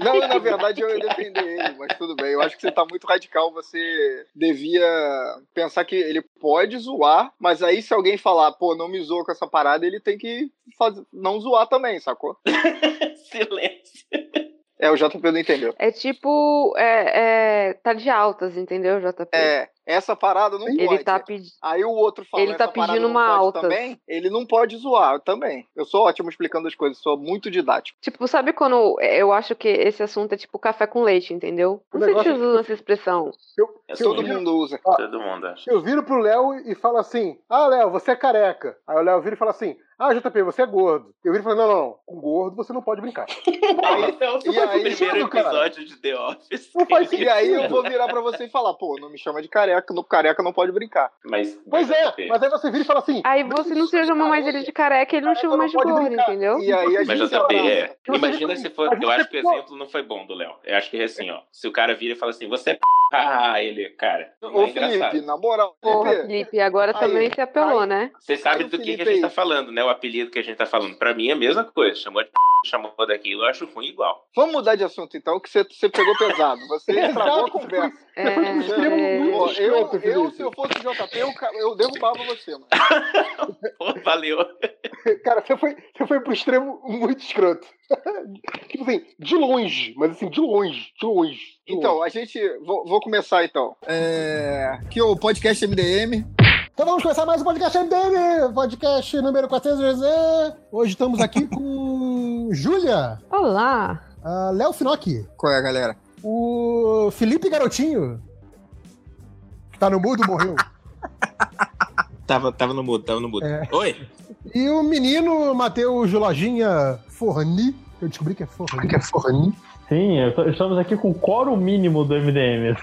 Não, na verdade eu ia defender ele, mas tudo bem. Eu acho que você tá muito radical, você devia pensar que ele pode zoar, mas aí se alguém falar, pô, não me zoa com essa parada, ele tem que não zoar também, sacou? Silêncio. É, o JP não entendeu. É tipo, tá de altas, entendeu, JP? É, essa parada não ele pode. Aí o outro fala, ele tá pedindo uma alta também, ele não pode zoar também. Eu sou ótimo explicando as coisas, sou muito didático. Tipo, sabe quando eu acho que esse assunto é tipo café com leite, entendeu? Não sei se você usa essa expressão. Todo mundo usa. Ó, todo mundo acha. Eu viro pro Léo e falo assim, ah, Léo, você é careca. Aí o Léo vira e fala assim, ah, JP, você é gordo. Eu viro e falo, não, com gordo você não pode brincar. Primeiro episódio de The Office. Não faz sentido. E aí eu vou virar pra você e falar, pô, não me chama de careca, no careca não pode brincar. Mas aí você vira e fala assim... Aí você não chama mais ele de careca, ele não chama mais de gordo, entendeu? E aí a gente... Mas JP, imagina se for... Eu acho que o exemplo não foi bom do Léo. Eu acho que é assim, ó, se o cara vira e fala assim, você é p***, ele, cara... Ô, Felipe, na moral... Porra, Felipe, agora também se apelou, né? Você sabe do que a gente tá falando, né? O apelido que a gente tá falando. Pra mim é a mesma coisa. Chamou de p***, chamou daquilo, eu acho ruim igual. Vamos mudar de assunto, então, que você pegou pesado. Você travou a conversa. Se eu fosse JP, eu derrubava você, mano. Pô, valeu. Cara, você foi pro extremo muito escroto. Tipo assim, de longe. Mas assim, de longe. Então, a gente... Vou começar, então. Aqui é o podcast MDM... Então vamos começar mais um podcast MDM, podcast número 400. Hoje estamos aqui com Júlia. Olá. Léo Finocchi. Qual é, galera? O Felipe Garotinho. Que tá no mudo, morreu. Tava no mudo. É. Oi. E o menino Matheus Lojinha Forni. Eu descobri que é Forni. Sim, estamos aqui com o quórum mínimo do MDM.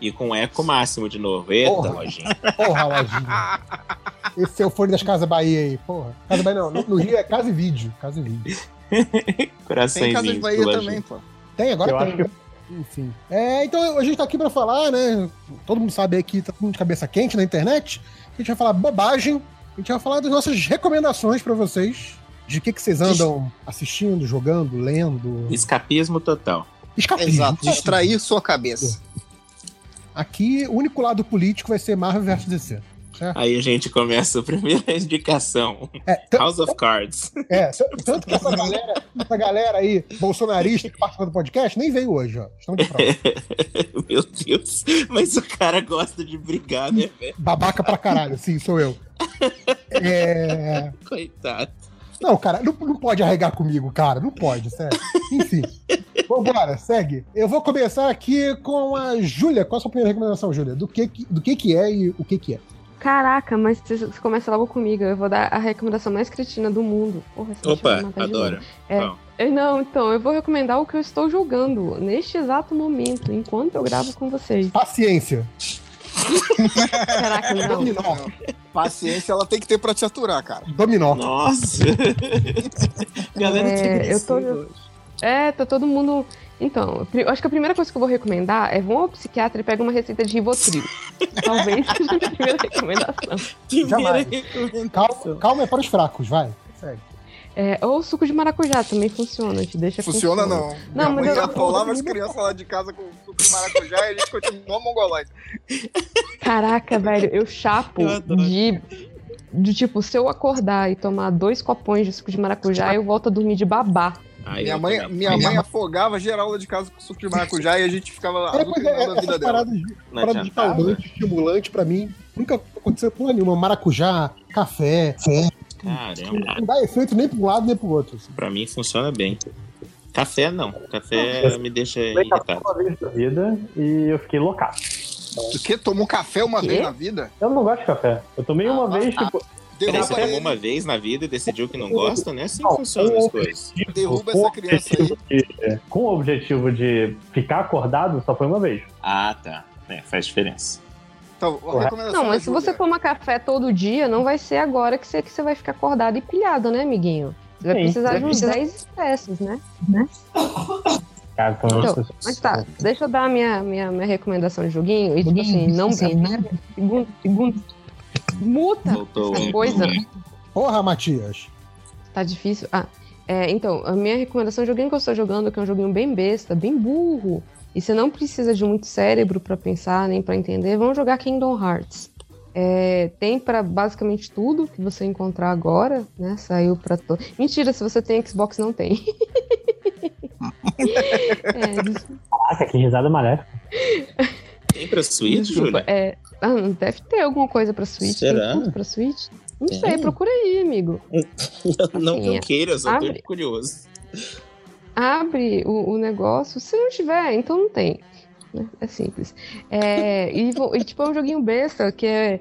E com eco máximo de novo. Eita, Lojinha. Porra, Lojinha. Esse é o fone das Casas Bahia aí, porra. Casa Bahia não, no Rio é Casa e Vídeo. Coração. Tem Casas Bahia também, pô. Tem, agora eu tem. Acho que... Enfim. Então a gente tá aqui pra falar, né? Todo mundo sabe aqui, tá todo mundo de cabeça quente na internet. A gente vai falar bobagem. A gente vai falar das nossas recomendações pra vocês. De que vocês andam assistindo, jogando, lendo? Escapismo total. Exato, distrair sua cabeça. Aqui, o único lado político vai ser Marvel vs DC. Certo? Aí a gente começa a primeira indicação. House of Cards. Tanto que essa galera aí, bolsonarista, que participa do podcast, nem veio hoje, ó. Estão de prova. Meu Deus, mas o cara gosta de brigar, né, velho? Babaca pra caralho, sim, sou eu. Coitado. Não, cara, não pode arregar comigo, cara. Não pode, sério. Enfim. Vambora, segue. Eu vou começar aqui com a Júlia. Qual a sua primeira recomendação, Júlia? Do que é e o que é? Caraca, mas você começa logo comigo. Eu vou dar a recomendação mais cretina do mundo. Porra, opa, adoro. Então, eu vou recomendar o que eu estou jogando neste exato momento, enquanto eu gravo com vocês. Paciência. Caraca, não. Paciência ela tem que ter pra te aturar, cara. Dominó. Nossa. Galera, tá todo mundo... Então, eu acho que a primeira coisa que eu vou recomendar é vão ao psiquiatra e pega uma receita de Rivotril. Talvez seja a primeira recomendação. Calma, é para os fracos, vai. Segue. Ou suco de maracujá também funciona, te deixa Não, mas eu paulava as crianças lá de casa com suco de maracujá e a gente continuou mongoloide. Caraca, velho, eu chapo de tipo, se eu acordar e tomar 2 copões de suco de maracujá, eu volto a dormir de babá. Minha mãe afogava geral lá de casa com suco de maracujá e a gente ficava lá. Essas paradas de calmante, estimulante, pra mim, nunca aconteceu porra nenhuma. Maracujá, café, caramba. Não dá efeito nem para um lado nem pro outro. Assim. Pra mim funciona bem. Café não. Café me deixa irritado. E eu fiquei loucado. O quê? Tomou café uma vez na vida? Eu não gosto de café. Eu tomei uma vez, tipo... Você tomou uma vez na vida e decidiu que não gosta, né? Assim funcionam as coisas. Derruba essa criança aí. Com o objetivo de ficar acordado, só foi uma vez. Ah, tá. Faz diferença. Então, não, mas se você tomar café todo dia, não vai ser agora que você vai ficar acordado e pilhado, né, amiguinho? Você vai precisar de uns 10 espécies, né? Então, mas tá, deixa eu dar a minha recomendação de joguinho. E tipo assim, não vem, né? Segundo. Muta essa coisa. Porra, Matias. Tá difícil. Então, a minha recomendação é um joguinho que eu estou jogando, que é um joguinho bem besta, bem burro, e você não precisa de muito cérebro pra pensar, nem pra entender. Vamos jogar Kingdom Hearts. Tem pra basicamente tudo que você encontrar agora, né? Saiu pra todo... Mentira, se você tem Xbox, não tem. Nossa, que risada maléfica. Tem pra Switch, Júlia? Deve ter alguma coisa pra Switch. Será? Tem tudo pra Switch? Não sei, procura aí, amigo. Não que eu queira, eu só tô curioso. Abre o negócio, se não tiver, então não tem. É simples. E tipo, é um joguinho besta, que é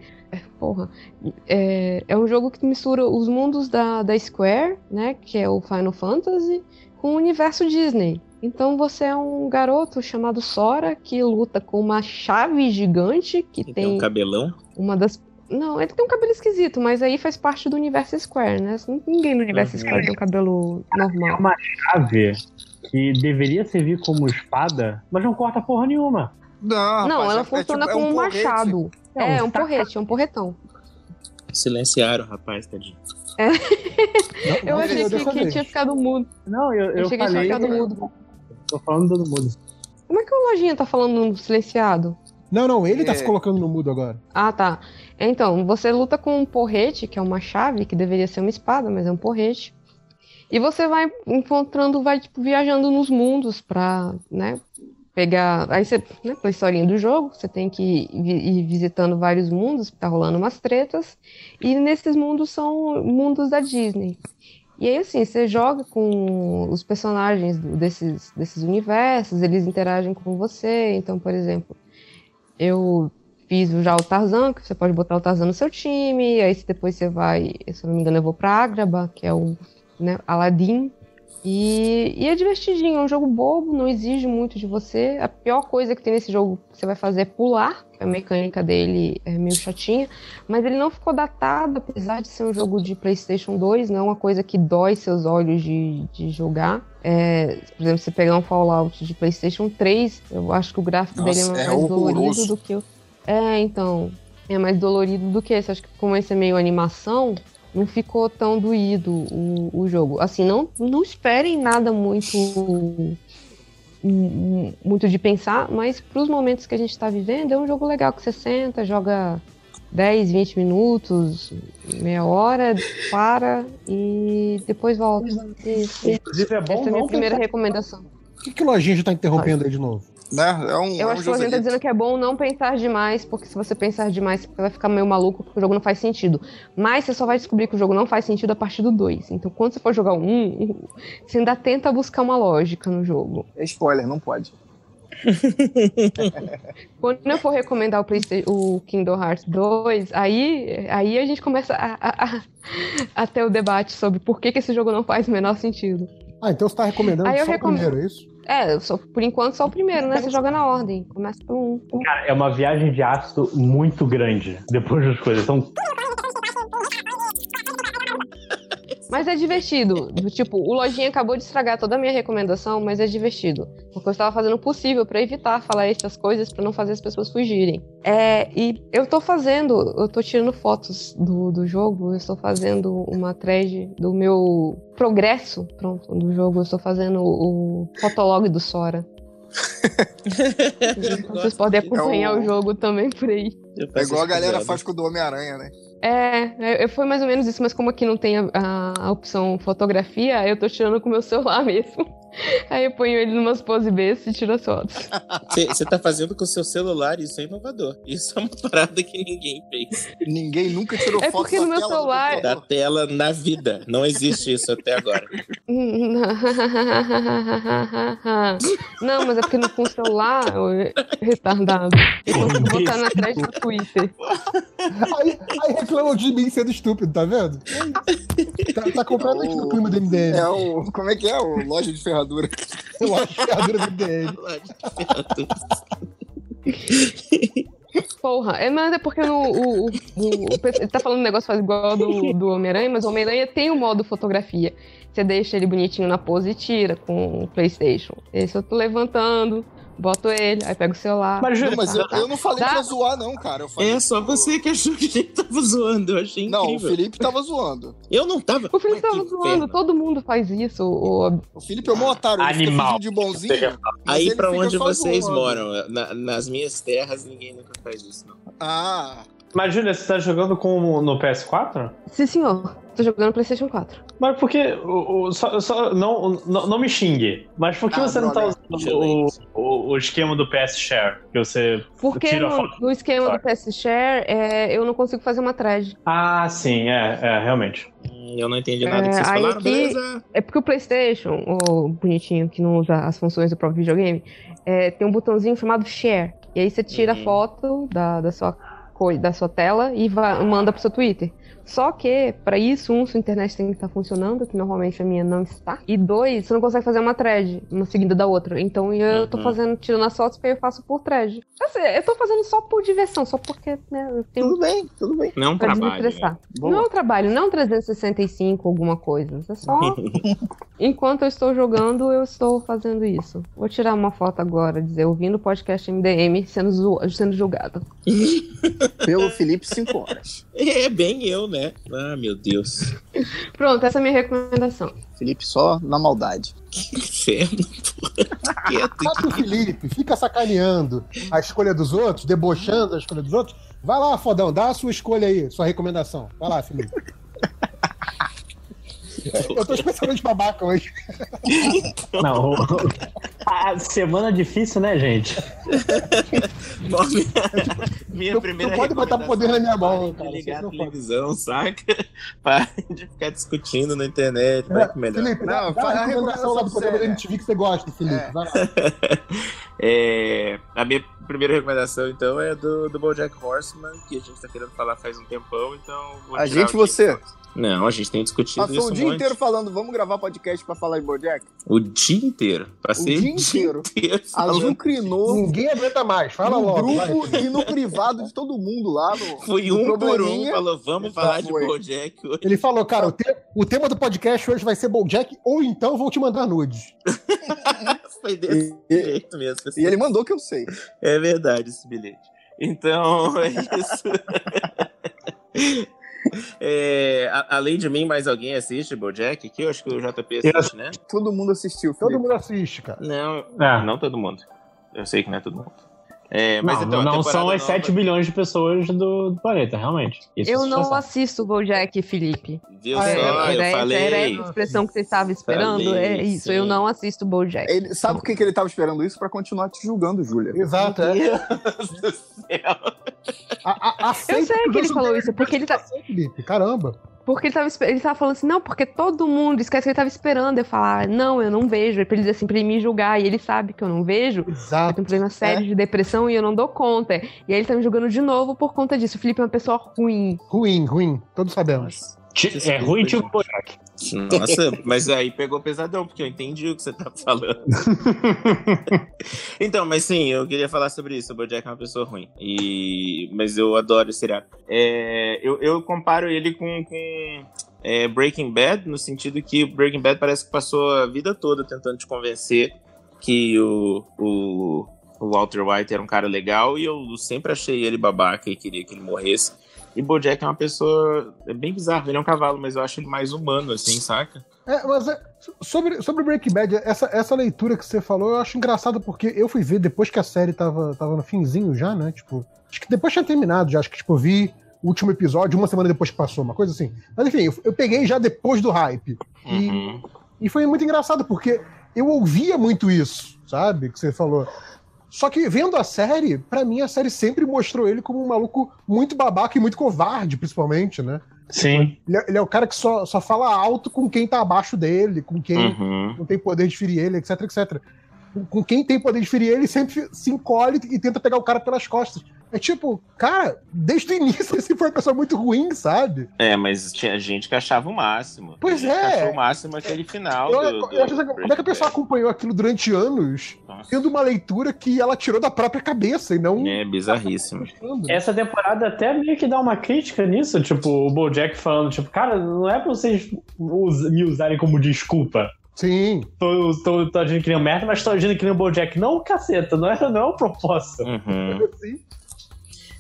um jogo que mistura os mundos da Square, né, que é o Final Fantasy, com o universo Disney. Então você é um garoto chamado Sora, que luta com uma chave gigante, que tem um cabelão? Não, ele tem um cabelo esquisito, mas aí faz parte do universo Square, né? Ninguém no universo Square tem um cabelo normal. É uma chave que deveria servir como espada, mas não corta porra nenhuma. Não, ela funciona tipo, como um machado. É um porretão. Silenciaram o rapaz, tadinho. Não, eu achei que tinha ficado mudo. Não, eu cheguei falei... Eu achei que tinha ficado mudo. Tô falando todo mudo. Como é que o Lojinha tá falando silenciado? Não, ele tá se colocando no mudo agora. Ah, tá. Então, você luta com um porrete, que é uma chave, que deveria ser uma espada, mas é um porrete. E você vai encontrando, tipo, viajando nos mundos pra, né, pegar... Aí você, né, pela historinha do jogo, você tem que ir visitando vários mundos, tá rolando umas tretas, e nesses mundos são mundos da Disney. E aí, assim, você joga com os personagens desses universos, eles interagem com você, então, por exemplo... Eu fiz já o Tarzan, que você pode botar o Tarzan no seu time, aí depois você vai, se eu não me engano, eu vou pra Ágraba, que é o, né, Aladdin, e é divertidinho, é um jogo bobo, não exige muito de você. A pior coisa que tem nesse jogo que você vai fazer é pular, a mecânica dele é meio chatinha, mas ele não ficou datado, apesar de ser um jogo de PlayStation 2, não é uma coisa que dói seus olhos de jogar. Por exemplo, se pegar um Fallout de PlayStation 3, eu acho que o gráfico dele é mais dolorido do que o... Então, é mais dolorido do que esse. Acho que como esse é meio animação, não ficou tão doído o jogo. Assim, não esperem nada muito de pensar, mas pros momentos que a gente tá vivendo, é um jogo legal que você senta, joga 10, 20 minutos, meia hora, para e depois volta. Inclusive é bom. Essa é a minha primeira recomendação. Por que o Lojinha já tá interrompendo aí de novo? Eu acho que o Lojinha tá dizendo que é bom não pensar demais, porque se você pensar demais, você vai ficar meio maluco, porque o jogo não faz sentido. Mas você só vai descobrir que o jogo não faz sentido a partir do 2. Então quando você for jogar o 1, você ainda tenta buscar uma lógica no jogo. É spoiler, não pode. Quando eu for recomendar o Kingdom Hearts 2, aí a gente começa a ter o debate sobre por que esse jogo não faz o menor sentido. Então você tá recomendando só o primeiro, é isso? Por enquanto só o primeiro, né? Você joga na ordem, começa por um. Cara, é uma viagem de ácido muito grande. Depois das coisas são... Mas é divertido, tipo, o Lojinha acabou de estragar toda a minha recomendação, mas é divertido, porque eu estava fazendo o possível para evitar falar essas coisas, para não fazer as pessoas fugirem. E eu tô tirando fotos do jogo, eu estou fazendo uma thread do meu progresso, do jogo, eu estou fazendo o fotolog do Sora. Vocês podem acompanhar o jogo também por aí. É igual a galera faz com o do Homem-Aranha, né? Foi mais ou menos isso, mas como aqui não tem a opção fotografia, eu tô tirando com o meu celular mesmo. Aí eu ponho ele numas pose bestas e tiro as fotos. Você tá fazendo com o seu celular, isso é inovador. Isso é uma parada que ninguém fez. Ninguém nunca tirou foto porque no meu celular... da tela na vida. Não existe isso até agora. Não, mas é porque com o celular eu retardado. Eu consigo botar na thread do Twitter. Aí reclamam de mim sendo estúpido, tá vendo? Tá completamente no clima do MDM. Como é que é? O loja de ferradura. Eu acho ferradura do MDM. Porra, mas é porque ele tá falando um negócio faz igual do Homem-Aranha, mas o Homem-Aranha tem o modo fotografia. Você deixa ele bonitinho na pose e tira com o PlayStation. Esse eu tô levantando, boto ele, aí pego o celular. Mas eu não falei pra zoar, não, cara. Eu falei só você que achou que a gente tava zoando. Eu achei incrível. Não, o Felipe tava zoando. Eu não tava. O Felipe tava zoando, inferno. Todo mundo faz isso. O Felipe é um otário, animal. De bonzinho. Aí pra onde vocês moram? Nas minhas terras, ninguém nunca faz isso, não. Ah. Mas, Júlia, você tá jogando no PS4? Sim, senhor. Tô jogando no PlayStation 4. Mas por que... Não me xingue. Mas por que você não tá usando o esquema do PS Share? Que você tira a foto? Porque no esquema do PS Share, eu não consigo fazer uma thread. Ah, sim. É realmente. Eu não entendi nada que vocês falaram. Beleza. É porque o PlayStation, o bonitinho que não usa as funções do próprio videogame, tem um botãozinho chamado Share. E aí você tira a foto da sua tela e manda pro seu Twitter. Só que, pra isso, sua internet tem que estar funcionando, que normalmente a minha não está. E dois, você não consegue fazer uma thread, uma seguida da outra. Então eu tô tirando as fotos, eu faço por thread. Assim, eu tô fazendo só por diversão, só porque, né, eu tenho... Tudo bem. Não é um trabalho. Né? Não é um trabalho, não é um 365, alguma coisa. É só... Enquanto eu estou jogando, eu estou fazendo isso. Vou tirar uma foto agora, dizer, ouvindo o podcast MDM sendo julgado. Pelo Felipe, 5 horas. É bem eu, né? Ah, meu Deus. Pronto, essa é a minha recomendação. Felipe, só na maldade. Que inferno, porra. Quieto, Felipe, fica sacaneando a escolha dos outros, debochando a escolha dos outros. Vai lá, fodão, dá a sua escolha aí, sua recomendação. Vai lá, Felipe. Eu tô especialmente babaca hoje. Então... Não, a semana é difícil, né, gente? Bom, minha primeira tu pode botar poder na minha mão, cara. Ligar a televisão, saca? Para de ficar discutindo na internet. Vai que melhor. Felipe, não, faz a recomendação lá do programa da MTV que você gosta, Felipe. É. Vai lá. A minha primeira recomendação, então, é do BoJack Horseman, que a gente tá querendo falar faz um tempão, então... A gente e você... Não, a gente tem discutido isso. Passou o dia inteiro falando, vamos gravar podcast pra falar de BoJack? O dia inteiro. Passei o dia inteiro. Azucrinou. Ninguém aguenta mais. Fala logo. No grupo e no privado de todo mundo lá. Foi um por um. Falou, vamos falar de BoJack hoje. Ele falou, cara, o tema do podcast hoje vai ser BoJack ou então vou te mandar nudes. Foi desse jeito mesmo. Assim. E ele mandou que eu sei. É verdade esse bilhete. Então, é isso. Além de mim, mais alguém assiste BoJack? Que eu acho que o JP assiste, né? Todo mundo assistiu. Felipe. Todo mundo assiste, cara. Não todo mundo. Eu sei que não é todo mundo. Mas não, então, não são as 7 bilhões de pessoas do planeta, realmente. Isso eu não assisto o BoJack, Felipe. Viu só, eu falei. Era a expressão que você estava esperando, isso. Eu não assisto o BoJack. Ele, sabe por que ele estava esperando isso? Pra continuar te julgando, Júlia. Exato, Meu Deus do céu. Eu sei que ele falou isso, porque ele tá... Felipe, caramba. Porque ele tava falando assim, não, porque todo mundo esquece que ele tava esperando eu falar, não, eu não vejo. Ele diz assim, pra ele me julgar, e ele sabe que eu não vejo. Exato. Eu tenho um problema sério de depressão e eu não dou conta. E aí ele tá me julgando de novo por conta disso. O Felipe é uma pessoa ruim. Ruim, todos sabemos. É ruim tipo BoJack. Nossa, mas aí pegou pesadão, porque eu entendi o que você tá falando. Então, mas sim, eu queria falar sobre isso. O BoJack é uma pessoa ruim, mas eu adoro esse seriado. Eu comparo ele com Breaking Bad, no sentido que Breaking Bad parece que passou a vida toda tentando te convencer que o Walter White era um cara legal, e eu sempre achei ele babaca e queria que ele morresse. E BoJack é uma pessoa... É bem bizarro, ele é um cavalo, mas eu acho ele mais humano, assim, saca? Sobre Breaking Bad, essa leitura que você falou, eu acho engraçado, porque eu fui ver depois que a série tava no finzinho já, né? Tipo, acho que depois tinha terminado já, acho que, tipo, eu vi o último episódio uma semana depois que passou, uma coisa assim. Mas, enfim, eu peguei já depois do hype. E foi muito engraçado, porque eu ouvia muito isso, sabe? Que você falou... Só que vendo a série, pra mim a série sempre mostrou ele como um maluco muito babaca e muito covarde, principalmente, né? Sim. Ele é o cara que só fala alto com quem tá abaixo dele, com quem não tem poder de ferir ele, etc, etc. Com quem tem poder de ferir ele, sempre se encolhe e tenta pegar o cara pelas costas. É tipo, cara, desde o início ele foi uma pessoa muito ruim, sabe? Mas tinha gente que achava o máximo. Pois é. Achou o máximo aquele final. Como é que a pessoa acompanhou aquilo durante anos, tendo uma leitura que ela tirou da própria cabeça e não... É, bizarríssimo. Essa temporada até meio que dá uma crítica nisso, tipo, o BoJack falando, tipo, cara, não é pra vocês me usarem como desculpa. Sim. Tô agindo que nem o Merck, mas tô agindo que nem o BoJack. Não, caceta, não é o propósito. Uhum. Sim.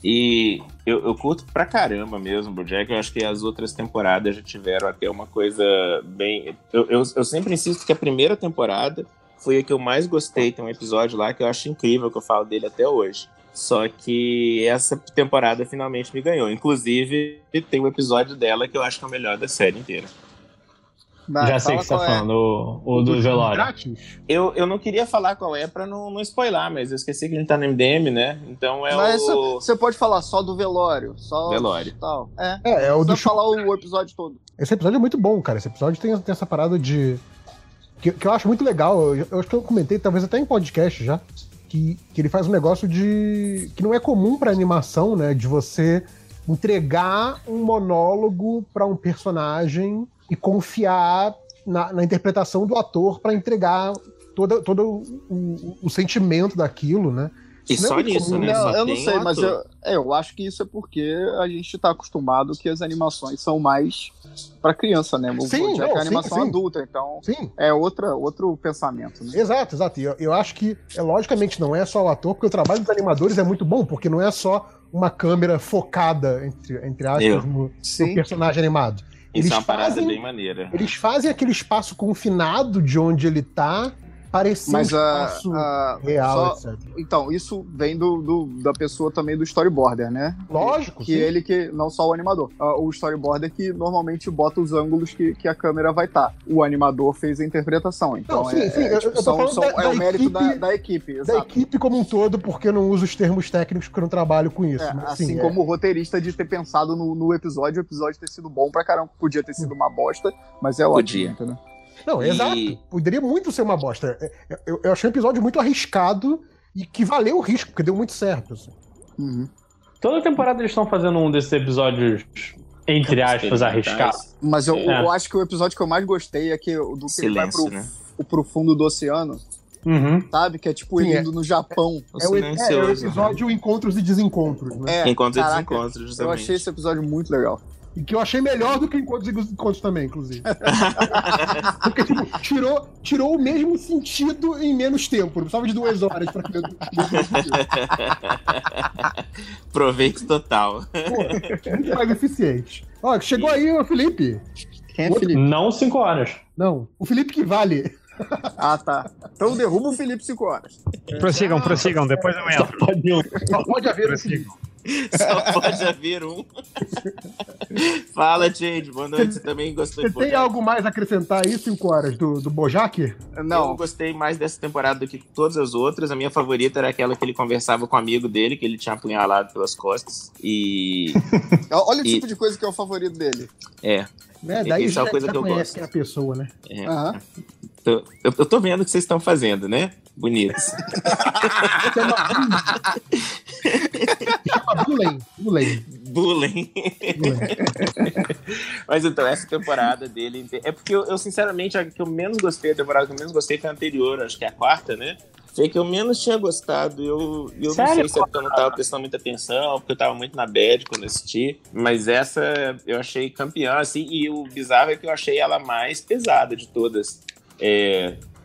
E eu curto pra caramba mesmo o BoJack. Eu acho que as outras temporadas já tiveram até uma coisa bem... Eu sempre insisto que a primeira temporada foi a que eu mais gostei. Tem um episódio lá que eu acho incrível, que eu falo dele até hoje. Só que essa temporada finalmente me ganhou. Inclusive, tem um episódio dela que eu acho que é o melhor da série inteira. Mas já sei que você tá falando, o do velório. Eu não queria falar qual é pra não spoilar, mas eu esqueci que a gente tá no MDM, né? Então é mas o... Você pode falar só do velório. Só velório. Tal. É o do... falar o episódio todo. Esse episódio é muito bom, cara. Esse episódio tem essa parada de... Que eu acho muito legal. Eu acho que eu comentei, talvez até em podcast já, que ele faz um negócio de... que não é comum pra animação, né? De você entregar um monólogo pra um personagem... e confiar na interpretação do ator pra entregar todo o sentimento daquilo, né? E só nisso, né? Eu não sei, mas eu acho que isso é porque a gente tá acostumado que as animações são mais pra criança, né? Sim, já que é animação adulta, então é outro pensamento, né? Exato. Eu acho que, logicamente, não é só o ator, porque o trabalho dos animadores é muito bom, porque não é só uma câmera focada, entre aspas, no personagem animado. Eles isso é uma parada bem maneira. Eles fazem aquele espaço confinado de onde ele tá parecer um espaço real, etc. Então, isso vem da pessoa também do storyboarder, né? Lógico, que ele que, não só o animador. O storyboarder que normalmente bota os ângulos que a câmera vai estar. O animador fez a interpretação, então não, sim. É o mérito da equipe. Exato. Da equipe como um todo, porque eu não uso os termos técnicos porque eu não trabalho com isso. Mas, assim como o roteirista de ter pensado no episódio, o episódio ter sido bom pra caramba. Podia ter sido uma bosta, mas é ótimo, entendeu? Não, exato. Poderia muito ser uma bosta. Eu achei um episódio muito arriscado e que valeu o risco, porque deu muito certo. Assim. Uhum. Toda temporada eles estão fazendo um desses episódios, entre aspas, arriscados. Mas eu acho que o episódio que eu mais gostei é que do que silêncio, ele vai pro fundo do oceano. Uhum. Sabe? Que é tipo ele indo no Japão. O episódio Encontros e Desencontros. Né? Encontros e Desencontros, justamente. Eu achei esse episódio muito legal. E que eu achei melhor do que Encontros também, inclusive. Porque, tipo, tirou o mesmo sentido em menos tempo. Não precisava de 2 horas pra ter o mesmo sentido. Proveito total. Pô, muito mais eficiente. Ó, chegou aí o Felipe. Quem é Felipe? Não 5 horas. Não, o Felipe que vale. Ah, tá. Então derruba o Felipe 5 horas. Prossigam, depois eu entro. Só pode haver o Felipe. Só pode haver um. Fala, Jade, boa noite. Você também gostou de BoJack? Tem algo mais a acrescentar aí, 5 horas, do BoJack? Não, eu gostei mais dessa temporada do que todas as outras. A minha favorita era aquela que ele conversava com um amigo dele, que ele tinha apunhalado pelas costas. E... Olha o tipo de coisa que é o favorito dele. Daí já conhece a pessoa, né? Eu tô vendo o que vocês estão fazendo, né? Bonitos. Chama Bullying. Mas então, essa temporada dele... É porque eu sinceramente, a temporada que eu menos gostei foi a anterior, acho que é a quarta, né? Foi que eu menos tinha gostado. Eu não sei se é porque eu não tava prestando muita atenção, porque eu tava muito na bad quando assisti. Mas essa eu achei campeã, assim. E o bizarro é que eu achei ela mais pesada de todas.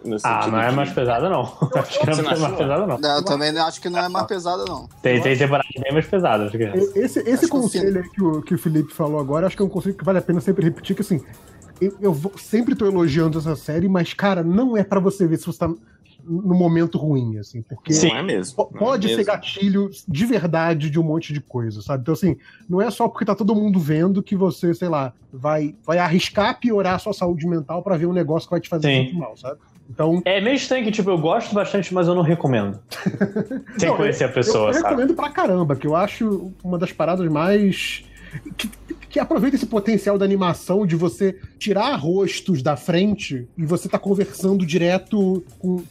Não é mais pesada, não. Acho que não é mais pesada, não. Eu também acho que não é mais pesada, não. Tem temporada bem mais pesada. Esse conselho que o Felipe falou agora, acho que é um conselho que vale a pena sempre repetir, que assim, eu sempre tô elogiando essa série, mas, cara, não é pra você ver se você tá no momento ruim, assim, porque sim, é mesmo, pode ser gatilho de verdade de um monte de coisa, sabe? Então, assim, não é só porque tá todo mundo vendo que você, sei lá, vai arriscar piorar a sua saúde mental pra ver um negócio que vai te fazer muito mal, sabe? Então... É meio estranho que, tipo, eu gosto bastante, mas eu não recomendo. Sem conhecer a pessoa, eu sabe? Eu recomendo pra caramba, que eu acho uma das paradas mais... Que aproveita esse potencial da animação de você tirar rostos da frente e você tá conversando direto com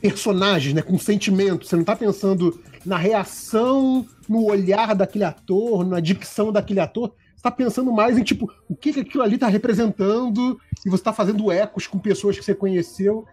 personagens, né? Com sentimentos. Você não tá pensando na reação, no olhar daquele ator, na dicção daquele ator. Você tá pensando mais em, tipo, o que aquilo ali tá representando e você tá fazendo ecos com pessoas que você conheceu.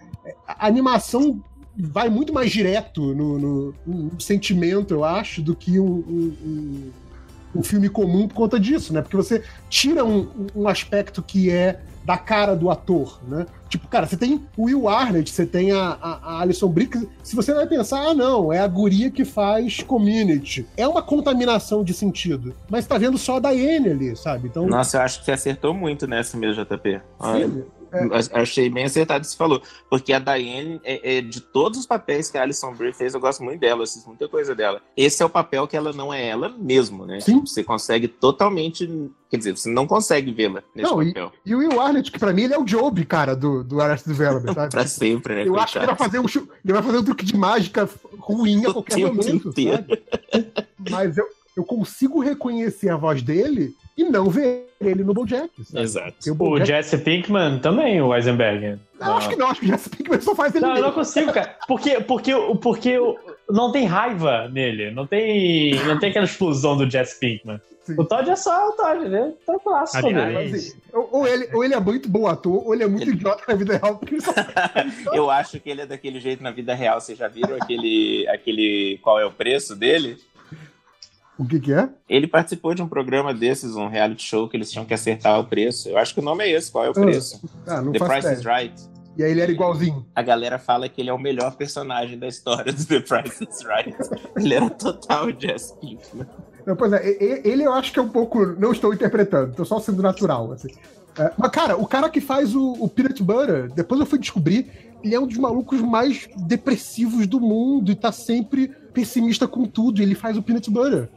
A animação vai muito mais direto no sentimento, eu acho, do que um filme comum por conta disso, né? Porque você tira um aspecto que é da cara do ator, né? Tipo, cara, você tem o Will Arnett, você tem a Alison Brie, se você vai pensar, ah, não, é a guria que faz Community. É uma contaminação de sentido. Mas tá vendo só a Diane ali, sabe? Então... Nossa, eu acho que você acertou muito nessa mesmo, JP. Sim. É. Achei bem acertado o que você falou. Porque a Diane, de todos os papéis que a Alison Brie fez, eu gosto muito dela, eu assisto muita coisa dela. Esse é o papel que ela não é ela mesmo, né? Sim. Você consegue totalmente... Quer dizer, você não consegue vê-la nesse papel. E o Will Arnett, que pra mim ele é o Job, cara, do Arrested Development, sabe? Pra sempre, né? Eu acho que ele vai fazer um truque de mágica ruim a qualquer momento, sabe? Mas eu consigo reconhecer a voz dele e não ver ele no BoJack. Sabe? Exato. O Jesse Pinkman também, o Eisenberg. Acho que o Jesse Pinkman só faz ele. Não, eu não consigo, cara. Porque não tem raiva nele. Não tem aquela explosão do Jesse Pinkman. Sim. O Todd é só o Todd, né? Tá clássico dele. Ou ele é muito bom ator, ou ele é muito idiota na vida real. Eu acho que ele é daquele jeito na vida real. Vocês já viram aquele Qual é o Preço dele? O que é? Ele participou de um programa desses, um reality show, que eles tinham que acertar o preço. Eu acho que o nome é esse, Qual é o Preço? Não The Price is Right. E aí ele era igualzinho. A galera fala que ele é o melhor personagem da história do The Price is Right. Ele era total Jesse Pinkman. Pois é, ele eu acho que é um pouco... Não estou interpretando, estou só sendo natural, assim. Mas, cara, o cara que faz o Peanut Butter, depois eu fui descobrir, ele é um dos malucos mais depressivos do mundo e tá sempre pessimista com tudo. E ele faz o Peanut Butter.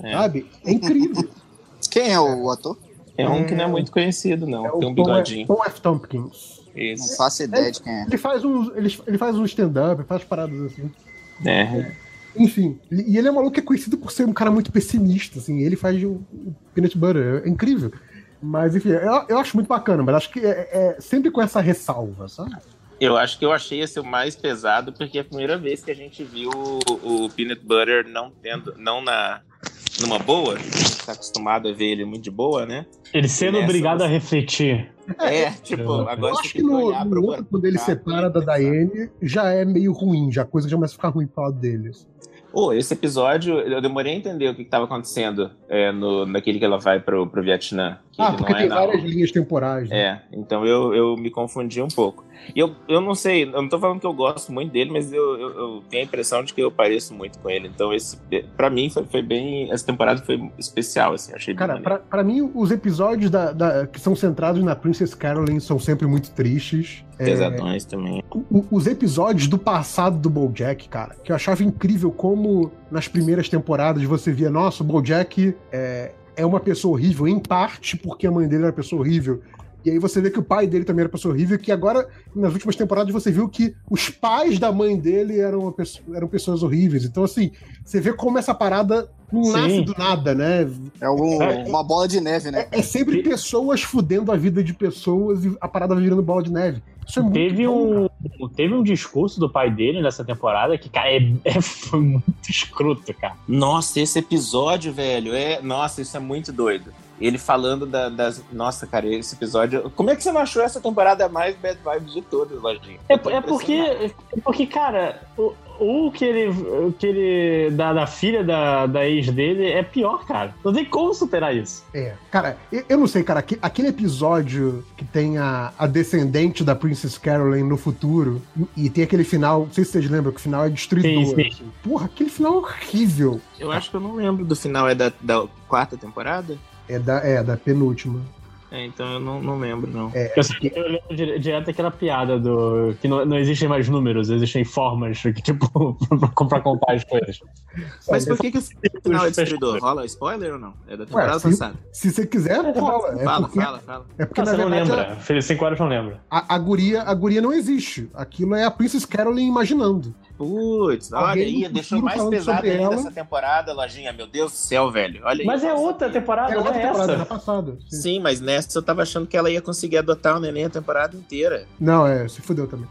Sabe? É incrível. Quem é o ator? É um que não é muito conhecido, não. Tem um bigodinho. Tom F. Tompkins. Isso. Não faço ideia de quem é. Ele faz um stand-up, faz paradas assim. Enfim, e ele é um maluco que é conhecido por ser um cara muito pessimista, assim. Ele faz o Peanut Butter. É incrível. Mas, enfim, eu acho muito bacana, mas acho que é sempre com essa ressalva, sabe? Eu acho que eu achei esse o mais pesado, porque é a primeira vez que a gente viu o Peanut Butter numa boa, a gente tá acostumado a ver ele muito de boa, né? Ele sendo obrigado a refletir. Agora eu acho que no outro, quando ele separa da Diane, já é meio ruim, já a coisa já começa a ficar ruim pro lado deles. Esse episódio, eu demorei a entender o que estava acontecendo naquele que ela vai pro Vietnã. Porque tem várias linhas temporais, né? Então eu me confundi um pouco. E eu não sei, eu não tô falando que eu gosto muito dele, mas eu tenho a impressão de que eu pareço muito com ele. Então, pra mim, foi bem... Essa temporada foi especial, assim, achei bem maneiro. Cara, pra mim, os episódios que são centrados na Princess Caroline são sempre muito tristes. Pesadões também. Os episódios do passado do BoJack, cara, que eu achava incrível como nas primeiras temporadas você via, nossa, o BoJack é uma pessoa horrível, em parte porque a mãe dele era uma pessoa horrível. E aí você vê que o pai dele também era uma pessoa horrível, que agora, nas últimas temporadas, você viu que os pais da mãe dele eram pessoas horríveis. Então, assim, você vê como essa parada não nasce do nada, né? É uma bola de neve, né? É sempre pessoas fudendo a vida de pessoas e a parada virando bola de neve. Isso é muito Teve um discurso do pai dele nessa temporada que, cara, foi muito escroto, cara. Nossa, esse episódio, velho, nossa, isso é muito doido. Ele falando das... Nossa, cara, esse episódio... Como é que você não achou essa temporada mais bad vibes de todas, Lojinha? Porque, cara, o que ele dá da filha da ex dele é pior, cara. Não tem como superar isso. Cara, eu não sei, cara. Aquele episódio que tem a descendente da Princess Caroline no futuro e tem aquele final... Não sei se vocês lembram que o final é destruidor. Sim. Assim. Porra, aquele final horrível. Eu acho que eu não lembro do final. É da quarta temporada? É da penúltima. Então eu não lembro, não. Eu lembro direto daquela piada do... Que não existem mais números, existem formas que, tipo, pra contar as coisas. Mas por que esse final é destruidor? Rola spoiler ou não? É da temporada passada. Se você quiser, rola. Fala. É porque você não lembra. Feliz 5 horas não lembra. A guria não existe. Aquilo é a Princess Caroline imaginando. Putz, olha aí, deixou mais pesado ainda essa temporada, Lojinha. Meu Deus do céu, velho. Olha aí. Mas é outra temporada, não é essa. É passada. Sim, mas nessa eu tava achando que ela ia conseguir adotar o neném a temporada inteira. Não, se fudeu também.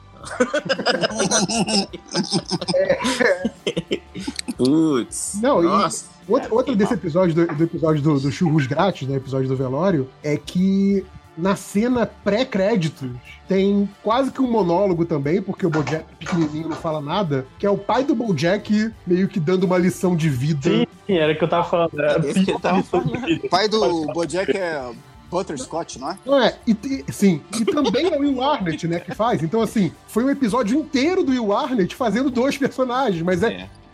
Putz. Não, nossa. Outro desse episódio, do episódio do Churros Grátis, né? Episódio do velório, é que na cena pré-créditos tem quase que um monólogo também, porque o BoJack pequenininho não fala nada, que é o pai do BoJack meio que dando uma lição de vida. Sim, era o que eu tava falando. O pai do BoJack é Butterscotch, não é? Sim. E também é o Will Arnett, né, que faz. Então, assim, foi um episódio inteiro do Will Arnett fazendo dois personagens, mas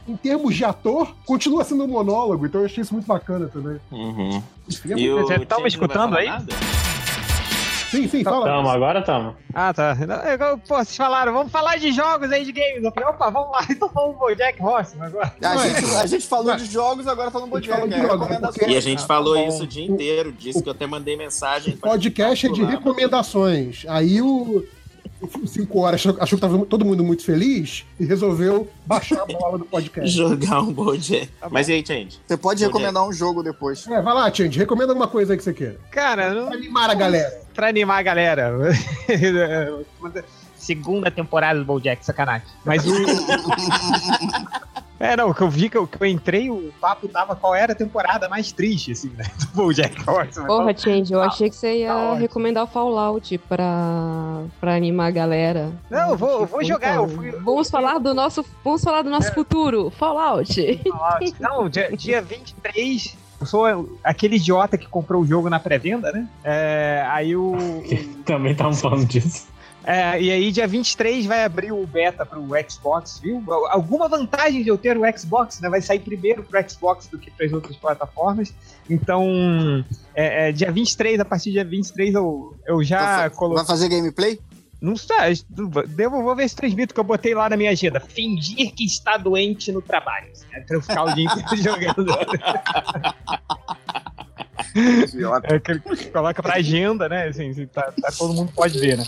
em termos de ator, continua sendo um monólogo. Então eu achei isso muito bacana também. Uhum. E você tá me escutando aí? Nada? Sim, fala. Agora tamo. Ah, tá. Pô, vocês falaram, vamos falar de jogos aí, de games. Eu falei, opa, vamos lá. Então falando BoJack Horseman agora. A gente falou de jogos, agora falando BoJack. E a gente falou isso o dia inteiro, disse que eu até mandei mensagem. O podcast é de recomendações. Aí o 5 horas achou que tava todo mundo muito feliz e resolveu baixar a bola do podcast. Jogar um BoJack. Mas e aí, Change? Você pode recomendar um jogo depois. Vai lá, Change. Recomenda alguma coisa aí que você queira. Cara, pra animar a galera. Segunda temporada do BoJack, sacanagem. Mas o... que eu vi, que eu entrei, o papo tava qual era a temporada mais triste, assim, né? Do BoJack Horseman. Porra, Change, eu achei que você ia recomendar o Fallout pra animar a galera. Não, eu vou jogar. Então, vamos falar do nosso futuro, Fallout. Não, dia 23... Eu sou aquele idiota que comprou o jogo na pré-venda, né? Também tá falando disso. E aí dia 23 vai abrir o beta pro Xbox, viu? Alguma vantagem de eu ter o Xbox, né? Vai sair primeiro pro Xbox do que para as outras plataformas. Então, dia 23, a partir do dia 23 eu já coloquei... Vai fazer gameplay? Não sei, vou ver se transmito, que eu botei lá na minha agenda. Fingir que está doente no trabalho. Né? Pra eu ficar o dia inteiro jogando. Coloca pra agenda, né? Assim, todo mundo pode ver, né?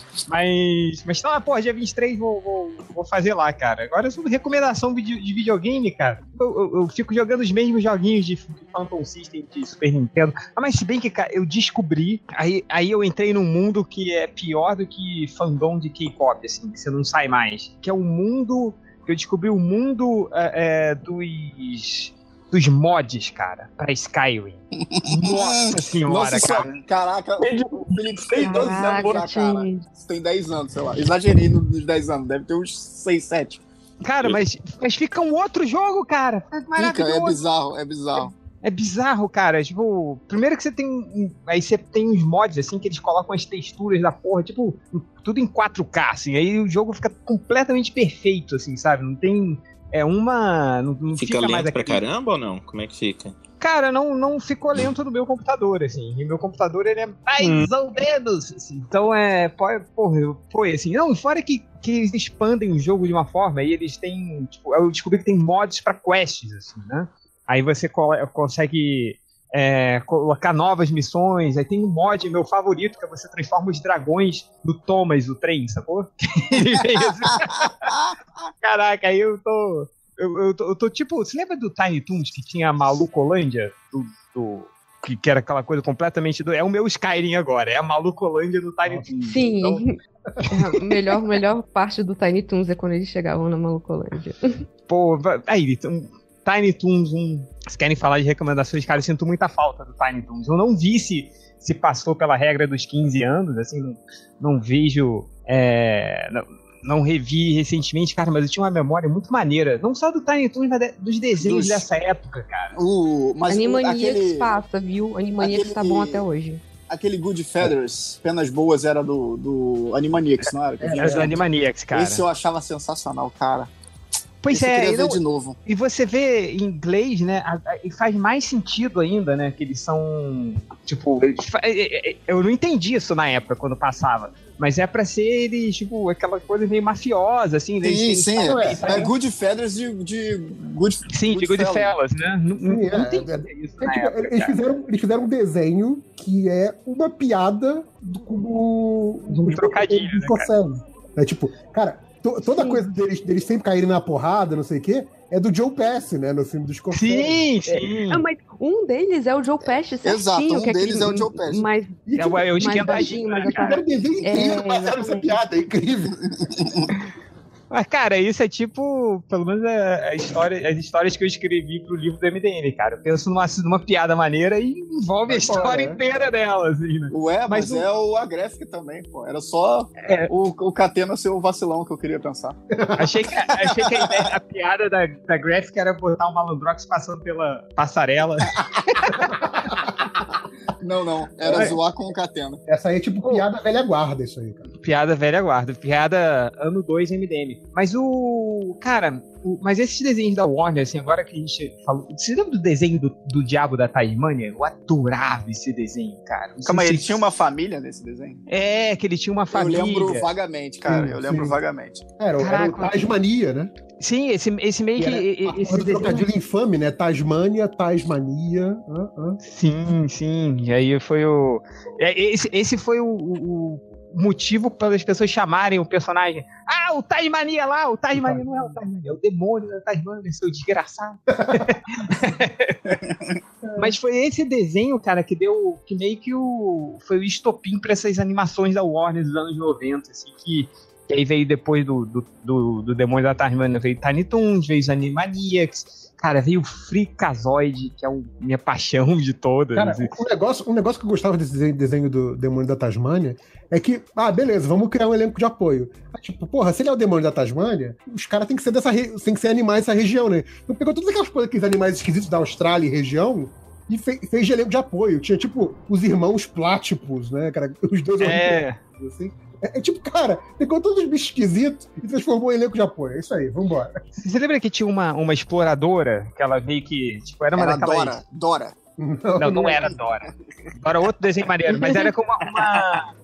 Mas tá lá, pô, dia 23 vou fazer lá, cara. Agora, sobre recomendação de videogame, cara, eu fico jogando os mesmos joguinhos de Phantom System, de Super Nintendo. Mas se bem que, cara, eu descobri, aí eu entrei num mundo que é pior do que fandom de K-pop, assim, que você não sai mais. Que é o mundo... Eu descobri o mundo dos mods, cara, pra Skyrim. Nossa senhora, cara. Caraca, o Felipe tem 12 anos, cara. Tem 10 anos, sei lá. Exagerei nos 10 anos, deve ter uns 6, 7. Cara, mas fica um outro jogo, cara. Maravilhoso. Fica, é bizarro. É bizarro, cara. Tipo, primeiro que você tem... Aí você tem uns mods, assim, que eles colocam as texturas da porra, tipo, tudo em 4K, assim. Aí o jogo fica completamente perfeito, assim, sabe? Não tem... Não fica lento mais pra caramba ou não? Como é que fica? Cara, não ficou lento no meu computador, assim. E meu computador, ele é mais ou menos, assim. Então, foi assim. Não, fora que eles expandem o jogo de uma forma, e eles têm, tipo... Eu descobri que tem mods pra quests, assim, né? Aí você consegue... colocar novas missões. Aí tem um mod, meu favorito, que é você transforma os dragões no Thomas, o trem, sacou? Caraca, aí eu tô tipo... Você lembra do Tiny Toons, que tinha a Malucolândia? Que era aquela coisa completamente... É o meu Skyrim agora, é a Malucolândia do Tiny Toons. Sim, então... melhor parte do Tiny Toons é quando eles chegavam na Malucolândia. Pô, aí... Então, Tiny Toons, vocês querem falar de recomendações, cara, eu sinto muita falta do Tiny Toons. Eu não vi se passou pela regra dos 15 anos, assim, não vejo, não revi recentemente, cara, mas eu tinha uma memória muito maneira, não só do Tiny Toons, mas dos desenhos dessa época, cara. Animaniacs passa, viu? Animaniacs tá bom até hoje. Aquele Good Feathers, Penas Boas, era do Animaniacs, não era? Era do Animaniacs, cara. Esse eu achava sensacional, cara. Pois de novo. E você vê em inglês, né? E faz mais sentido ainda, né? Que eles são. Tipo, eu não entendi isso na época quando passava. Mas é pra ser eles, tipo, aquela coisa meio mafiosa, assim. É Good Feathers de Good. Sim, de Good Fellas, né? Não entendi isso na época, eles fizeram um desenho que é uma piada do trocadilho. É tipo, cara. Toda coisa deles sempre caírem na porrada, não sei o quê, é do Joe Pesci, né? No filme dos Square. Sim. Mas um deles é o Joe Pesci, certinho. Exato, um deles é o Joe Pesci. Mas eu esquentadinho, mas cara. Inteiro passaram essa piada, é incrível. Mas, cara, isso é tipo, pelo menos as histórias que eu escrevi pro livro do MDM, cara. Eu penso numa piada maneira e envolve a história inteira dela, assim, né? Ué, mas é o Agraphic também, pô. Era só o Catena ser o vacilão que eu queria pensar. Achei que a piada da Graphic era botar um Malandrox passando pela passarela. Não, não. Era zoar com o Catena. Essa aí é tipo piada velha guarda, isso aí, cara. Piada velha guarda. Piada ano 2 MDM. Mas o... Cara, mas esses desenhos da Warner, assim, agora que a gente falou... Você lembra do desenho do Diabo da Tasmânia? Eu adorava esse desenho, cara. Calma aí, ele tinha uma família nesse desenho? É, que ele tinha uma família. Eu lembro vagamente, cara. Eu lembro vagamente. Era o Tasmania, né? Sim, esse meio que... Esse trocadilho infame, né? Tasmânia, Tasmania... Sim, sim. E aí foi o... Esse foi o motivo para as pessoas chamarem o personagem. Ah, o Tasmania lá! O Tasmania não é o Tasmania, é o demônio da Tasmania, seu desgraçado. Mas foi esse desenho, cara, que deu... Que meio que foi o estopim para essas animações da Warner dos anos 90, assim, que... E aí veio depois do Demônio da Tasmânia, veio Tiny Toons, veio os Animaniacs, cara, veio o Freakazoid, que é minha paixão de todas. Cara, um negócio que eu gostava desse desenho do Demônio da Tasmânia é que, beleza, vamos criar um elenco de apoio. Tipo, porra, se ele é o Demônio da Tasmânia, os caras têm que ser animais dessa região, né? Então pegou todas aquelas coisas, aqueles animais esquisitos da Austrália e região, e fez de elenco de apoio. Tinha, tipo, os irmãos Platypus, né, cara? Os dois irmãos, assim. É tipo, cara, pegou todos os bichos esquisitos e transformou em elenco de apoio. É isso aí, vambora. Você lembra que tinha uma exploradora que ela veio que... Tipo, era uma daquelas... Dora. Não era Dora. Dora outro desenho maneiro, mas era como uma...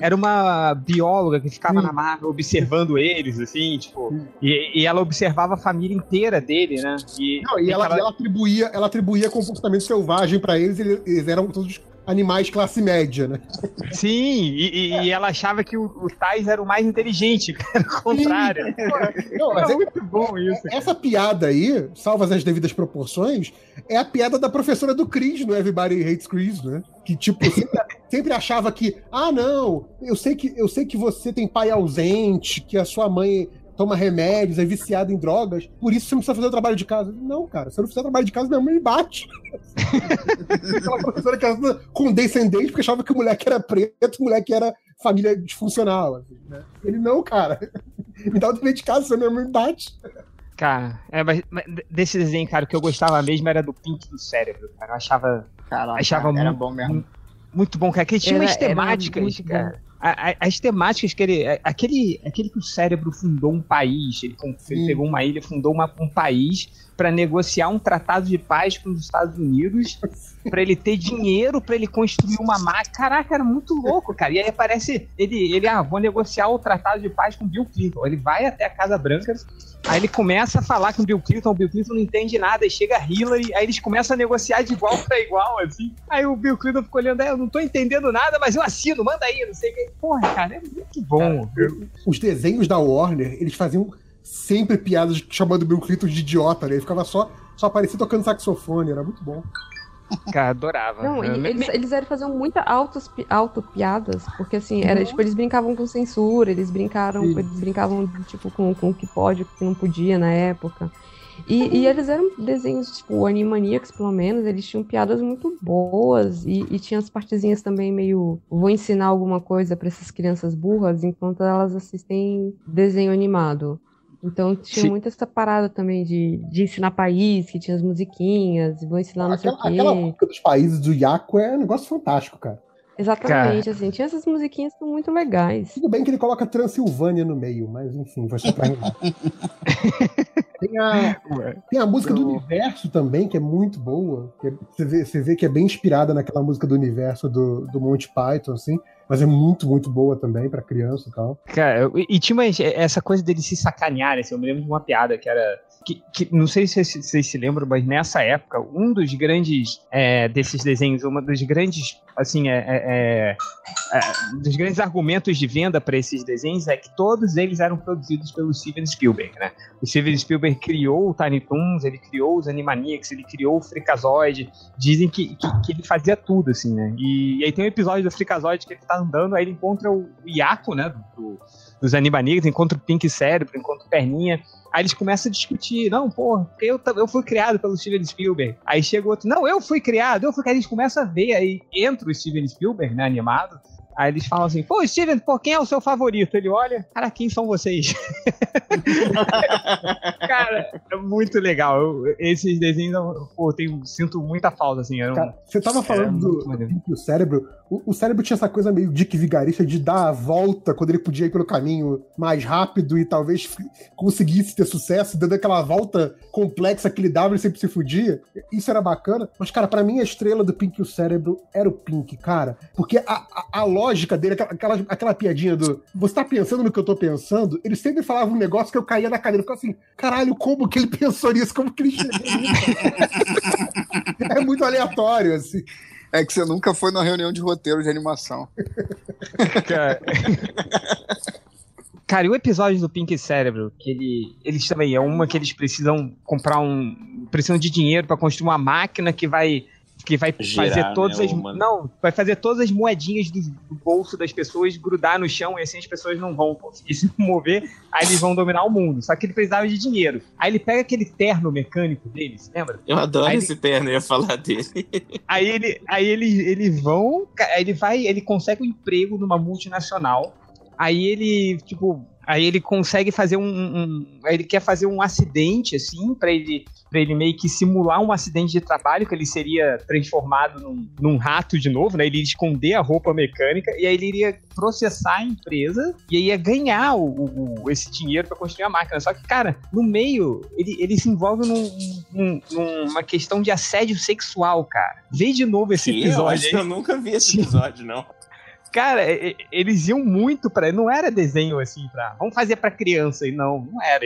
Era uma bióloga que ficava na mata observando eles, assim, tipo... E ela observava a família inteira dele, né? Ela atribuía comportamento selvagem pra eles, eles eram todos... animais classe média, né? Sim, e ela achava que o Tais era o mais inteligente, pelo contrário. Não, mas é muito bom isso. Essa piada aí, salvas as devidas proporções, é a piada da professora do Chris, no Everybody Hates Chris, né? Que, tipo, sempre achava que, não, eu sei que você tem pai ausente, que a sua mãe toma remédios, é viciado em drogas, por isso você não precisa fazer o trabalho de casa. Não, cara, se eu não fizer o trabalho de casa, minha mãe me bate. Aquela professora que era condescendente, porque achava que o moleque era preto, o moleque era família disfuncional. Assim, né? Ele, não, cara, me dá o dever de casa, senão minha mãe me bate. Cara, mas desse desenho, cara, o que eu gostava mesmo era do Pink do Cérebro, cara. Eu achava, era muito bom mesmo. Muito bom, cara, que ele tinha umas temáticas, cara. As temáticas que ele... Aquele que o Cérebro fundou um país, ele pegou uma ilha, fundou um país para negociar um tratado de paz com os Estados Unidos, para ele ter dinheiro, para ele construir uma máquina. Caraca, era muito louco, cara. E aí aparece ele vou negociar o tratado de paz com Bill Clinton. Ele vai até a Casa Branca, aí ele começa a falar com o Bill Clinton não entende nada, aí chega a Hillary, aí eles começam a negociar de igual para igual, assim. Aí o Bill Clinton ficou olhando, eu não tô entendendo nada, mas eu assino, manda aí, não sei o que. Porra, cara, é muito bom. Os desenhos da Warner, eles faziam sempre piadas chamando o Bill Clinton de idiota, né? Ele ficava só aparecia tocando saxofone, era muito bom. Cara, adorava. Não, eles faziam muitas auto-piadas, porque assim, era tipo, eles brincavam com censura, eles brincavam tipo, com o que pode, o que não podia na época. E eles eram desenhos, tipo, Animaniacs, pelo menos, eles tinham piadas muito boas e tinha as partezinhas também meio, vou ensinar alguma coisa pra essas crianças burras enquanto elas assistem desenho animado. Então tinha muito essa parada também de ensinar país, que tinha as musiquinhas, vou ensinar não sei o quê. Aquela música dos países do Iaco é um negócio fantástico, cara. Exatamente, cara. Assim, tinha essas musiquinhas que são muito legais. Tudo bem que ele coloca Transilvânia no meio, mas enfim, vai ser pra animar. Tem a música do Universo também, que é muito boa. Que você vê que é bem inspirada naquela música do Universo do Monty Python, assim. Mas é muito, muito boa também pra criança e tal. Cara, e tinha essa coisa deles se sacanearem, assim, eu me lembro de uma piada que era... Que não sei se vocês se lembram, mas nessa época, um dos grandes desses desenhos, uma dos grandes, assim, dos grandes argumentos de venda para esses desenhos é que todos eles eram produzidos pelo Steven Spielberg, né? O Steven Spielberg criou o Tiny Toons, ele criou os Animaniacs, ele criou o Freakazoid, dizem que ele fazia tudo, assim, né? E aí tem um episódio do Freakazoid que ele tá andando, aí ele encontra o Iaco, né, dos Animaniacs, encontra o Pink Cérebro, encontra o Perninha. Aí eles começam a discutir, não, porra, porque eu fui criado pelo Steven Spielberg. Aí chega outro, não, eu fui criado. Aí eles começam a ver, aí entra o Steven Spielberg, né, animado. Aí eles falam assim, pô, Steven, pô, quem é o seu favorito? Ele olha, cara, quem são vocês? Cara, é muito legal. Esses desenhos, pô, sinto muita falta, assim. Cara, você tava falando do Cérebro. O Cérebro tinha essa coisa meio Dick Vigarista de dar a volta quando ele podia ir pelo caminho mais rápido e talvez conseguisse ter sucesso, dando aquela volta complexa que ele dava, ele sempre se fudia. Isso era bacana. Mas, cara, pra mim a estrela do Pink e o Cérebro era o Pink, cara. Porque a lógica dele, aquela piadinha do você tá pensando no que eu tô pensando, ele sempre falava um negócio que eu caía na cadeira e ficava assim, caralho, como que ele pensou nisso? Como que ele chegou nisso? É muito aleatório, assim. É que você nunca foi na reunião de roteiro de animação. Cara, e o episódio do Pink Cérebro, que eles também, é uma que eles precisam comprar precisam de dinheiro pra construir uma máquina que vai girar, fazer todas, né, vai fazer todas as moedinhas do bolso das pessoas grudar no chão, e assim as pessoas não vão conseguir se mover, aí eles vão dominar o mundo. Só que ele precisava de dinheiro. Aí ele pega aquele terno mecânico dele, você lembra? Eu adoro esse terno, eu ia falar dele. Ele consegue um emprego numa multinacional. Aí ele consegue fazer ele quer fazer um acidente, assim, pra ele meio que simular um acidente de trabalho, que ele seria transformado num rato de novo, né? Ele ia esconder a roupa mecânica, e aí ele iria processar a empresa, e aí ia ganhar esse dinheiro pra construir a máquina. Só que, cara, no meio, ele se envolve numa questão de assédio sexual, cara. Vê de novo esse episódio. Eu acho que eu nunca vi esse episódio, não. Cara, eles iam muito pra... Não era desenho, assim, vamos fazer pra criança. E não era.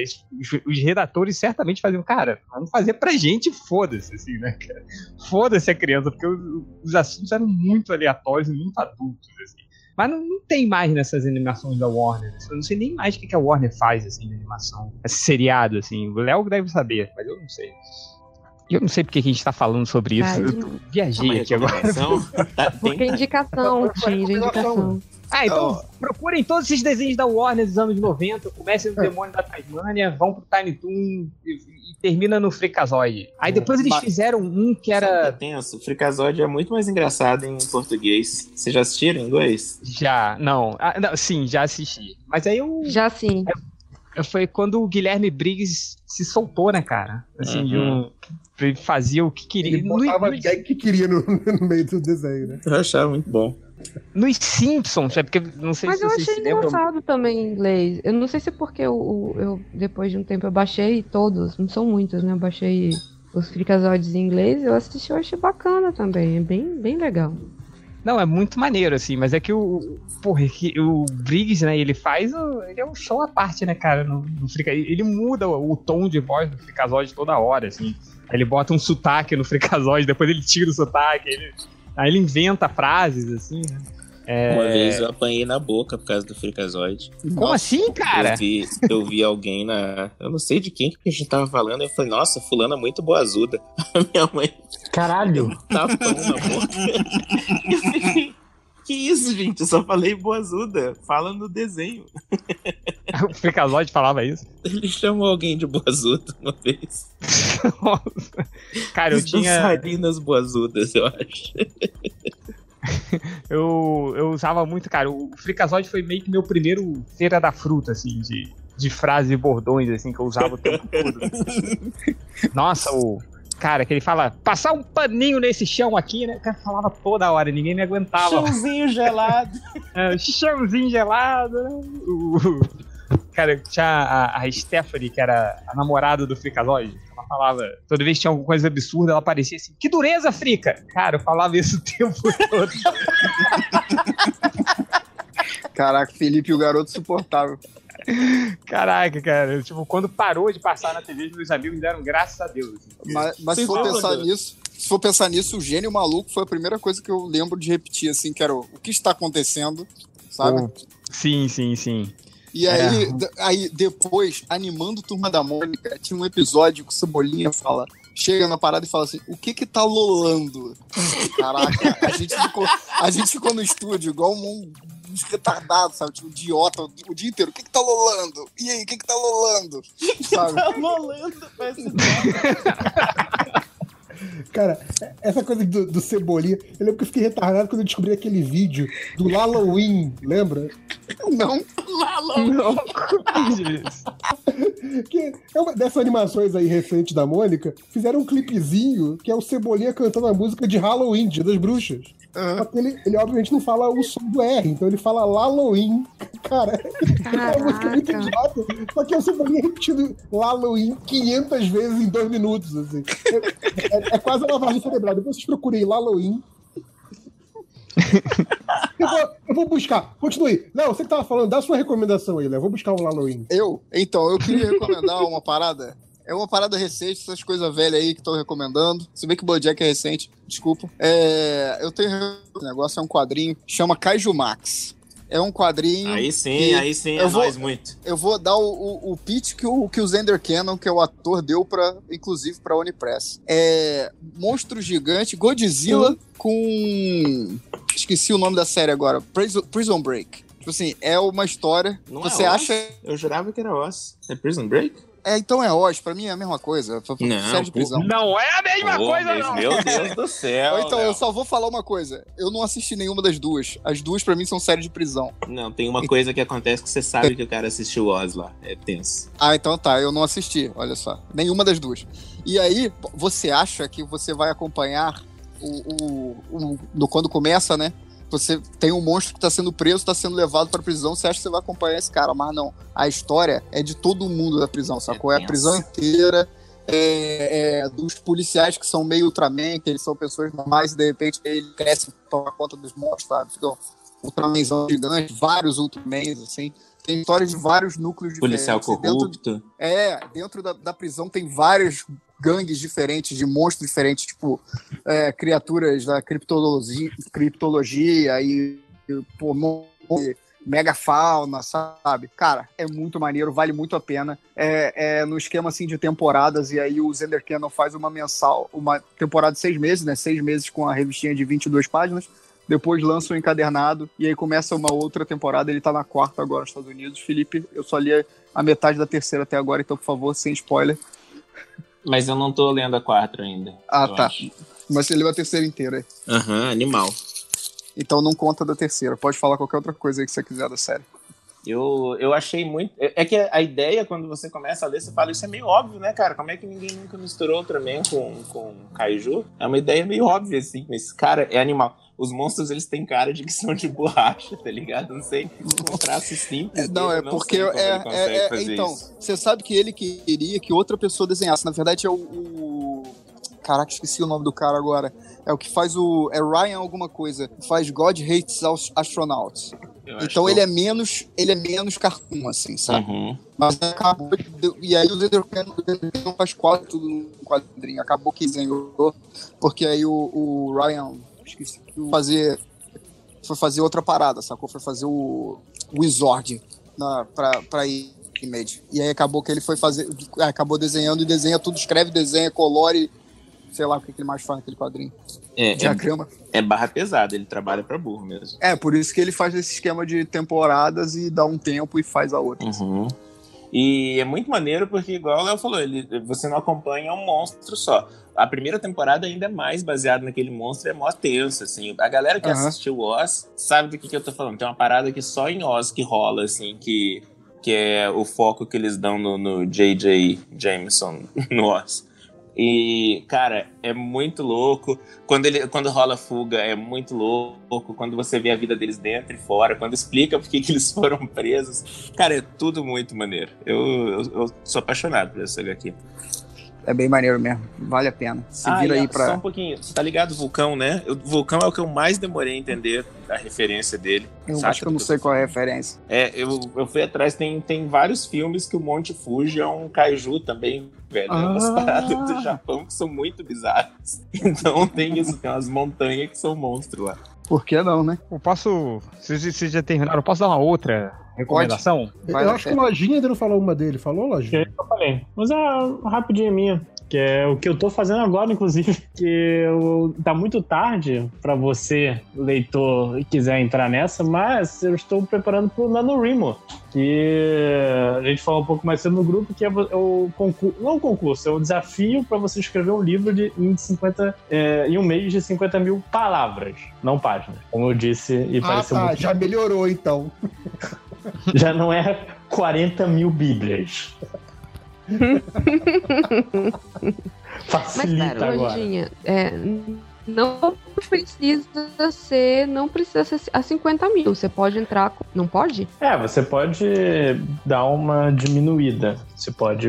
Os redatores certamente faziam... Cara, vamos fazer pra gente, foda-se, assim, né, cara? Foda-se a criança, porque os assuntos eram muito aleatórios e muito adultos, assim. Mas não tem mais nessas animações da Warner. Eu não sei nem mais o que a Warner faz, assim, de animação. Esse seriado, assim. O Léo deve saber, mas eu não sei. Eu não sei porque que a gente tá falando sobre isso. Eu viajei aqui agora. Porque indicação, gente, indicação. Ah, então procurem todos esses desenhos da Warner dos anos 90, comecem no Demônio da Tasmânia, vão pro Tiny Toons e termina no Freakazoid. Aí depois eles fizeram um que era... O Freakazoid é muito mais engraçado em português. Vocês já assistiram em inglês? Já, não. Ah, não. Sim, já assisti. Mas aí eu... Já sim. Foi quando o Guilherme Briggs se soltou, né, cara? Assim, de Ele fazia o que queria. Ele botava o que queria no meio do desenho, né? Eu achava muito bom. Nos Simpsons, é porque não sei se vocês se lembram. Mas eu achei engraçado também em inglês. Eu não sei se é porque eu depois de um tempo eu baixei todos, não são muitos, né? Eu baixei os Freakazoids em inglês, eu assisti, eu achei bacana também, é bem, bem legal. Não, é muito maneiro, assim, mas é que o Briggs, né, ele é um show à parte, né, cara, no Freakazoid. Ele muda o tom de voz do Freakazoid toda hora, assim. Ele bota um sotaque no Freakazoid, depois ele tira o sotaque, aí ele inventa frases, assim, né? Uma vez eu apanhei na boca por causa do Freakazoid. Como assim, cara? Eu vi alguém eu não sei de quem que a gente tava falando, eu falei, nossa, fulana é muito boazuda. A minha mãe... Caralho! Tava apanhando na boca. Eu falei, que isso, gente? Eu só falei boazuda. Fala no desenho. O Freakazoid falava isso? Ele chamou alguém de boazuda uma vez. Nossa. Cara, eu tinha... dançarinas boazudas, eu acho. Eu usava muito, cara. O Freakazoid foi meio que meu primeiro feira da fruta, assim, de frases e bordões, assim, que eu usava o tempo todo. Nossa, o cara que ele fala, passar um paninho nesse chão aqui, né? O cara falava toda hora, ninguém me aguentava. Chãozinho gelado. Chãozinho gelado, né? Cara, tinha a Stephanie, que era a namorada do Freakazoid. Ela falava, toda vez que tinha alguma coisa absurda, ela parecia assim, que dureza, Freaka! Cara, eu falava isso o tempo todo. Caraca, Felipe, o garoto suportável. Caraca, cara, quando parou de passar na TV, meus amigos deram graças a Deus. Assim. Mas se for pensar nisso... Se for pensar nisso, o Gênio Maluco foi a primeira coisa que eu lembro de repetir, assim, que era o que está acontecendo, sabe? Sim. E aí, aí, depois, animando Turma da Mônica, tinha um episódio que o Cebolinha chega na parada e fala assim, o que que tá lolando? Caraca, a gente ficou no estúdio igual uns retardados, sabe? Tipo, idiota o dia inteiro. O que tá lolando? E aí, o que que tá lolando? O que tá lolando? Cara, essa coisa do Cebolinha, eu lembro que eu fiquei retardado quando eu descobri aquele vídeo do Halloween, lembra? Não. Halloween. Não. Que é uma dessas animações aí recentes da Mônica, fizeram um clipezinho que é o Cebolinha cantando a música de Halloween, Dia das Bruxas. Uhum. Só que ele obviamente não fala o som do R, então ele fala Halloween. Cara, é uma música muito idiota. Só que o Cebolinha repetido Halloween 500 vezes em 2 minutos, assim. É quase uma lavagem cerebral. Depois vocês procurem Halloween. Eu vou buscar. Continue. Não, você que tava falando, dá a sua recomendação aí, Léo. Eu vou buscar um Halloween. Então, eu queria recomendar uma parada. É uma parada recente, essas coisas velhas aí que estão recomendando. Se bem que o BoJack é recente, desculpa. Eu tenho um negócio, é um quadrinho, chama Kaiju Max. É um quadrinho... Aí sim, é nóis muito. Eu vou dar o pitch que o Xander Cannon, que é o ator, deu, inclusive pra Onipress. É monstro gigante, Godzilla com... Esqueci o nome da série agora. Prison Break. Tipo assim, é uma história... Não você é acha? Eu jurava que era Oz. É Prison Break? Então é Oz, pra mim é a mesma coisa. Não, de prisão. Não é a mesma coisa, não! Meu Deus do céu! Então, Léo, eu só vou falar uma coisa. Eu não assisti nenhuma das duas. As duas, pra mim, são séries de prisão. Não, tem uma coisa que acontece que você sabe que o cara assistiu Oz lá. É tenso. Então tá. Eu não assisti, olha só. Nenhuma das duas. E aí, você acha que você vai acompanhar quando começa, né? Você tem um monstro que tá sendo preso, tá sendo levado pra prisão, você acha que você vai acompanhar esse cara, mas não. A história é de todo mundo da prisão, sacou? É a prisão inteira, dos policiais que são meio Ultraman, que eles são pessoas normais, e de repente ele cresce, toma conta dos monstros, sabe? Ficam Ultramanzão gigante, vários Ultramans, assim. Tem histórias de vários núcleos diferentes. Policial corrupto. Dentro da prisão tem vários... gangues diferentes, de monstros diferentes, tipo criaturas da criptologia e megafauna, sabe? Cara, é muito maneiro, vale muito a pena. É no esquema, assim, de temporadas, e aí o Xander Cannon faz uma temporada de 6 meses, né? 6 meses com a revistinha de 22 páginas. Depois lança um encadernado e aí começa uma outra temporada. Ele tá na 4ª agora nos Estados Unidos. Felipe, eu só li a metade da 3ª até agora, então, por favor, sem spoiler. Mas eu não tô lendo a 4 ainda. Tá. Acho. Mas você leu a 3ª inteira. Aham, animal. Então não conta da 3ª. Pode falar qualquer outra coisa aí que você quiser da série. Eu achei muito... É que a ideia, quando você começa a ler, você fala, isso é meio óbvio, né, cara? Como é que ninguém nunca misturou Ultraman com Kaiju? É uma ideia meio óbvia, assim. Mas, cara, é animal. Os monstros, eles têm cara de que são de borracha, tá ligado? Não sei, um traço simples. Não, é porque... Então, você sabe que ele queria que outra pessoa desenhasse. Na verdade, é o... Caraca, esqueci o nome do cara agora. É o que faz o... É Ryan alguma coisa. Faz God Hates Astronauts. Então ele é menos cartoon, assim, sabe? Uhum. Mas acabou... E aí o Xander Cannon faz quase tudo no quadrinho. Acabou que desenhou, porque aí o Ryan... Esqueci que foi fazer outra parada, sacou? Foi fazer o Wizard pra ir Image. E aí acabou que ele foi fazer... Acabou desenhando e desenha tudo. Escreve, desenha, colore... Sei lá o que ele mais faz naquele quadrinho. Diagrama. É barra pesada, ele trabalha pra burro mesmo. Por isso que ele faz esse esquema de temporadas e dá um tempo e faz a outra. Uhum. Assim. E é muito maneiro porque, igual o Léo falou, você não acompanha um monstro só. A primeira temporada ainda é mais baseada naquele monstro, é mó tenso, assim. A galera que assistiu Oz sabe do que eu tô falando. Tem uma parada que só em Oz que rola, assim, que é o foco que eles dão no J.J. Jameson no Oz. E, cara, é muito louco. Quando rola fuga, é muito louco. Quando você vê a vida deles dentro e fora, quando explica por que eles foram presos. Cara, é tudo muito maneiro. Eu sou apaixonado por essa HQ. É bem maneiro mesmo. Vale a pena. Se vira aí pra... Só um pouquinho. Você tá ligado, Vulcão, né? O Vulcão é o que eu mais demorei a entender a referência dele. Eu acho que eu não sei qual é a referência. Eu fui atrás. Tem vários filmes que o Monte Fuji é um kaiju também, velho. As paradas do Japão que são muito bizarras. Então tem isso. Tem umas montanhas que são monstros lá. Por que não, né? Eu posso... Vocês já terminaram. Eu posso dar uma outra... recomendação? Eu acho que o Lojinha ainda não falou uma dele. Falou, Lojinha? Eu falei. Mas rapidinho é minha. que é o que eu tô fazendo agora, inclusive, que tá muito tarde pra você, leitor, e quiser entrar nessa, mas eu estou preparando pro NaNoWriMo, que a gente falou um pouco mais cedo no grupo, que é o concurso, não o concurso, é o desafio pra você escrever um livro em um mês de 50 mil palavras, não páginas, como eu disse, e pareceu muito... já melhorou, então. Já não é 40 mil bíblias. Facilita. Mas, claro, agora. Lojinha, não precisa ser a 50 mil. Você pode entrar, não pode? Você pode dar uma diminuída. Você pode,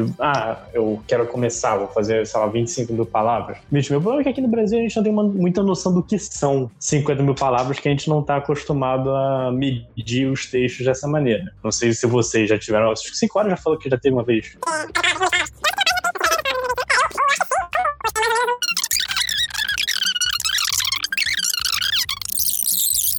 eu quero começar, vou fazer, sei lá, 25 mil palavras. Bicho, meu problema é que aqui no Brasil a gente não tem muita noção do que são 50 mil palavras, que a gente não tá acostumado a medir os textos dessa maneira. Não sei se vocês já tiveram, acho que 5 horas já falou que já teve uma vez.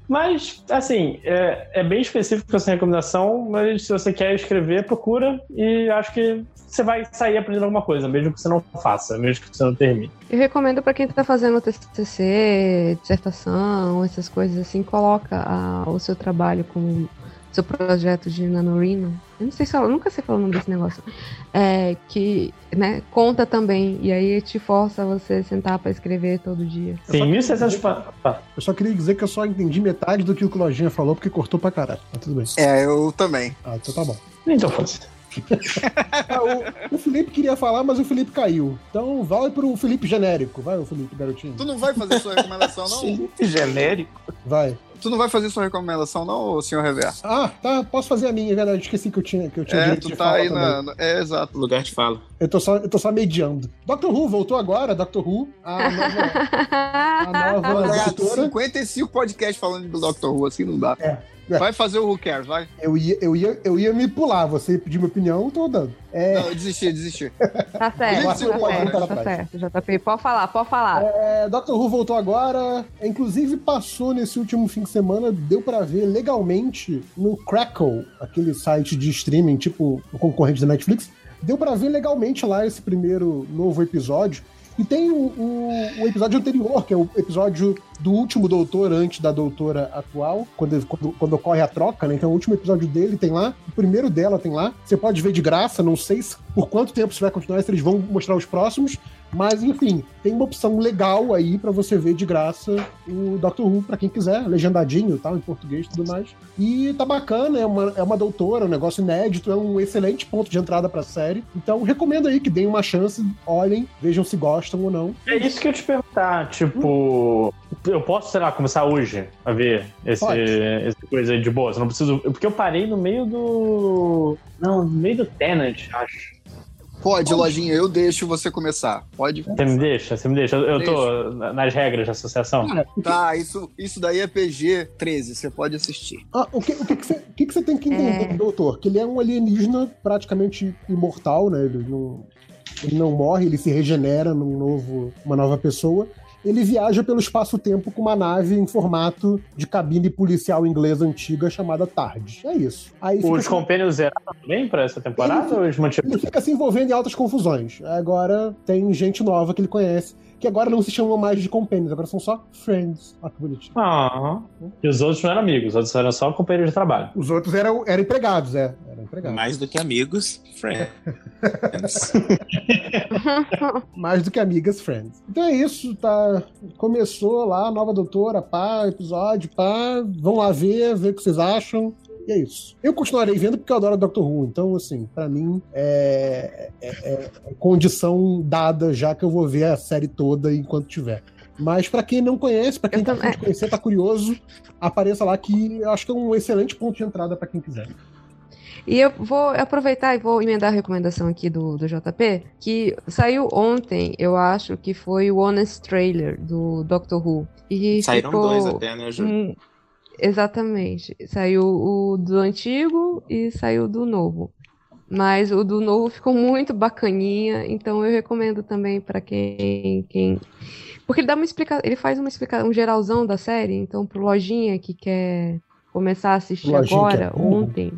Mas, assim, é bem específico essa recomendação, mas se você quer escrever, procura, e acho que você vai sair aprendendo alguma coisa, mesmo que você não faça, mesmo que você não termine. Eu recomendo pra quem tá fazendo TCC, dissertação, essas coisas assim, coloca o seu trabalho com... seu projeto de NaNoWriMo, eu não sei se eu nunca sei falar o nome desse negócio, que, né, conta também, e aí te força a você sentar pra escrever todo dia. Tem 1.600 palavras. Eu só queria dizer que eu só entendi metade do que o Lojinha falou, porque cortou pra caralho, mas tudo bem. Eu também. Então tá bom. Então foda-se. O Felipe queria falar, mas o Felipe caiu. Então vai pro Felipe genérico. Vai, o Felipe garotinho. Tu não vai fazer sua recomendação, não? Felipe genérico? Vai. Tu não vai fazer sua recomendação, não, senhor Reverso? Tá, posso fazer a minha, é verdade. Esqueci que eu tinha direito de falar. É, tu tá aí na... exato, lugar de fala. Eu tô só mediando. Doctor Who voltou agora, Doctor Who. A nova editora. 55 podcasts falando do Doctor Who, assim não dá. Vai fazer o Who Cares, vai. Eu ia me pular, você pedir minha opinião, eu tô dando. Não, eu desisti. Tá certo, tá certo. JP, pode falar. Doctor Who voltou agora, inclusive passou nesse último fim de semana, deu pra ver legalmente no Crackle, aquele site de streaming, tipo o concorrente da Netflix, deu pra ver legalmente lá esse primeiro novo episódio. E tem o episódio anterior, que é o episódio do último doutor antes da doutora atual, quando ocorre a troca, né? Então o último episódio dele tem lá, o primeiro dela tem lá. Você pode ver de graça, não sei por quanto tempo isso vai continuar, se eles vão mostrar os próximos, mas enfim, tem uma opção legal aí pra você ver de graça o Doctor Who, pra quem quiser, legendadinho e tal, em português e tudo mais. E tá bacana, é uma doutora, um negócio inédito, é um excelente ponto de entrada pra série. Então recomendo aí que deem uma chance, olhem, vejam se gostam ou não. É isso que eu te perguntar, tipo... Eu posso, sei lá, começar hoje a ver essa coisa de boa? Eu não preciso... Porque eu parei no meio do... Não, no meio do Tenant, acho. Pode, Lojinha, eu deixo você começar. Pode. Você me deixa. Eu tô nas regras da associação. Tá, isso daí é PG-13, você pode assistir. O que você tem que entender do doutor? Que ele é um alienígena praticamente imortal, né? Ele não morre, ele se regenera numa nova pessoa. Ele viaja pelo espaço-tempo com uma nave em formato de cabine policial inglesa antiga chamada Tard. É isso. Os Companions zeraram também pra essa temporada? Ele fica se envolvendo em altas confusões. Agora tem gente nova que ele conhece, que agora não se chamam mais de Companions, agora são só Friends. Olha que bonitinho. E os outros não eram amigos, os outros eram só companheiros de trabalho. Os outros eram empregados, Eram empregados. Mais do que amigos, Friends. Mais do que amigas, Friends. Então é isso, tá? Começou lá, Nova Doutora, episódio, vão lá ver o que vocês acham. E é isso. Eu continuarei vendo porque eu adoro Doctor Who. Então, assim, pra mim é condição dada já que eu vou ver a série toda enquanto tiver. Mas pra quem não conhece, pra quem tá afim de conhecer, tá curioso, apareça lá que eu acho que é um excelente ponto de entrada pra quem quiser. E eu vou aproveitar e vou emendar a recomendação aqui do JP, que saiu ontem, eu acho que foi o Honest Trailer do Doctor Who. E saíram dois até, né, Ju? Exatamente. Saiu o do antigo e saiu do novo. Mas o do novo ficou muito bacaninha, então eu recomendo também pra quem... Porque ele dá uma explicação, ele faz uma explicação, um geralzão da série, então pro Lojinha que quer começar a assistir Lojinha agora, ontem...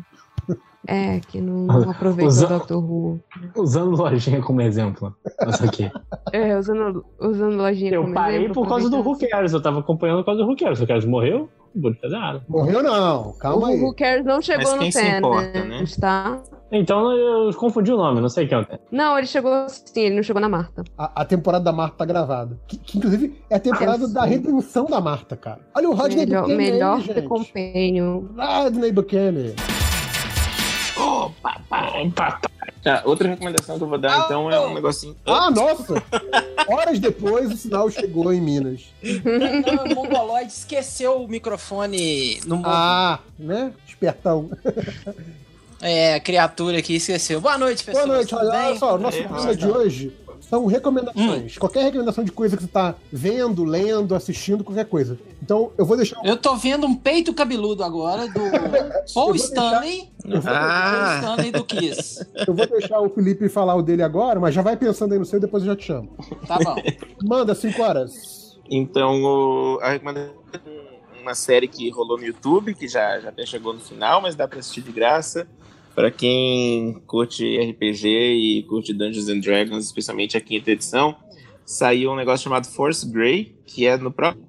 que não aproveita o Dr. Who. Usando Lojinha como exemplo. Nossa, okay. É, usando lojinha. Eu parei por causa do Who Cares, eu tava acompanhando por causa do Who Cares. O Who Cares morreu, não vou fazer nada. Morreu não, calma aí. O Who Cares não chegou no Tanner, né? Tá? Então eu confundi o nome, não sei quem é o Tanner. Não, ele chegou sim, ele não chegou na Marta. A temporada da Marta tá gravada. Que inclusive é a temporada da redenção da Marta, cara. Olha o Rodney Buchanan. Melhor que companheiro. Rodney Buchanan. Oh, papai, papai. Tá, outra recomendação que eu vou dar, então, é um negocinho... Ah, nossa! Horas depois, o sinal chegou em Minas. Não, o Mongoloid esqueceu o microfone no... né? Espertão. É, a criatura aqui esqueceu. Boa noite, pessoal. Boa noite, olha só, nossa coisa de hoje... São recomendações. Qualquer recomendação de coisa que você tá vendo, lendo, assistindo, qualquer coisa. Então, eu vou deixar... Eu tô vendo um peito cabeludo agora do Paul Stanley. Paul Stanley do Kiss. Eu vou deixar o Felipe falar o dele agora, mas já vai pensando aí no seu e depois eu já te chamo. Tá bom. Manda, 5 horas. Então, a recomendação... Uma série que rolou no YouTube, que já até chegou no final, mas dá pra assistir de graça. Pra quem curte RPG e curte Dungeons & Dragons, especialmente a 5ª edição, saiu um negócio chamado Force Grey, que é no próprio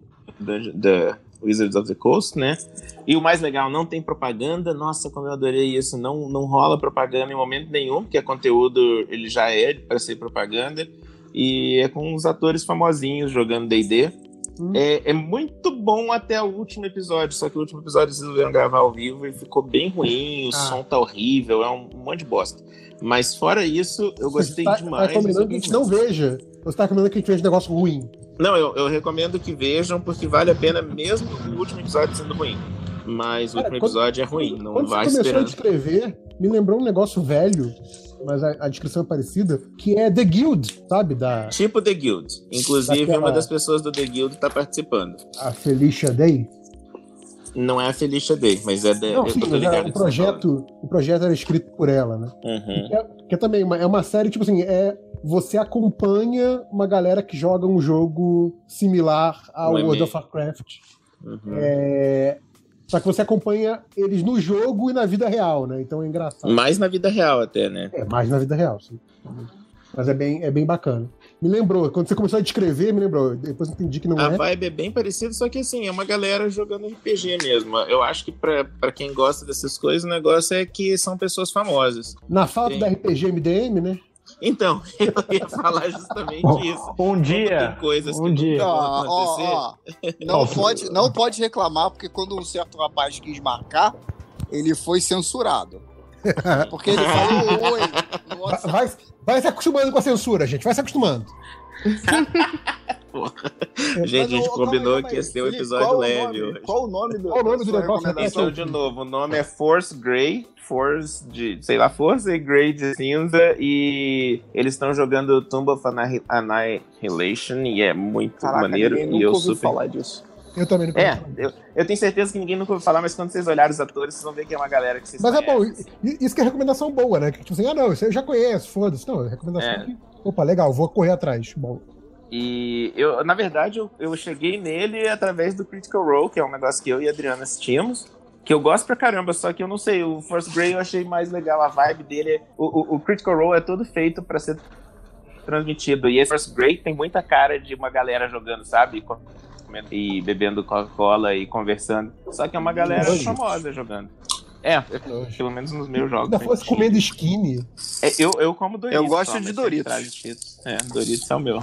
da Wizards of the Coast, né? E o mais legal, não tem propaganda. Nossa, como eu adorei isso. Não rola propaganda em momento nenhum, porque o conteúdo ele já é para ser propaganda. E é com os atores famosinhos jogando D&D. É muito bom até o último episódio, só que o último episódio eles resolveram gravar ao vivo e ficou bem ruim, o som tá horrível, é um monte de bosta. Mas fora isso, eu gostei demais. Você tá recomendando que a gente não veja? Ou você tá recomendando que a gente veja um negócio ruim? Não, eu recomendo que vejam, porque vale a pena mesmo o último episódio sendo ruim. Mas o último episódio é ruim, não vai esperando. Quando você começou a descrever, me lembrou um negócio velho, mas a descrição é parecida, que é The Guild, sabe? Tipo The Guild. Inclusive, uma das pessoas do The Guild tá participando. A Felicia Day? Não é a Felicia Day, mas é da... Não, sim, eu tô ligado, o projeto era escrito por ela, né? Uhum. Que é também uma série, tipo assim, você acompanha uma galera que joga um jogo similar ao World of Warcraft. Uhum. Só que você acompanha eles no jogo e na vida real, né? Então é engraçado. Mais na vida real até, né? Mais na vida real, sim. Mas é bem bacana. Me lembrou, quando você começou a descrever, me lembrou. Depois entendi que não é. A vibe é bem parecida, só que assim, é uma galera jogando RPG mesmo. Eu acho que pra quem gosta dessas coisas, o negócio é que são pessoas famosas. Na falta da RPG MDM, né? Então, eu ia falar justamente isso. Um dia. Não pode reclamar, porque quando um certo rapaz quis marcar, ele foi censurado. Porque ele falou oi no WhatsApp. Vai se acostumando com a censura, gente. Vai se acostumando. Gente, a gente combinou que ia ser um episódio leve hoje. Qual o nome do negócio? Então, de novo, o nome é Force Grey. Force e Grey de cinza, e eles estão jogando Tomb of Annihilation e é muito maneiro. E eu super falar disso. Eu também não eu tenho certeza que ninguém nunca ouviu falar, mas quando vocês olharem os atores, vocês vão ver que é uma galera que vocês conhecem. Mas é bom, isso que é recomendação boa, né? Que tipo assim, não, isso eu já conheço, foda-se. Não, recomendação que... Opa, legal, vou correr atrás. Bom. E eu, na verdade, eu cheguei nele através do Critical Role, que é um negócio que eu e a Adriana assistimos, que eu gosto pra caramba, só que eu não sei, o Force Grey eu achei mais legal, a vibe dele, o Critical Role é todo feito pra ser transmitido, e esse Force Grey tem muita cara de uma galera jogando, sabe, e bebendo Coca-Cola e conversando, só que é uma galera famosa jogando. Pelo menos nos meus jogos. Ainda fosse comendo skinny. Eu como Doritos. Eu gosto de Doritos. Doritos é o meu.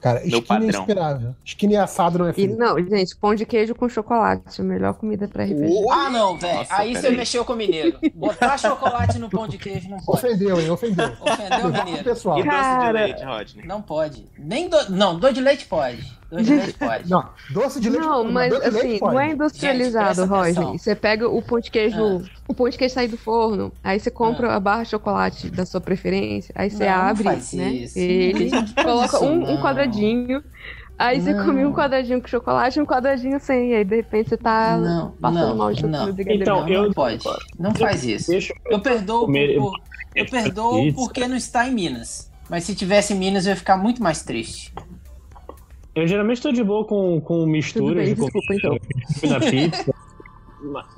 Cara, skinny é inspirável. Skinny assado não é frio. Não, gente, pão de queijo com chocolate. Melhor comida pra RPG. Ah, não, velho. Aí você mexeu com o mineiro. Botar chocolate no pão de queijo não pode. Ofendeu, hein? Ofendeu o mineiro. Pessoal. E doce de leite, Rodney? Não pode. Não, doce de leite pode. Não, doce de leite não, mas assim, não é industrializado, Rodney. Você pega o pão de queijo, o pão de queijo sai do forno, aí você compra a barra de chocolate da sua preferência, aí você abre, não faz né? Isso. Ele coloca um quadradinho, aí você come um quadradinho com chocolate e um quadradinho sem, e aí de repente você tá passando mal de chocolate. Então, não pode. Não faz isso. Eu perdoo porque não está em Minas. Mas se tivesse em Minas, eu ia ficar muito mais triste. Eu geralmente tô de boa com misturas bem, de desculpa, na pizza,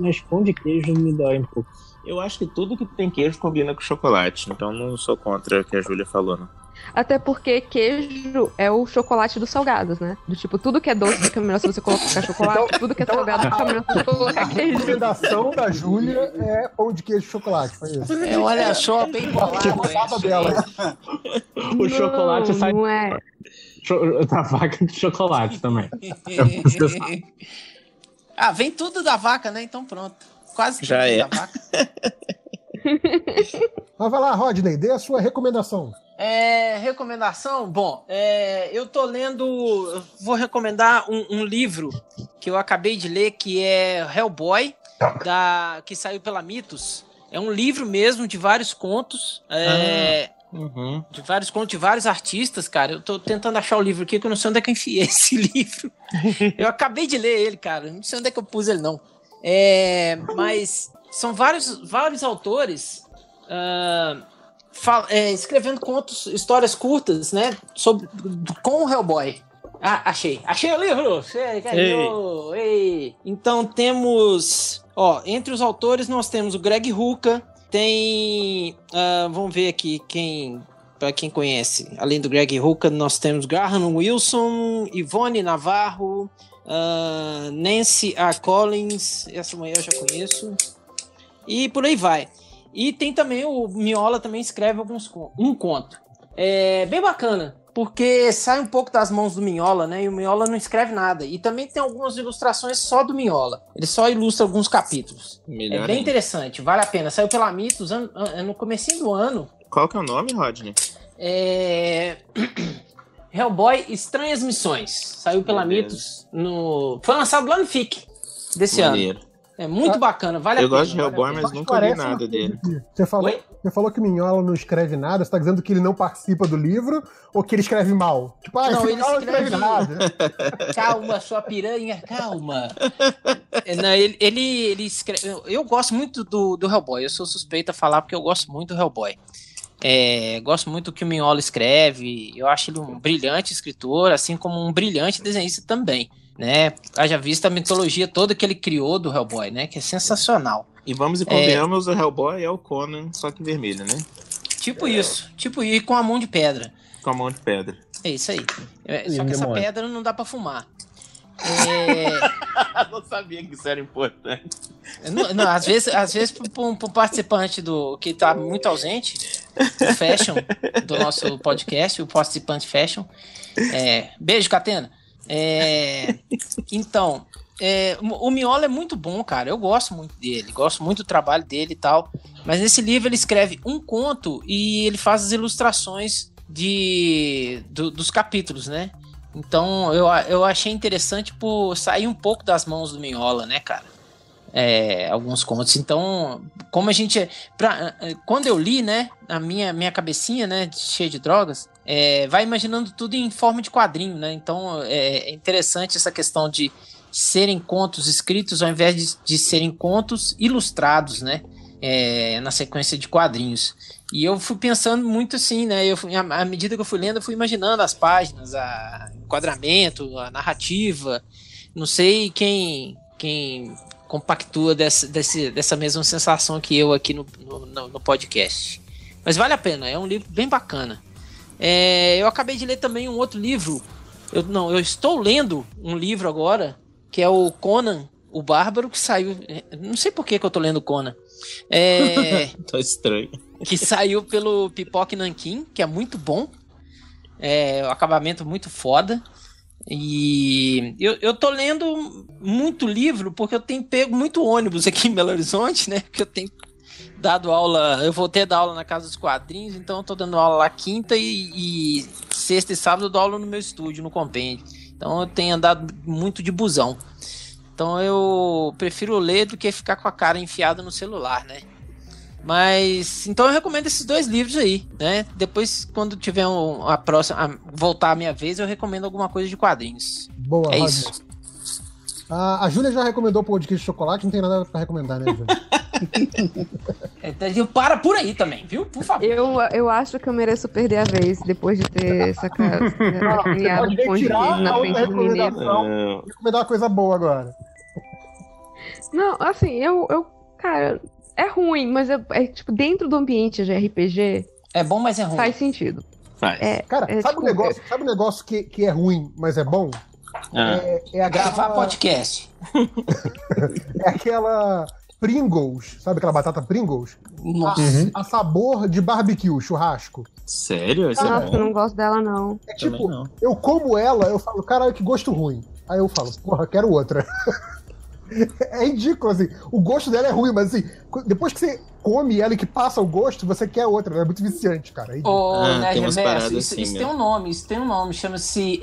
mas pão de queijo me dói um pouco. Eu acho que tudo que tem queijo combina com chocolate, então não sou contra o que a Júlia falou, não. Até porque queijo é o chocolate dos salgados, né? Do tipo, tudo que é doce fica melhor se você colocar chocolate, então, tudo que é salgado fica melhor se você colocar queijo. A recomendação da Júlia é pão de queijo e chocolate, foi isso. É, olha só, bem bolado. O chocolate sai da vaca de chocolate também. Ah, vem tudo da vaca, né? Então pronto. Quase tudo da vaca. Mas vai lá, Rodney, dê a sua recomendação. Recomendação? Bom, eu tô lendo... Vou recomendar um livro que eu acabei de ler, que é Hellboy, que saiu pela Mitos. É um livro mesmo de vários contos. Uhum. De vários contos de vários artistas, cara. Eu tô tentando achar o livro aqui, que eu não sei onde é que eu enfiei esse livro. Eu acabei de ler ele, cara. Não sei onde é que eu pus ele, não. Mas são vários autores escrevendo contos, histórias curtas, né? Com o Hellboy. Ah, achei. Achei o livro! Ei. Então temos... entre os autores nós temos o Greg Hooker. Tem... vamos ver aqui quem... Para quem conhece. Além do Greg Hooker, nós temos Graham Wilson, Ivone Navarro, Nancy A. Collins. Essa mulher eu já conheço. E por aí vai. E tem também... O Miola também escreve um conto. É bem bacana. Porque sai um pouco das mãos do Mignola, né? E o Mignola não escreve nada. E também tem algumas ilustrações só do Mignola. Ele só ilustra alguns capítulos. Melhor bem interessante, vale a pena. Saiu pela Mitos no comecinho do ano. Qual que é o nome, Rodney? Hellboy Estranhas Missões. Saiu pela Mitos. Foi lançado lá no FIC desse ano. É muito bacana, vale a pena. Eu gosto de Hellboy, mas nunca li nada dele. Você falou que o Mignola não escreve nada, você tá dizendo que ele não participa do livro ou que ele escreve mal? Tipo, não, ele escreve nada. Calma, sua piranha, calma. Não, ele escreve... Eu gosto muito do Hellboy, eu sou suspeito a falar porque eu gosto muito do Hellboy. Gosto muito do que o Mignola escreve, eu acho ele um brilhante escritor, assim como um brilhante desenhista também. Né? Haja vista a mitologia toda que ele criou do Hellboy, né? Que é sensacional. E vamos e convenhamos, o Hellboy é o Conan, só que vermelho, né? Tipo isso. Tipo ir com a mão de pedra. Com a mão de pedra. É isso aí. Só que essa pedra não dá pra fumar. Não sabia que isso era importante. Não, às vezes para um participante que está muito ausente, o Fashion, do nosso podcast, o participante Fashion. Beijo, Catena. Então, o Mignola é muito bom, cara. Eu gosto muito dele, gosto muito do trabalho dele e tal. Mas nesse livro ele escreve um conto e ele faz as ilustrações dos capítulos, né? Então eu achei interessante por sair um pouco das mãos do Mignola, né, cara? Alguns contos. Então, como a gente... quando eu li, né, a minha cabecinha, né, cheia de drogas, vai imaginando tudo em forma de quadrinho, né? Então é interessante essa questão de serem contos escritos ao invés de serem contos ilustrados, né? Na sequência de quadrinhos. E eu fui pensando muito assim, né? À medida que eu fui lendo, eu fui imaginando as páginas, o enquadramento, a narrativa. Não sei quem compactua dessa mesma sensação que eu aqui no podcast. Mas vale a pena, é um livro bem bacana. Eu acabei de ler também um outro livro. Eu estou lendo um livro agora, que é o Conan, o Bárbaro, que saiu... Não sei por que eu estou lendo o Conan. Tá estranho. Que saiu pelo Pipoca e Nanquim, que é muito bom. Um acabamento muito foda. E eu tô lendo muito livro, porque eu tenho pego muito ônibus aqui em Belo Horizonte, né? Porque eu tenho... dado aula, eu voltei a dar aula na Casa dos Quadrinhos, então eu tô dando aula lá quinta e sexta e sábado eu dou aula no meu estúdio, no Compêndio. Então eu tenho andado muito de busão. Então eu prefiro ler do que ficar com a cara enfiada no celular, né? Mas, então eu recomendo esses dois livros aí, né? Depois, quando tiver a próxima, voltar a minha vez, eu recomendo alguma coisa de quadrinhos. Boa, é isso. A Júlia já recomendou o pão de queijo de chocolate, não tem nada pra recomendar, né, Júlia? Para por aí também, viu? Por favor. Eu acho que eu mereço perder a vez, depois de ter sacado, criado um pão de queijo na frente do mineiro. Vou recomendar uma coisa boa agora. Não, assim, eu cara, é ruim, mas tipo, dentro do ambiente de RPG... É bom, mas é ruim. Faz sentido. Faz. Cara, sabe o negócio, que é ruim, mas é bom? Gravar podcast. É aquela Pringles, sabe aquela batata Pringles? Nossa. A sabor de barbecue, churrasco. Sério? Eu não gosto dela, não. É tipo, não. Eu como ela, eu falo, caralho, que gosto ruim. Aí eu falo, porra, quero outra. É ridículo, assim. O gosto dela é ruim, mas assim, depois que você come ela e que passa o gosto, você quer outra, né? É muito viciante, cara. É isso tem um nome, chama-se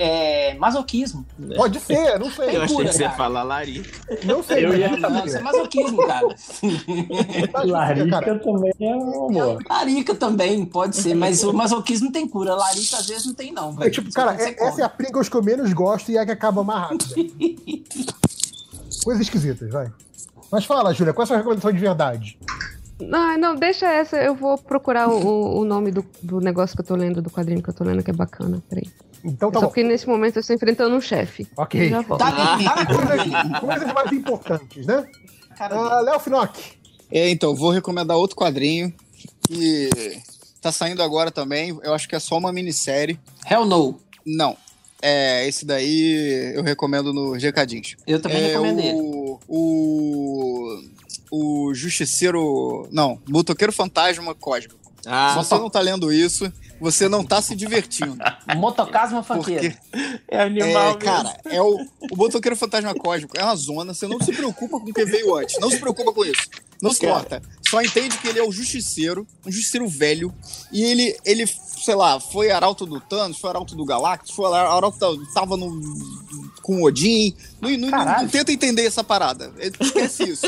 masoquismo. Pode ser, não sei. Eu achei que você ia falar larica. Não sei, eu ia falar. Isso é masoquismo, cara. Larica também é um amor. Larica também, pode ser, mas o masoquismo tem cura. Larica às vezes não tem, não. Véio. Tipo, cara, essa é a Pringles que eu menos gosto e é a que acaba mais rápido. Coisas esquisitas, vai. Mas fala, Júlia, qual é a sua recomendação de verdade? Não, deixa essa. Eu vou procurar o nome do negócio que eu tô lendo, do quadrinho que eu tô lendo, que é bacana. Peraí. Então tá bom. Só porque nesse momento eu estou enfrentando um chefe. Ok. Já volto. Coisas mais importantes, né? Léo Finock. Então, vou recomendar outro quadrinho que tá saindo agora também. Eu acho que é só uma minissérie. Hell no. Não. Esse daí eu recomendo nos recadinhos. Eu também recomendo ele. O Justiceiro... Não, Motoqueiro Fantasma Cósmico. Se você não tá lendo isso, você não tá se divertindo. Motocasma Fanqueiro. É animal mesmo. Cara, é o Motoqueiro Fantasma Cósmico. É uma zona, você não se preocupa com o que veio antes. Não se preocupa com isso. Não se importa. Só entende que ele é o Justiceiro, um Justiceiro velho, e ele sei lá, foi arauto do Thanos, foi arauto do Galactus, foi arauto tava com Odin. Não tenta entender essa parada. Esquece isso.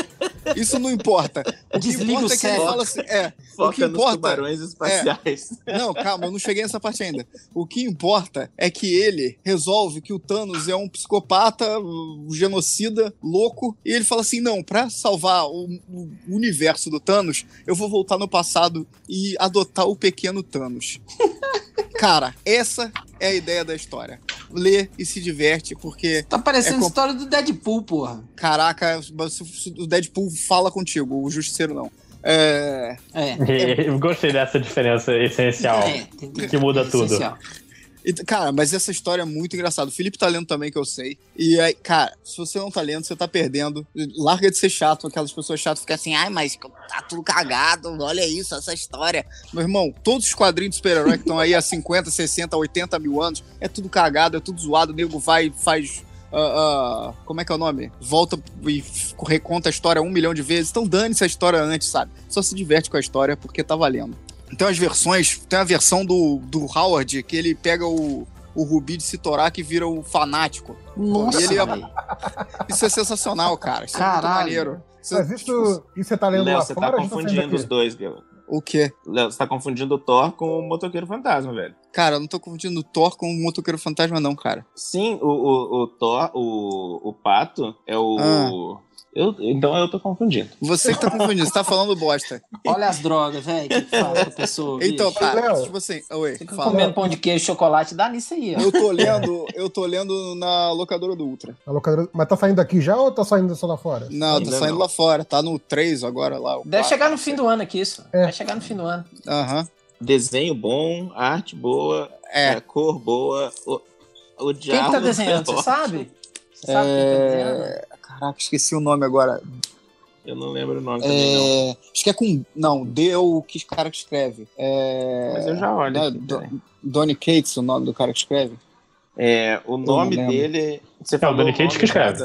Isso não importa. O que importa é que ele fala assim... Foca o que importa, nos tubarões espaciais. Não, calma, eu não cheguei nessa parte ainda. O que importa é que ele resolve que o Thanos é um psicopata, um genocida, louco, e ele fala assim, não, pra salvar o universo do Thanos, eu vou voltar no passado e adotar o pequeno Thanos. Cara, essa é a ideia da história. Lê e se diverte, porque... Tá parecendo a história do Deadpool, porra. Caraca, o Deadpool fala contigo, o Justiceiro não. Eu gostei dessa diferença essencial, que muda tudo. E, cara, mas essa história é muito engraçada. O Felipe tá lendo também, que eu sei. E aí, cara, se você não tá lendo, você tá perdendo. Larga de ser chato, aquelas pessoas chatas ficam assim, ai, mas tá tudo cagado, olha isso, essa história. Meu irmão, todos os quadrinhos de super-herói que estão aí há 50, 60, 80 mil anos, é tudo cagado, é tudo zoado, o nego vai, faz... como é que é o nome? Volta e reconta a história 1 milhão de vezes. Então dane-se a história antes, sabe? Só se diverte com a história porque tá valendo. Então as versões... Tem a versão do Howard, que ele pega o Rubi de Sitorak e vira o fanático. Nossa! Isso é sensacional, cara. Isso é muito maneiro. Mas isso você tá lendo Léo, você tá confundindo os dois, Guilherme. O quê? Léo, você tá confundindo o Thor com o Motoqueiro Fantasma, velho. Cara, eu não tô confundindo o Thor com o Motoqueiro Fantasma, não, cara. Sim, o Thor, o Pato, é o... então eu tô confundindo. Você que tá confundindo, você tá falando bosta. Olha as drogas, velho, que fala com a pessoa. Então, cara, tipo assim... Oi, fala. Comendo pão de queijo, chocolate, dá nisso aí, ó. Eu tô lendo na locadora do Ultra. Mas tá saindo aqui já ou tá saindo só lá fora? Não, tá saindo lá fora, tá no 3 agora lá. Deve chegar no fim do ano aqui isso. Vai chegar no fim do ano. Aham. Desenho bom, arte boa, cor boa, o diabo... Quem que tá desenhando, você sabe? Você sabe quem tá desenhando? Caraca, esqueci o nome agora. Eu não lembro o nome também, não. Acho que é com... Não, D ou o que o cara que escreve. Mas eu já olho. Donny Cates, o nome do cara que escreve. O nome dele... Você é o Donny Cates que escreve. O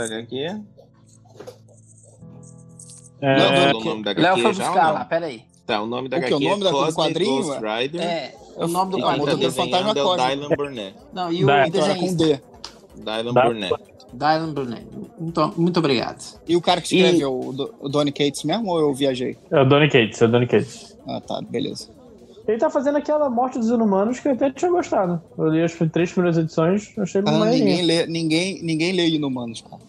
nome da HQ. Léo foi buscar lá, peraí. Tá, o nome da HQ é Cosmic Ghost Rider. O nome do quadrinho é o Dylan Burnett. Não, e o desenho Dylan Burnett. Dylan Brunet. Então, muito obrigado. E o cara que escreve é o Donny Cates mesmo ou eu viajei? É o Donny Cates. Ah, tá, beleza. Ele tá fazendo aquela Morte dos Inumanos que eu até tinha gostado. Eu li as 3 primeiras edições, achei muito maneiro. Ninguém lê Inumanos, cara.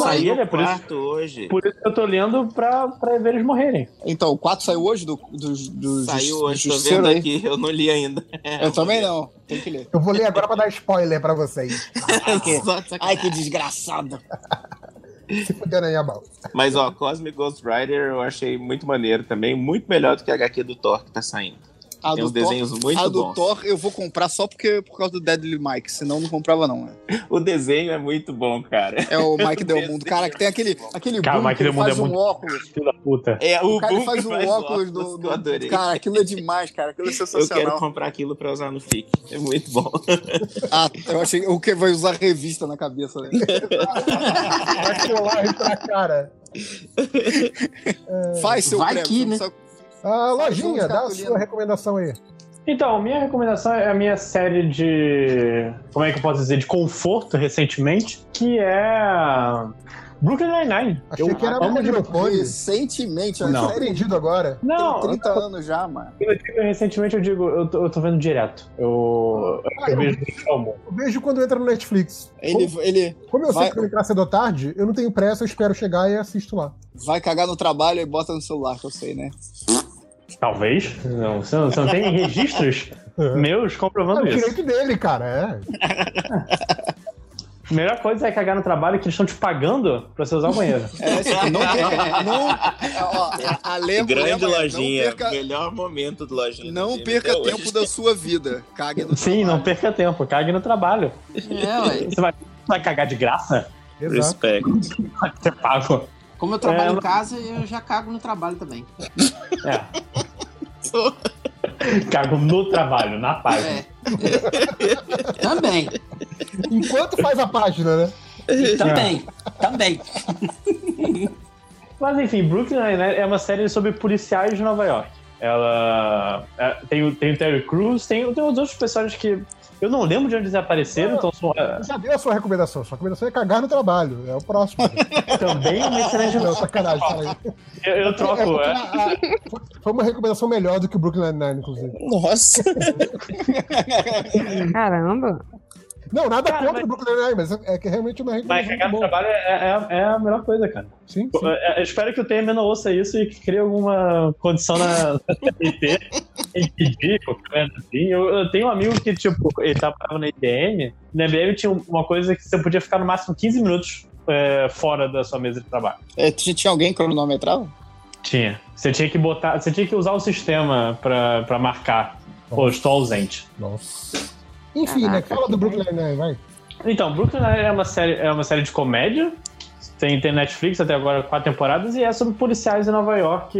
Saiu o 4 hoje. Por isso que eu tô lendo pra ver eles morrerem. Então, o 4 saiu hoje do Saiu hoje, tô vendo aí. Aqui, eu não li ainda. Eu também não, tem que ler. Eu vou ler agora pra dar spoiler pra vocês. Ai, que desgraçado. Se puder aí, Abal. Mas, ó, Cosmic Ghost Rider eu achei muito maneiro também, muito melhor do que a HQ do Thor que tá saindo. Tem uns desenhos muito bons. A do Thor eu vou comprar só porque, por causa do Deadly Mike, senão não comprava não. Né? O desenho é muito bom, cara. É o Mike Delmundo. Cara, que tem aquele cara, boom, Mike que faz um óculos. Filho da puta. É, o cara faz um óculos do... Cara, aquilo é demais, cara. Aquilo é sensacional. Eu quero comprar aquilo pra usar no FIC. É muito bom. Ah, eu achei o que vai usar revista na cabeça, né? Vai colar e pra cara. Faz seu vai prêmio, aqui, né? Só... Lojinha, dá a sua recomendação aí. Então, minha recomendação é a minha série de... Como é que eu posso dizer? De conforto, recentemente. Que é... Brooklyn Nine-Nine. Achei que era mais recentemente. Eu não entendido agora. Não. Tem 30 anos já, mano. Recentemente eu digo, eu tô vendo direto. Eu vejo quando entra no Netflix. Como eu sei que eu entrar cedo ou tarde, eu não tenho pressa, eu espero chegar e assisto lá. Vai cagar no trabalho e bota no celular, que eu sei, né? Talvez. Não, você não tem registros meus comprovando isso. É o direito dele, cara. É. A melhor coisa é cagar no trabalho que eles estão te pagando pra você usar o banheiro. É, não perca. Grande lojinha. Não perca, melhor momento do lojinha. Não perca tempo hoje. Da sua vida. Cague no trabalho. Sim, não perca tempo. Cague no trabalho. Você vai cagar de graça? Respeito. Vai ter pago. Como eu trabalho em casa, eu já cago no trabalho também. Cago no trabalho, na página. Também. Enquanto faz a página, né? Também. Mas enfim, Brooklyn Nine-Nine é uma série sobre policiais de Nova York. Ela tem o Terry Crews, tem os outros personagens que eu não lembro de onde eles apareceram. Então já deu a sua recomendação. Sua recomendação é cagar no trabalho. É o próximo. Também é uma excelente... Não, sacanagem. Eu troco. Foi uma recomendação melhor do que o Brooklyn Nine-Nine, inclusive. Nossa. Caramba. Não, nada contra o Brooklyn Nine-Nine, mas é que realmente uma recomendação. Mas cagar no trabalho é a melhor coisa, cara. Sim. Eu espero que o TM não ouça isso e que crie alguma condição na CLT impedir qualquer coisa assim. Eu tenho um amigo que, tipo, ele trabalhava na IBM. Na IBM tinha uma coisa que você podia ficar no máximo 15 minutos fora da sua mesa de trabalho. Tinha alguém cronometrado? Tinha. Você tinha que usar o sistema pra marcar. Pô, estou ausente. Nossa. Enfim, né? Fala do Brooklyn Nine-Nine, vai. Então, Brooklyn Nine-Nine é uma série de comédia. Tem Netflix até agora 4 temporadas e é sobre policiais em Nova York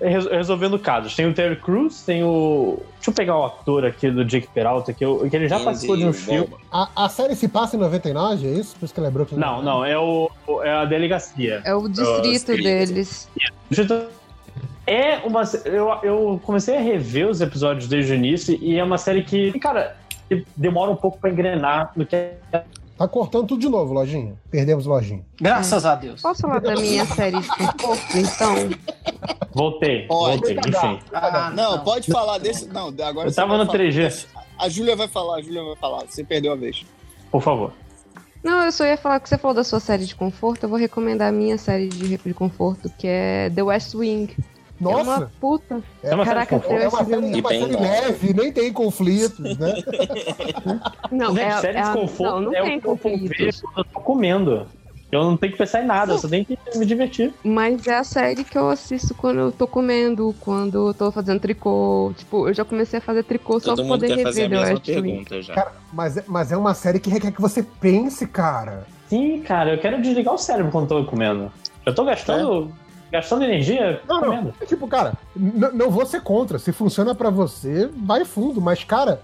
resolvendo casos. Tem o Terry Crews, tem o... Deixa eu pegar o ator aqui do Jake Peralta, que ele já participou de um filme. A série se passa em 99, é isso? Por isso que ela é Brooklyn Nine-Nine? Não, é a delegacia. É o distrito deles. É uma... Eu comecei a rever os episódios desde o início e é uma série que, cara, demora um pouco pra engrenar no que é. Tá cortando tudo de novo, Lojinha. Perdemos Lojinha. Graças a Deus. Posso falar da minha série de conforto, então? Voltei, enfim. Não, pode falar desse... Não, agora eu tava no 3G. A Júlia vai falar. Você perdeu a vez. Por favor. Não, eu só ia falar que você falou da sua série de conforto. Eu vou recomendar a minha série de conforto, que é The West Wing. Nossa! É uma puta. Caraca, é uma série leve, nem tem conflitos, né? Não, série de conforto não tem conflitos. Eu tô comendo. Eu não tenho que pensar em nada, eu só tenho que me divertir. Mas é a série que eu assisto quando eu tô comendo, quando eu tô fazendo tricô. Tipo, eu já comecei a fazer tricô só pra poder rever. Todo mundo quer fazer a mesma pergunta já. Cara, mas é uma série que requer que você pense, cara. Sim, cara, eu quero desligar o cérebro quando eu tô comendo. Já tô gastando energia comendo. Tipo, cara, não vou ser contra. Se funciona pra você, vai fundo. Mas, cara,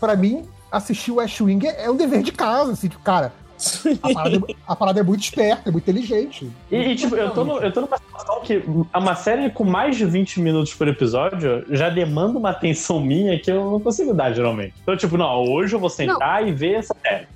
pra mim, assistir o West Wing é um dever de casa, assim, tipo, cara... A parada é muito esperta, é muito inteligente. E tipo, eu tô numa situação que uma série com mais de 20 minutos por episódio já demanda uma atenção minha que eu não consigo dar, geralmente. Então, tipo, não, hoje eu vou sentar e ver essa série.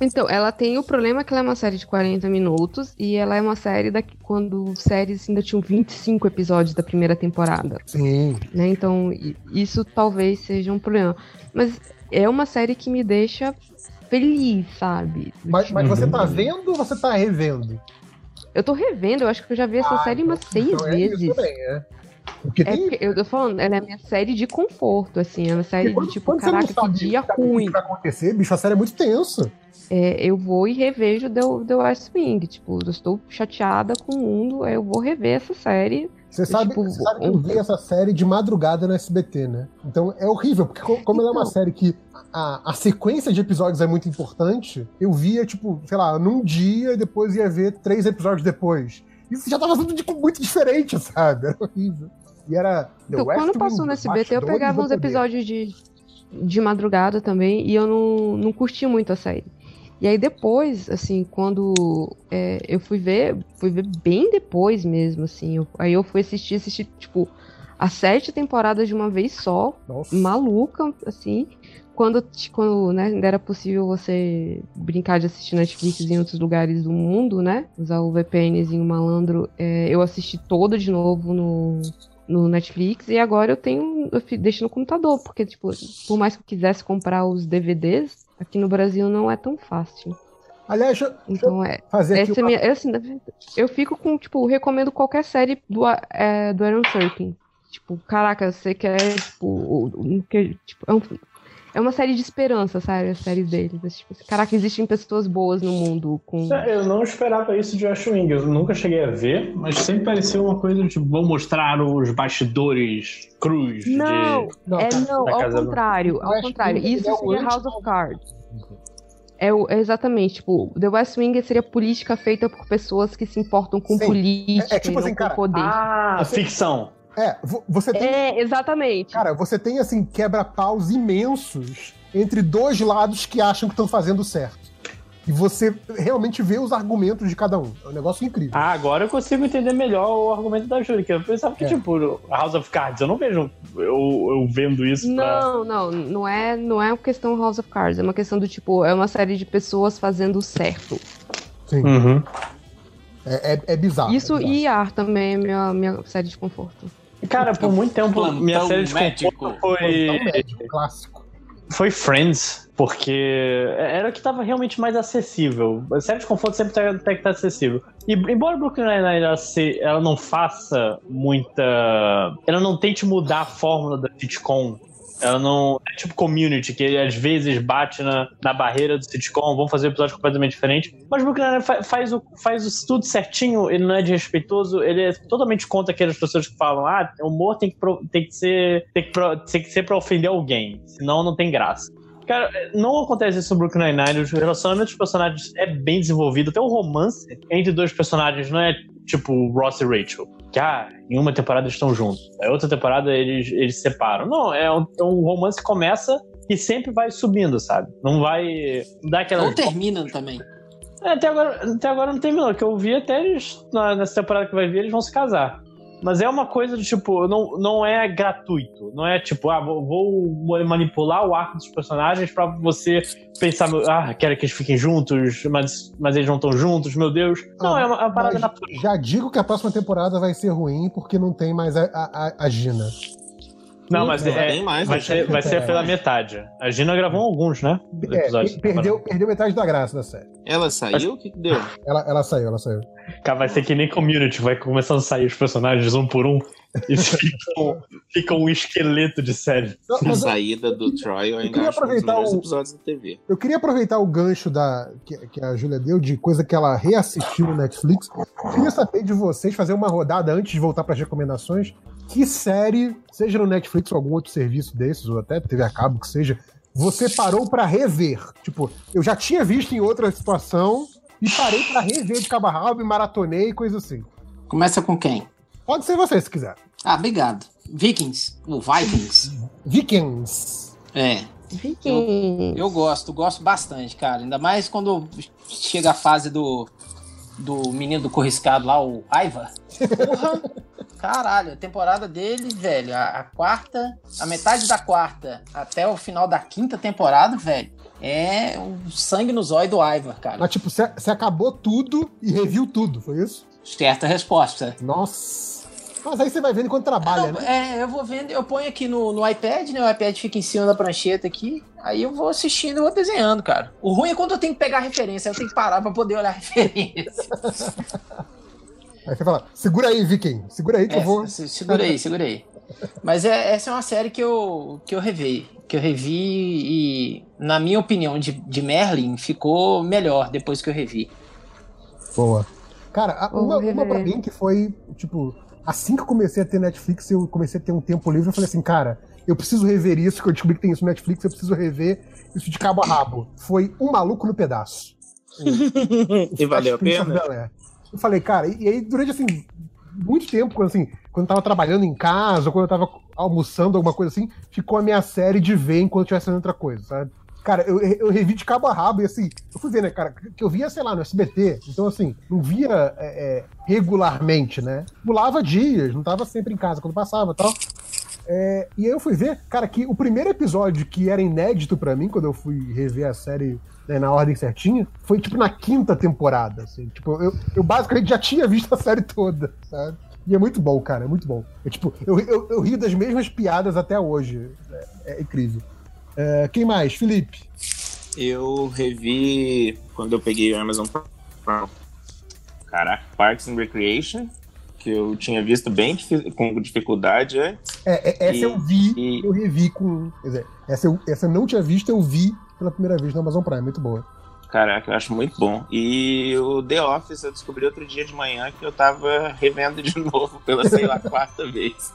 Então, ela tem o problema que ela é uma série de 40 minutos e ela é uma série quando séries ainda tinham 25 episódios da primeira temporada. Sim. Né? Então, isso talvez seja um problema. Mas é uma série que me deixa... feliz, sabe? Mas você tá vendo ou você tá revendo? Eu tô revendo, eu acho que eu já vi essa série umas 6 vezes. Isso também, porque eu tô falando, ela é a minha série de conforto, assim, é uma série de tipo, caraca, que dia ruim. O que vai acontecer, bicho, a série é muito tensa. Eu vou e revejo The West Wing, tipo, eu estou chateada com o mundo, aí eu vou rever essa série Você sabe que eu vi essa série de madrugada no SBT, né? Então é horrível, porque como ela é uma série que a sequência de episódios é muito importante, eu via, tipo, sei lá, num dia e depois ia ver 3 episódios depois. Isso já tava sendo muito diferente, sabe? Era horrível. E era The West Wing, quando passou no SBT, eu pegava uns episódios de madrugada também, e eu não curti muito a série. E aí depois, assim, quando eu fui ver bem depois mesmo, assim, aí eu fui assistir, tipo, as 7 temporadas de uma vez só. Nossa. Maluca, assim, quando né, ainda era possível você brincar de assistir Netflix em outros lugares do mundo, né, usar o VPNzinho malandro, eu assisti toda de novo no Netflix, e agora eu deixo no computador, porque, tipo, por mais que eu quisesse comprar os DVDs, aqui no Brasil não é tão fácil. Aliás, deixa eu fazer aqui uma... assim, eu fico com, tipo, recomendo qualquer série do Aaron Sorkin. Tipo, caraca, você quer, tipo, é uma série de esperança, sabe? A série dele. Tipo, caraca, existem pessoas boas no mundo. Eu não esperava isso de West Wing. Eu nunca cheguei a ver, mas sempre pareceu uma coisa de vou mostrar os bastidores cruz. Não, ao contrário. Isso seria House of Cards. É exatamente, tipo, The West Wing seria política feita por pessoas que se importam com política, tipo, e assim, não com poder. Ficção. Você tem... exatamente. Cara, você tem, assim, quebra-paus imensos entre dois lados que acham que estão fazendo certo. E você realmente vê os argumentos de cada um. É um negócio incrível. Ah, agora eu consigo entender melhor o argumento da Júlia, que eu pensava que, tipo, House of Cards, eu não vejo eu vendo isso pra... Não é uma questão House of Cards, é uma questão do, tipo, é uma série de pessoas fazendo certo. Sim. Uhum. É bizarro. Isso é bizarro. E ar também é minha série de conforto. Cara, por muito tempo, minha série de conforto foi... médico, clássico. Foi Friends, porque era o que tava realmente mais acessível. A série de conforto sempre tem que estar acessível. E embora Brooklyn Nine-Nine ela não faça muita... Ela não tente mudar a fórmula da sitcom. Ela não... É tipo Community, que às vezes bate na barreira do sitcom, vão fazer um episódio completamente diferente. Mas o Brooklyn faz tudo certinho, ele não é desrespeitoso, ele é totalmente contra aquelas pessoas que falam, o humor tem que ser pra ofender alguém, senão não tem graça. Cara, não acontece isso no Brooklyn Nine-Nine, os relacionamentos dos personagens é bem desenvolvido, até o romance entre dois personagens não é tipo Ross e Rachel, que em uma temporada eles estão juntos, na outra temporada eles separam. Não, é um romance que começa e sempre vai subindo, sabe? Não vai dar aquela... Ou terminam também. Até agora não terminou, porque eu vi até eles, nessa temporada que vai vir, eles vão se casar. Mas é uma coisa de, tipo, não é gratuito. Não é tipo, vou manipular o arco dos personagens pra você pensar, quero que eles fiquem juntos, mas eles não estão juntos, meu Deus. Não, é uma parada natural. Já digo que a próxima temporada vai ser ruim porque não tem mais a Gina. Não, mas vai ser pela metade. A Gina gravou alguns, né? Perdeu metade da graça da série. Ela saiu? O que deu? Ela saiu. Cara, vai ser que nem Community, vai começando a sair os personagens um por um e fica um esqueleto de série. A saída do Troy eu ainda acho um dos melhores episódios da TV. Eu queria aproveitar o gancho que a Júlia deu de coisa que ela reassistiu no Netflix. Eu queria saber de vocês, fazer uma rodada antes de voltar para as recomendações. Que série, seja no Netflix ou algum outro serviço desses, ou até TV a cabo, que seja, você parou pra rever? Tipo, eu já tinha visto em outra situação e parei pra rever de cabo a rabo, maratonei, coisa assim. Começa com quem? Pode ser você, se quiser. Obrigado. Vikings. É. Vikings. Eu gosto bastante, cara. Ainda mais quando chega a fase do menino do corriscado lá, o Aiva. Porra! Caralho, a temporada dele, velho, a quarta, a metade da quarta até o final da quinta temporada, velho, é o sangue no zóio do Ivar, cara. Mas, tipo, você acabou tudo e reviu tudo, foi isso? Certa resposta. Nossa. Mas aí você vai vendo enquanto trabalha, né? Eu vou vendo, eu ponho aqui no iPad, né? O iPad fica em cima da prancheta aqui, aí eu vou assistindo e vou desenhando, cara. O ruim é quando eu tenho que pegar a referência, eu tenho que parar pra poder olhar a referência. Aí você fala, segura aí, Viking, segura aí que eu vou... Segura aí. Mas essa é uma série que eu revi e, na minha opinião, de Merlin, ficou melhor depois que eu revi. Boa. Cara, uma pra mim que foi, tipo, Assim que eu comecei a ter Netflix, eu comecei a ter um tempo livre, eu falei assim, cara, eu preciso rever isso, que eu descobri que tem isso no Netflix, eu preciso rever isso de cabo a rabo. Foi Um Maluco no Pedaço. E valeu a pena? Eu falei, cara, e aí durante, assim, muito tempo, quando eu tava trabalhando em casa, ou quando eu tava almoçando, alguma coisa assim, ficou a minha série de ver enquanto eu tivesse outra coisa, sabe? Cara, eu revi de cabo a rabo e assim, eu fui ver, né, cara, que eu via, sei lá, no SBT, então assim, não via regularmente, né? Pulava dias, não tava sempre em casa quando passava e tal. E aí eu fui ver, cara, que o primeiro episódio que era inédito pra mim, quando eu fui rever a série, né, na ordem certinha, foi tipo na quinta temporada, assim, tipo, eu basicamente já tinha visto a série toda, sabe? E é muito bom, cara, é muito bom. Eu rio das mesmas piadas até hoje, é incrível. Quem mais? Felipe? Eu revi, quando eu peguei o Amazon Prime, caraca, Parks and Recreation, que eu tinha visto bem com dificuldade antes. Eu vi, eu revi com... Quer dizer, essa eu não tinha visto, eu vi pela primeira vez no Amazon Prime, muito boa. Caraca, eu acho muito bom. E o The Office eu descobri outro dia de manhã que eu tava revendo de novo pela, sei lá, quarta vez.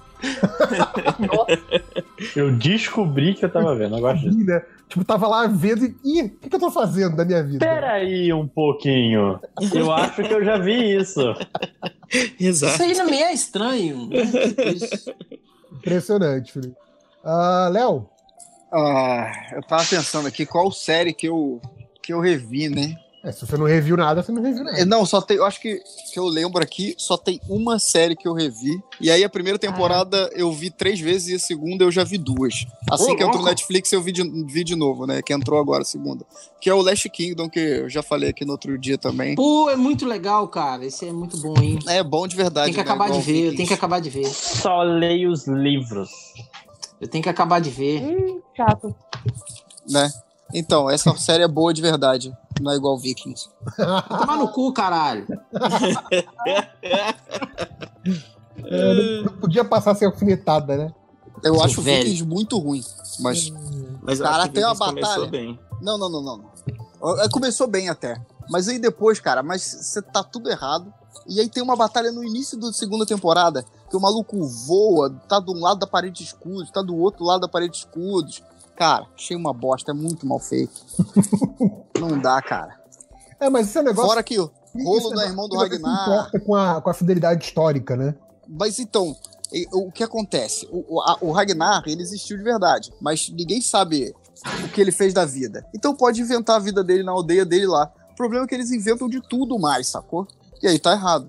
Eu descobri que eu tava vendo, agora vi, né? Tipo, tava lá vendo e... Ih, o que eu tô fazendo da minha vida? Peraí um pouquinho. Eu acho que eu já vi isso. Exato. Isso aí não me é estranho. Impressionante, Felipe. Léo? Eu tava pensando aqui qual série que eu revi, né? Se você não reviu nada, você não reviu nada. Não, só tem... Eu acho que, se eu lembro aqui, só tem uma série que eu revi. E aí a primeira temporada eu vi 3 vezes e a segunda eu já vi 2. Assim que entrou no Netflix eu vi de novo, né? Que entrou agora a segunda. Que é o Last Kingdom, que eu já falei aqui no outro dia também. Pô, é muito legal, cara. Esse é muito bom, hein? É bom de verdade. Tem que acabar de ver, eu tenho que acabar de ver. Só leio os livros. Eu tenho que acabar de ver. Chato. Né? Então, essa série é boa de verdade. Não é igual Vikings. Vai tomar no cu, caralho. Não podia passar sem alfinetada, né? Eu acho o Vikings muito ruim. Mas cara, tem uma batalha. Bem. Não. Começou bem até. Mas aí depois, cara, mas você tá tudo errado. E aí tem uma batalha no início da segunda temporada que o maluco voa, tá de um lado da parede de escudos, tá do outro lado da parede de escudos. Cara, achei uma bosta, é muito mal feito. Não dá, cara. Mas esse é um negócio... Fora que o rolo do irmão do Ragnar... Não importa com a fidelidade histórica, né? Mas então, o que acontece? O Ragnar, ele existiu de verdade, mas ninguém sabe o que ele fez da vida. Então pode inventar a vida dele na aldeia dele lá. O problema é que eles inventam de tudo mais, sacou? E aí tá errado.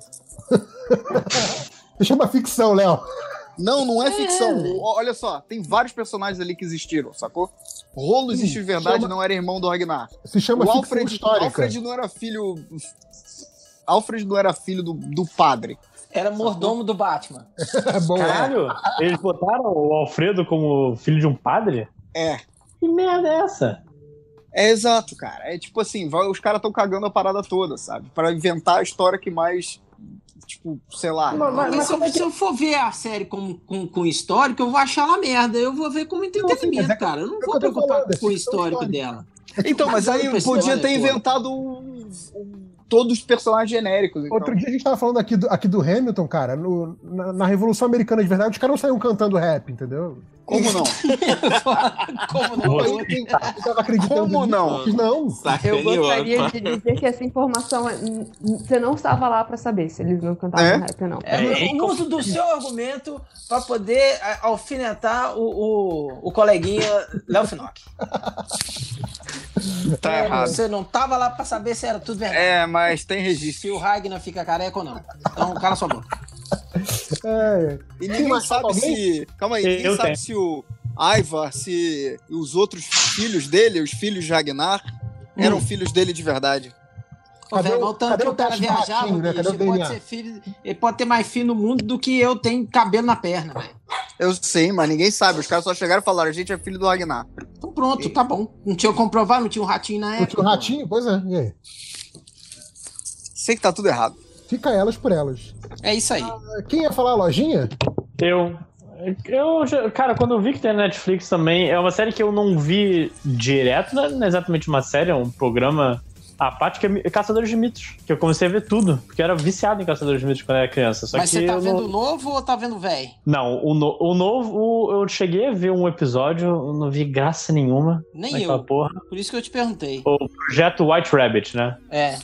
Isso é uma ficção, Léo. Não é ficção. Olha só, tem vários personagens ali que existiram, sacou? Rolo existe de verdade, não era irmão do Ragnar. Se chama ficção histórica. Alfred não era filho do padre. Era mordomo do Batman. Bom, caralho, eles botaram o Alfredo como filho de um padre? Que merda é essa? É exato, cara. É tipo assim, os caras estão cagando a parada toda, sabe? Pra inventar a história que mais... Tipo, sei lá. Mas se eu for ver a série com histórico, eu vou achar ela merda. Eu vou ver como entretenimento, cara. Eu não vou preocupar com o histórico dela. Então, mas aí eu podia ter inventado todos os personagens genéricos. Então. Outro dia a gente tava falando aqui do Hamilton, cara. Na Revolução Americana de verdade, os caras não saíam cantando rap, entendeu? Como não? Eu tava acreditando. Como não? Não. Eu gostaria de dizer que essa informação você não estava lá pra saber se eles não cantavam rap ou não. O uso do seu argumento pra poder alfinetar o coleguinha Léo Finocchi. Tá errado. Você não tava lá pra saber se era tudo verdade. Mas tem registro. Se o Ragnar fica careca ou não. Então, cala sua boca. E ninguém sabe se... Calma aí, ninguém sabe se o Ivar, se os outros filhos dele, os filhos de Ragnar, eram filhos dele de verdade. Cadê o cara viajava, né? Ele pode ter mais filho no mundo do que eu tenho cabelo na perna, velho. Eu sei, mas ninguém sabe. Os caras só chegaram e falaram, a gente é filho do Ragnar. Então pronto, tá bom. Não tinha comprovar, não tinha um ratinho na época. Não tinha um ratinho? Pois é, e aí? Sei que tá tudo errado. Fica elas por elas. É isso aí. Quem ia falar, a lojinha? Cara, quando eu vi que tem na Netflix também, é uma série que eu não vi direto, não é exatamente uma série, é um programa A parte que é Caçadores de Mitos, que eu comecei a ver tudo, porque eu era viciado em Caçadores de Mitos quando eu era criança. Só mas que você tá vendo o novo ou tá vendo velho? Não, o novo, eu cheguei a ver um episódio, eu não vi graça nenhuma. Nem eu, porra. Por isso que eu te perguntei. O projeto White Rabbit, né? É,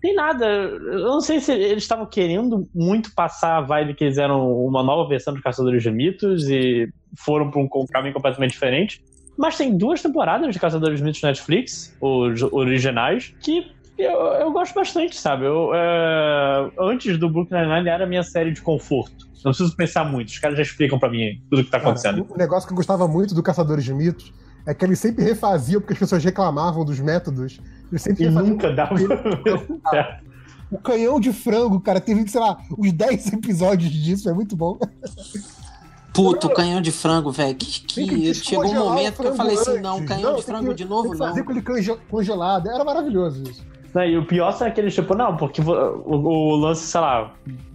tem nada, eu não sei se eles estavam querendo muito passar a vibe que eles eram uma nova versão dos Caçadores de Mitos e foram pra um caminho completamente diferente. Mas tem 2 temporadas de Caçadores de Mitos Netflix, os originais, que eu gosto bastante, sabe? Antes do Brooklyn Nine-Nine era a minha série de conforto. Não preciso pensar muito, os caras já explicam pra mim tudo o que tá acontecendo. O negócio que eu gostava muito do Caçadores de Mitos é que eles sempre refaziam, porque as pessoas reclamavam dos métodos. Eles sempre refaziam. Nunca dava. O Canhão de Frango, cara, teve, sei lá, uns 10 episódios disso, é muito bom. Puto, Canhão de Frango, velho. Que chegou um momento que eu falei assim, não, Canhão de Frango de novo, não. Fazer com ele congelado, era maravilhoso isso. Não, e o pior é aquele tipo, não, porque o lance, sei lá,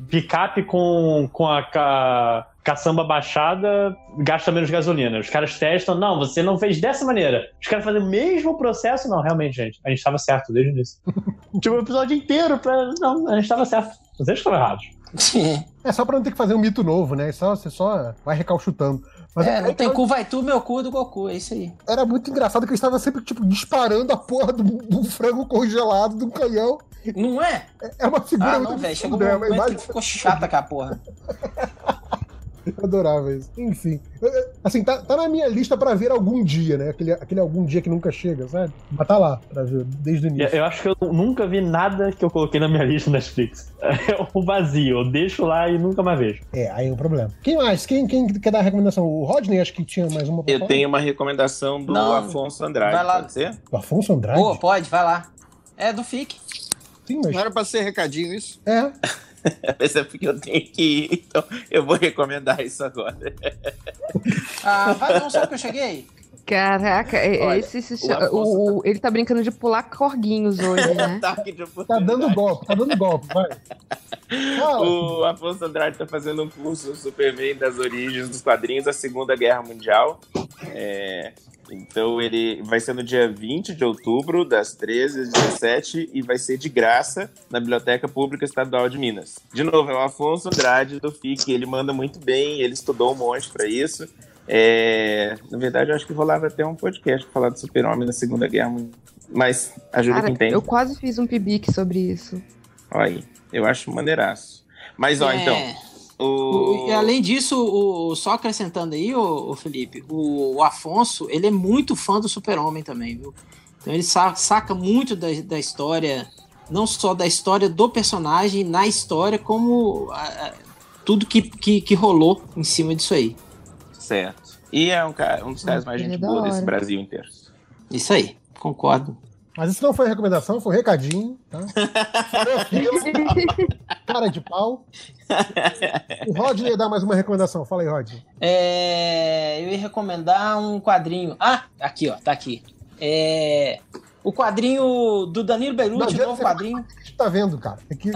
picape com a caçamba baixada gasta menos gasolina. Os caras testam, não, você não fez dessa maneira. Os caras fazem o mesmo processo, não, realmente, gente, a gente tava certo desde o início. Tipo, o episódio inteiro, não, a gente tava certo. Vocês estavam errados. É só pra não ter que fazer um mito novo, né? Você só vai recalchutando. Mas não tem cu, vai tu, meu cu do Goku, é isso aí. Era muito engraçado que eu estava sempre, tipo, disparando a porra do frango congelado do canhão. Não é? É uma figura muito... Ah, não, velho, chegou um momento que ficou chata com a porra. Eu adorava isso. Enfim, assim, tá na minha lista pra ver algum dia, né? Aquele algum dia que nunca chega, sabe? Mas tá lá pra ver, desde o início. Eu acho que eu nunca vi nada que eu coloquei na minha lista na Netflix. É o vazio, eu deixo lá e nunca mais vejo. É, aí é um problema. Quem mais? Quem quer dar a recomendação? O Rodney, acho que tinha mais uma. Eu tenho uma recomendação do Afonso Andrade. Vai lá. Pode ser? O Afonso Andrade? Pô, pode, vai lá. É do FIC. Sim, mas... Não era pra ser recadinho isso? É. Mas é porque eu tenho que ir, então eu vou recomendar isso agora. Ah, vai não, só que eu cheguei. Caraca, olha, ele tá brincando de pular corguinhos hoje, né? Tá dando golpe, vai. O Afonso Andrade tá fazendo um curso do Superman das origens dos quadrinhos da Segunda Guerra Mundial. Então ele vai ser no dia 20 de outubro, das 13h às 17h, e vai ser de graça na Biblioteca Pública Estadual de Minas. De novo, é o Afonso Andrade do FIC, ele manda muito bem, ele estudou um monte pra isso. Na verdade, eu acho que rolava até um podcast pra falar do Super-Homem na Segunda Guerra Mundial. Mas ajuda quem tem. Eu quase fiz um PIBIC sobre isso. Olha aí, eu acho maneiraço. Mas, então... E além disso, só acrescentando aí, Felipe, o Afonso, ele é muito fã do Super-Homem também, viu? Então ele saca muito da história, não só da história do personagem, na história, como tudo que rolou em cima disso aí. Certo. E é um dos caras mais gente boa desse Brasil inteiro. Isso aí, concordo. Mas isso não foi recomendação, foi recadinho, tá? Cara de pau. O Rodney ia dar mais uma recomendação. Fala aí, Rodney. Eu ia recomendar um quadrinho. Aqui, ó. Tá aqui. O quadrinho do Danilo Beruti, o novo quadrinho. Você tá vendo, cara. Aqui,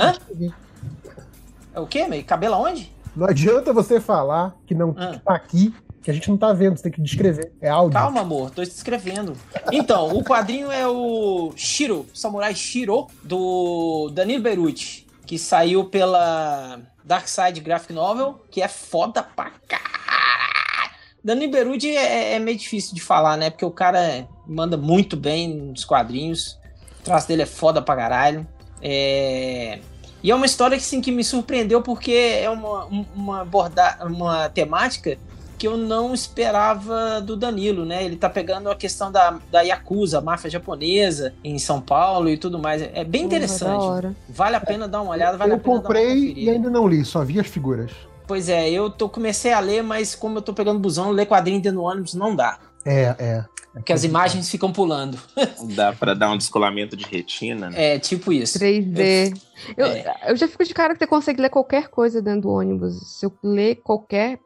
é o quê, meu? Cabelo aonde? Não adianta você falar que não tá aqui. Que a gente não tá vendo, você tem que descrever. É áudio. Calma, amor, tô descrevendo. Então, o quadrinho é o Shiro, Samurai Shiro, do Danilo Beruti, que saiu pela Dark Side Graphic Novel, que é foda pra caralho. Danilo Beruti é meio difícil de falar, né? Porque o cara manda muito bem nos quadrinhos. O traço dele é foda pra caralho. E é uma história que, assim, que me surpreendeu, porque é uma temática que eu não esperava do Danilo, né? Ele tá pegando a questão da Yakuza, a máfia japonesa em São Paulo e tudo mais. É bem interessante. Vale a pena dar uma olhada, vale a pena dar uma conferida. Eu comprei e ainda não li, só vi as figuras. Pois é, comecei a ler, mas como eu tô pegando busão, ler quadrinho dentro do ônibus não dá. Porque as imagens ficam pulando. Dá pra dar um descolamento de retina, né? É, tipo isso. 3D. Eu já fico de cara que você consegue ler qualquer coisa dentro do ônibus. Se eu ler qualquer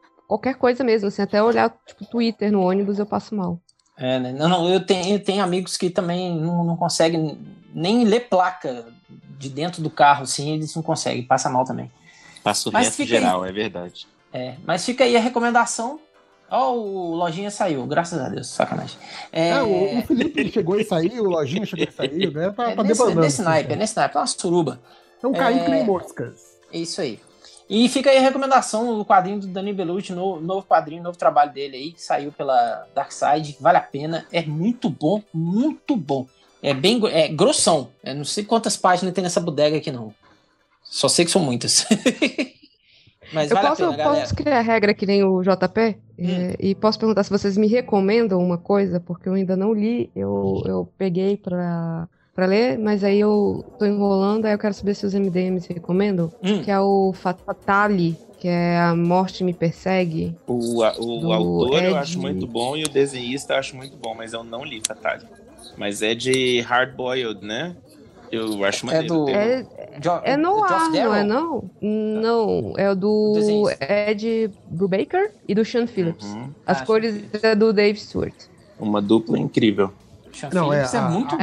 coisa mesmo, assim, até olhar, tipo, Twitter no ônibus, eu passo mal. Né? Não, eu tenho amigos que também não conseguem nem ler placa de dentro do carro, assim, eles não conseguem, passa mal também. Passa o resto geral, é verdade. Mas fica aí a recomendação, Ó, o Lojinha saiu, graças a Deus, sacanagem. O Felipe chegou e saiu, o Lojinha chegou e saiu, né? Pra nesse naipe, é uma suruba. Então caiu que nem moscas. É isso aí. E fica aí a recomendação do quadrinho do Danny Bellucci, novo quadrinho, novo trabalho dele aí, que saiu pela Darkseid, vale a pena, é muito bom, muito bom. É bem grossão, não sei quantas páginas tem nessa bodega aqui não, só sei que são muitas. Mas eu vale a pena, galera. Posso criar regra que nem o JP? E posso perguntar se vocês me recomendam uma coisa, porque eu ainda não li, eu peguei pra ler, mas aí eu tô enrolando, aí eu quero saber se os MDMs recomendam, que é o Fatale, que é A Morte Me Persegue. O autor eu acho muito bom e o desenhista eu acho muito bom, mas eu não li Fatale. Mas é de Hard Boiled, né? Eu acho maneiro. É no ar, não é não? Não, é do Ed Brubaker e do Sean Phillips. As cores é do Dave Stewart. Uma dupla incrível. Não, é muito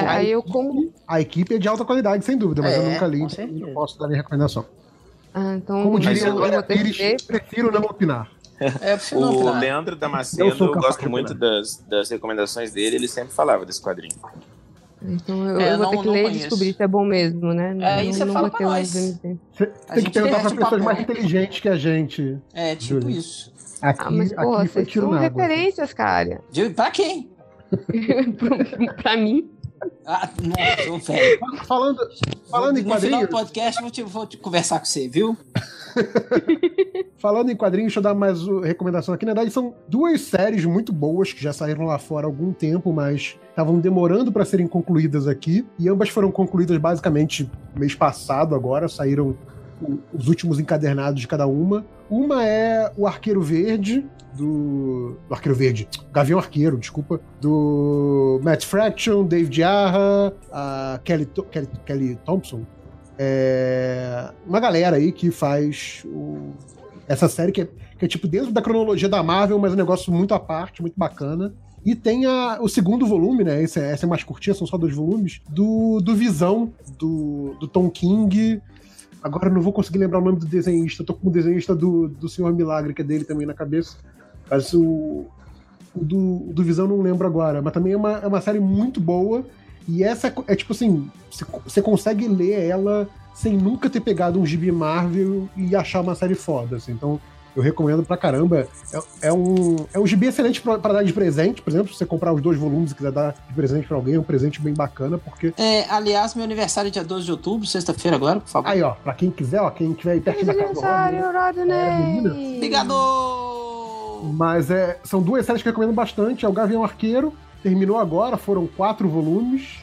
bom. A equipe é de alta qualidade, sem dúvida, mas eu nunca li, não posso dar minha recomendação. Ah, então, como diria o Pires, prefiro não opinar. O Leandro Damasceno, eu gosto muito das recomendações dele, ele sempre falava desse quadrinho. Então eu vou ter que ler e descobrir se é bom mesmo, né? Isso você fala pra nós. Tem que perguntar pra pessoas mais inteligentes que a gente. É, tipo isso. Mas pô, vocês são referências, cara. Pra quem? Pra mim. Nossa, velho. Falando em quadrinho. No final do podcast vou te conversar com você, viu? Falando em quadrinho, deixa eu dar mais uma recomendação aqui. Na verdade, são duas séries muito boas que já saíram lá fora há algum tempo, mas estavam demorando para serem concluídas aqui. E ambas foram concluídas basicamente mês passado agora. Saíram os últimos encadernados de cada uma. Uma é o Arqueiro Verde, Gavião Arqueiro, desculpa, do Matt Fraction, Dave Diarra, a Kelly Thompson, uma galera aí que faz essa série que é tipo dentro da cronologia da Marvel, mas é um negócio muito à parte, muito bacana. E tem o segundo volume, né? Essa é mais curtinha, são só 2 volumes, do Visão, do Tom King. Agora eu não vou conseguir lembrar o nome do desenhista, eu tô com o desenhista do Senhor Milagre, que é dele também na cabeça, mas o do Visão não lembro agora, mas também é uma série muito boa, e essa é tipo assim, você consegue ler ela sem nunca ter pegado um gibi Marvel e achar uma série foda, assim, então eu recomendo pra caramba, é um gibi excelente pra dar de presente, por exemplo, se você comprar os 2 volumes e quiser dar de presente pra alguém, é um presente bem bacana, porque... Aliás, meu aniversário é dia 12 de outubro, sexta-feira agora, por favor. Aí, ó, pra quem quiser, ó, quem tiver aí perto da casa do Rodney! Obrigado! Mas são duas séries que eu recomendo bastante, é o Gavião Arqueiro, terminou agora, foram 4 volumes.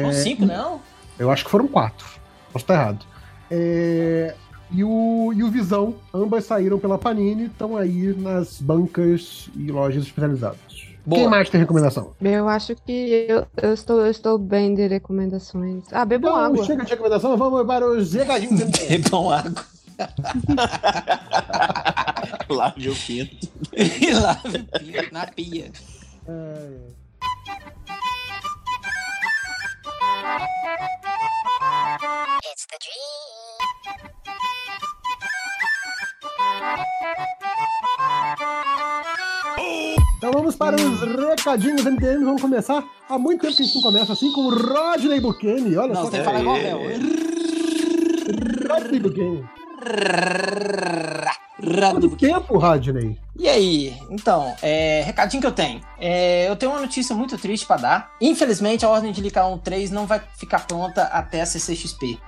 Foram 5, não? Eu acho que foram 4, posso estar errado. E o Visão, ambas saíram pela Panini, estão aí nas bancas e lojas especializadas. Boa. Quem mais tem recomendação? Eu acho que eu estou bem de recomendações. Bebam água. Então, chega de recomendação, vamos para os recadinhos. Bebam água. Lave o pinto. Lave o pinto na pia. It's the dream. Então vamos para os recadinhos MDM. Vamos começar. Há muito tempo que a gente não começa assim com o Rodney Buchene. Olha só. Não, você tem que falar igual o Léo. Rodney Buchene. Quanto tempo, Rodney? E aí? Então, recadinho que eu tenho. Eu tenho uma notícia muito triste pra dar. Infelizmente, a Ordem de Licaon 3 não vai ficar pronta até a CCXP.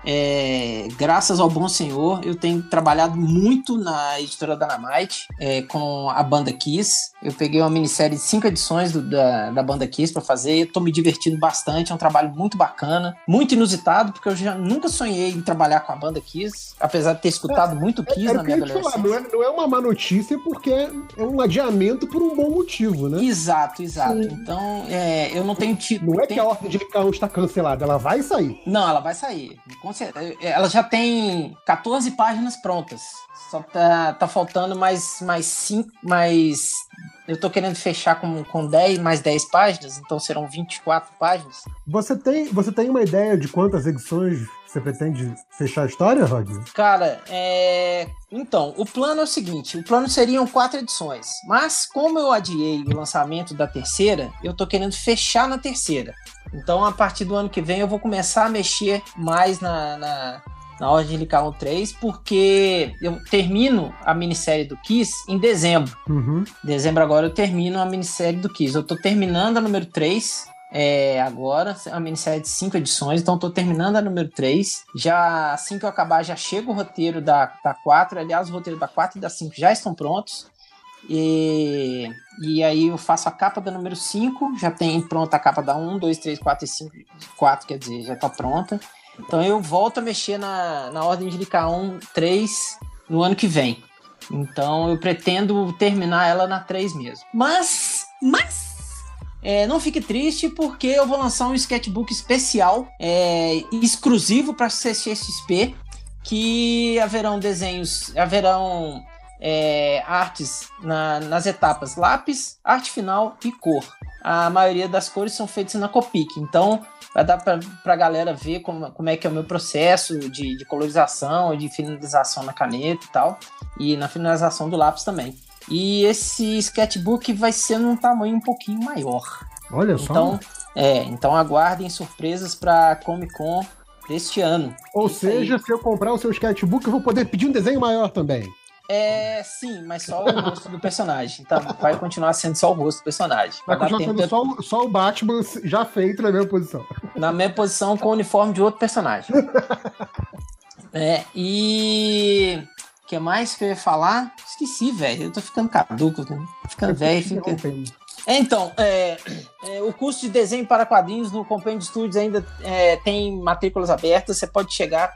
Graças ao bom senhor, eu tenho trabalhado muito na editora Dynamite, com a banda Kiss. Eu peguei uma minissérie de 5 edições da banda Kiss pra fazer. Eu tô me divertindo bastante, é um trabalho muito bacana, muito inusitado, porque eu já nunca sonhei em trabalhar com a banda Kiss, apesar de ter escutado muito Kiss na minha adolescência. Não é uma má notícia, porque é um adiamento por um bom motivo, né? Exato. Sim. Então, eu não tenho tido... Não é que a Ordem de Licaon está cancelada, ela vai sair. Não, ela vai sair. Ela já tem 14 páginas prontas. Só tá faltando mais 5, mais... Eu tô querendo fechar com 10, mais 10 páginas, então serão 24 páginas. Você tem uma ideia de quantas edições você pretende fechar a história, Rod? Cara, então, o plano é o seguinte, o plano seriam 4 edições, mas como eu adiei o lançamento da terceira, eu tô querendo fechar na terceira. Então, a partir do ano que vem, eu vou começar a mexer mais na Ordem Helical 3, porque eu termino a minissérie do Kiss em dezembro. Uhum. Dezembro agora eu termino a minissérie do Kiss. Eu tô terminando a número 3 agora, a minissérie de 5 edições, então tô terminando a número 3. Já, assim que eu acabar, já chega o roteiro da 4, aliás, o roteiro da 4 e da 5 já estão prontos. E aí eu faço a capa da número 5, já tem pronta a capa da 1, 2, 3, 4 e 5, 4, quer dizer, já tá pronta. Então eu volto a mexer na Ordem de K1 3 no ano que vem. Então eu pretendo terminar ela na 3 mesmo. Mas não fique triste, porque eu vou lançar um sketchbook especial, exclusivo para CCXP, que haverão desenhos, haverão artes nas etapas lápis, arte final e cor. A maioria das cores são feitas na Copic, então vai dar pra galera ver como é que é o meu processo de colorização, de finalização na caneta e tal, e na finalização do lápis também. E esse sketchbook vai ser num tamanho um pouquinho maior. Olha só. Então aguardem surpresas pra Comic Con deste ano. Ou seja, se eu comprar o seu sketchbook, eu vou poder pedir um desenho maior também. Sim, mas só o rosto do personagem. Então vai continuar sendo só o rosto do personagem. Vai continuar sendo só o Batman já feito na mesma posição. Na mesma posição, com o uniforme de outro personagem. E... o que mais que eu ia falar? Esqueci, velho. Eu tô ficando caduco, né? Ficando velho. Então, o curso de desenho para quadrinhos no Compêndio Studios ainda tem matrículas abertas. Você pode chegar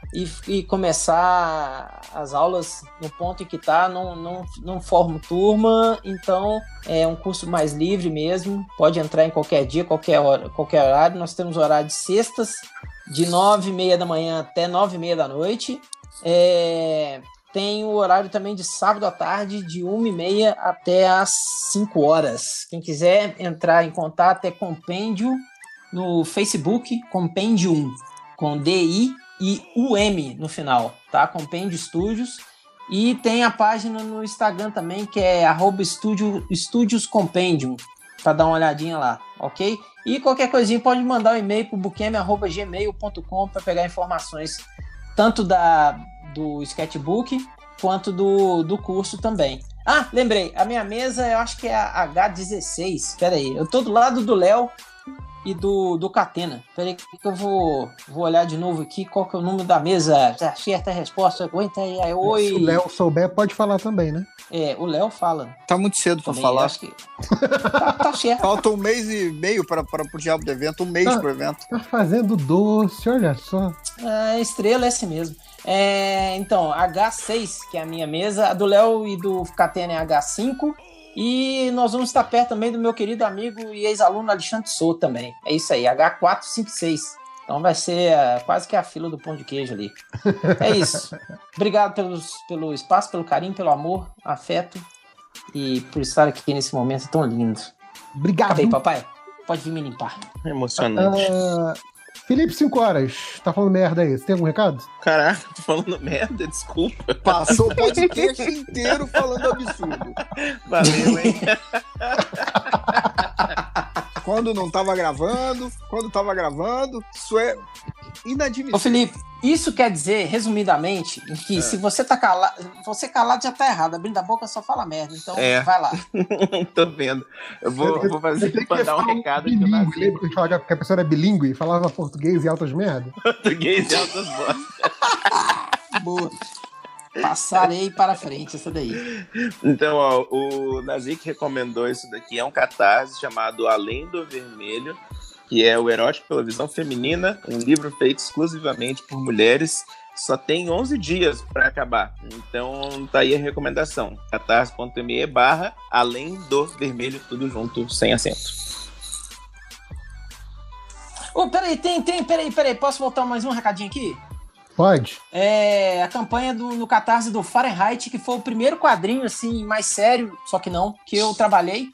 e começar as aulas no ponto em que está. Não formo turma, então é um curso mais livre mesmo. Pode entrar em qualquer dia, qualquer hora, qualquer horário. Nós temos horário de sextas, de 9h30 da manhã até 9h30 da noite. Tem o horário também de sábado à tarde, de 1h30 até às 5 horas. Quem quiser entrar em contato é Compêndio no Facebook, Compendium, com D-I e U-M no final, tá? Compêndio Studios. E tem a página no Instagram também, que é @studioscompendium, para dar uma olhadinha lá, ok? E qualquer coisinha pode mandar um e-mail pro buqueme@gmail.com para pegar informações tanto do sketchbook, quanto do curso também. Ah, lembrei, a minha mesa eu acho que é a H16, peraí, eu tô do lado do Léo e do Catena, peraí que eu vou olhar de novo aqui, qual que é o número da mesa, acerta a resposta, aguenta aí, oi. Se o Léo souber, pode falar também, né? O Léo fala. Tá muito cedo pra também, falar. Acho que... tá certo. Falta 1 mês e meio para o diabo do evento, 1 mês pro evento. Tá fazendo doce, olha só. A estrela é assim mesmo. Então, H6, que é a minha mesa, a do Léo e do Catena é H5, e nós vamos estar perto também do meu querido amigo e ex-aluno Alexandre Souto também, é isso aí, H456, então vai ser quase que a fila do pão de queijo ali, é isso, obrigado pelo espaço, pelo carinho, pelo amor, afeto, e por estar aqui nesse momento tão lindo. Obrigado. Acabei, papai, pode vir me limpar. Emocionante. Felipe 5 horas, tá falando merda aí, você tem algum recado? Caraca, tô falando merda, desculpa. Passou o podcast inteiro falando absurdo. Valeu, hein? Quando não tava gravando, quando tava gravando, isso é inadmissível. Ô Felipe, isso quer dizer, resumidamente, que se você tá calado, você calado já tá errado, abrindo a boca só fala merda, então vai lá. Tô vendo. Eu vou fazer mandar um recado bilingue, aqui. Porque a pessoa era bilíngue, falava português e altas merdas. Português e altas bosta. Boa. Passarei para frente essa daí. Então, ó, o Nazik recomendou isso daqui, é um catarse chamado Além do Vermelho, que é o Erótico pela Visão Feminina, um livro feito exclusivamente por mulheres, só tem 11 dias para acabar, então tá aí a recomendação, catarse.me/Além do Vermelho, tudo junto, sem acento. Oh, peraí, posso voltar mais um recadinho aqui? Pode. A campanha no Catarse do Fahrenheit, que foi o primeiro quadrinho, assim, mais sério, só que não, que eu trabalhei,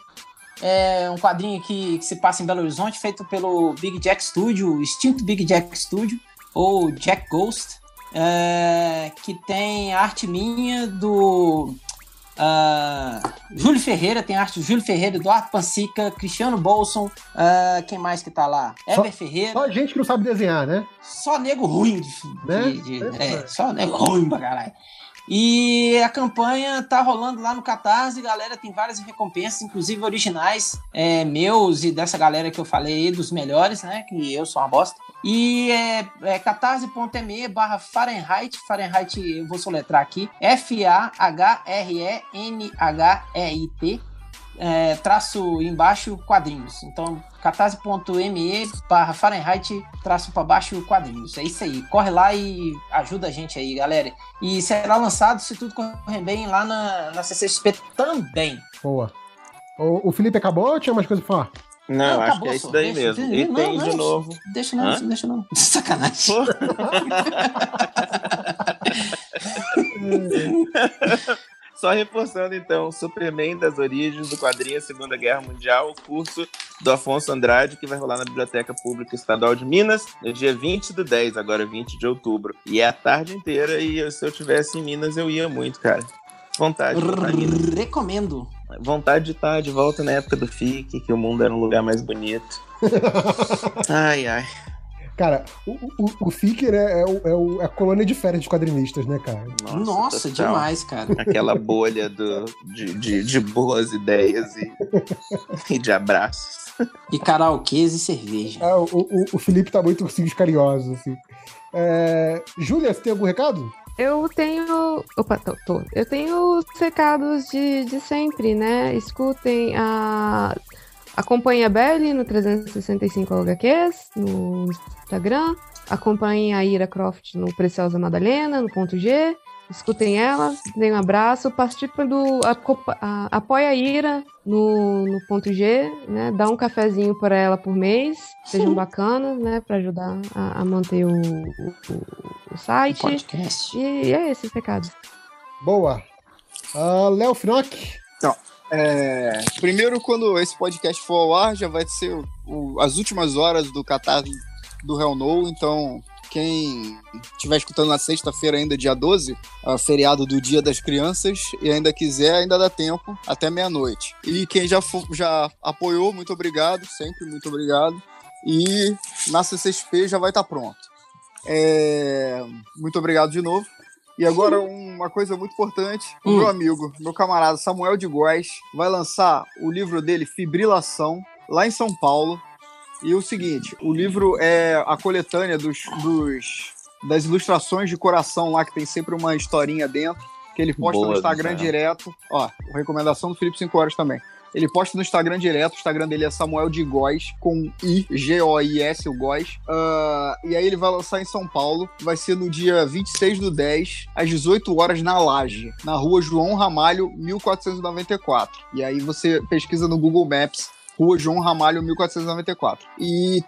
É um quadrinho que se passa em Belo Horizonte, feito pelo Big Jack Studio, extinto Big Jack Studio, ou Jack Ghost, que tem arte minha do Júlio Ferreira, tem arte do Júlio Ferreira, Eduardo Pansica, Cristiano Bolson, quem mais que tá lá? Heber Ferreira. Só gente que não sabe desenhar, né? Só nego ruim. Né? Só nego ruim pra caralho. E a campanha tá rolando lá no Catarse, galera, tem várias recompensas, inclusive originais meus e dessa galera que eu falei, dos melhores, né, que eu sou uma bosta. E é catarse.me/Fahrenheit, Fahrenheit eu vou soletrar aqui, F-A-H-R-E-N-H-E-I-T, traço embaixo quadrinhos. Então, catarse.me/Fahrenheit, traço para baixo quadrinhos. É isso aí, corre lá e ajuda a gente aí, galera. E será lançado, se tudo correr bem, lá na CCXP também. Boa. O Felipe acabou ou tinha mais coisa pra falar? Não, acho que é isso daí mesmo. E tem de novo. Deixa não, deixa não. Sacanagem. Só reforçando, então, Superman das Origens do Quadrinho Segunda Guerra Mundial, o curso do Afonso Andrade, que vai rolar na Biblioteca Pública Estadual de Minas, no dia 20/10, agora 20 de outubro. E é a tarde inteira, e se eu estivesse em Minas, eu ia muito, cara. Vontade. Recomendo. Vontade de estar de volta na época do FIC, que o mundo era um lugar mais bonito. Ai, ai. Cara, o Ficker é a colônia de férias de quadrinistas, né, cara? Nossa, demais, cara. Aquela bolha de boas ideias e de abraços. E karaokês e cerveja. Ah, o Felipe tá muito ursinhos carinhosos, assim. Júlia, você tem algum recado? Eu tenho... Opa, tô. Eu tenho os recados de sempre, né? Escutem a... Acompanhe a Belly no 365 HQs, no Instagram. Acompanhe a Ira Croft no Preciosa Madalena, no ponto G. Escutem ela, deem um abraço. Participa do... Apoia a Ira no ponto G, né? Dá um cafezinho para ela por mês. Sejam bacanas, né? Para ajudar a manter o site. O podcast. E é esse recado. Boa. Léo Finock. Então... primeiro, quando esse podcast for ao ar, já vai ser as últimas horas do Catarse do Hell No. Então, quem estiver escutando na sexta-feira ainda, dia 12, feriado do Dia das Crianças, e ainda quiser, ainda dá tempo, até meia-noite. E quem já apoiou, muito obrigado, sempre muito obrigado. E na CCXP já vai estar pronto. Muito obrigado de novo. E agora uma coisa muito importante, meu amigo, meu camarada Samuel de Góes vai lançar o livro dele, Fibrilação, lá em São Paulo. E o seguinte, o livro é a coletânea das ilustrações de coração lá, que tem sempre uma historinha dentro, que ele posta no Instagram direto. Ó, recomendação do Felipe 5 Horas também. Ele posta no Instagram direto, o Instagram dele é Samuel de Góes, com I, G-O-I-S, o Góes. E aí ele vai lançar em São Paulo, vai ser no dia 26/10, às 18 horas, na Laje, na rua João Ramalho, 1494. E aí você pesquisa no Google Maps, rua João Ramalho, 1494.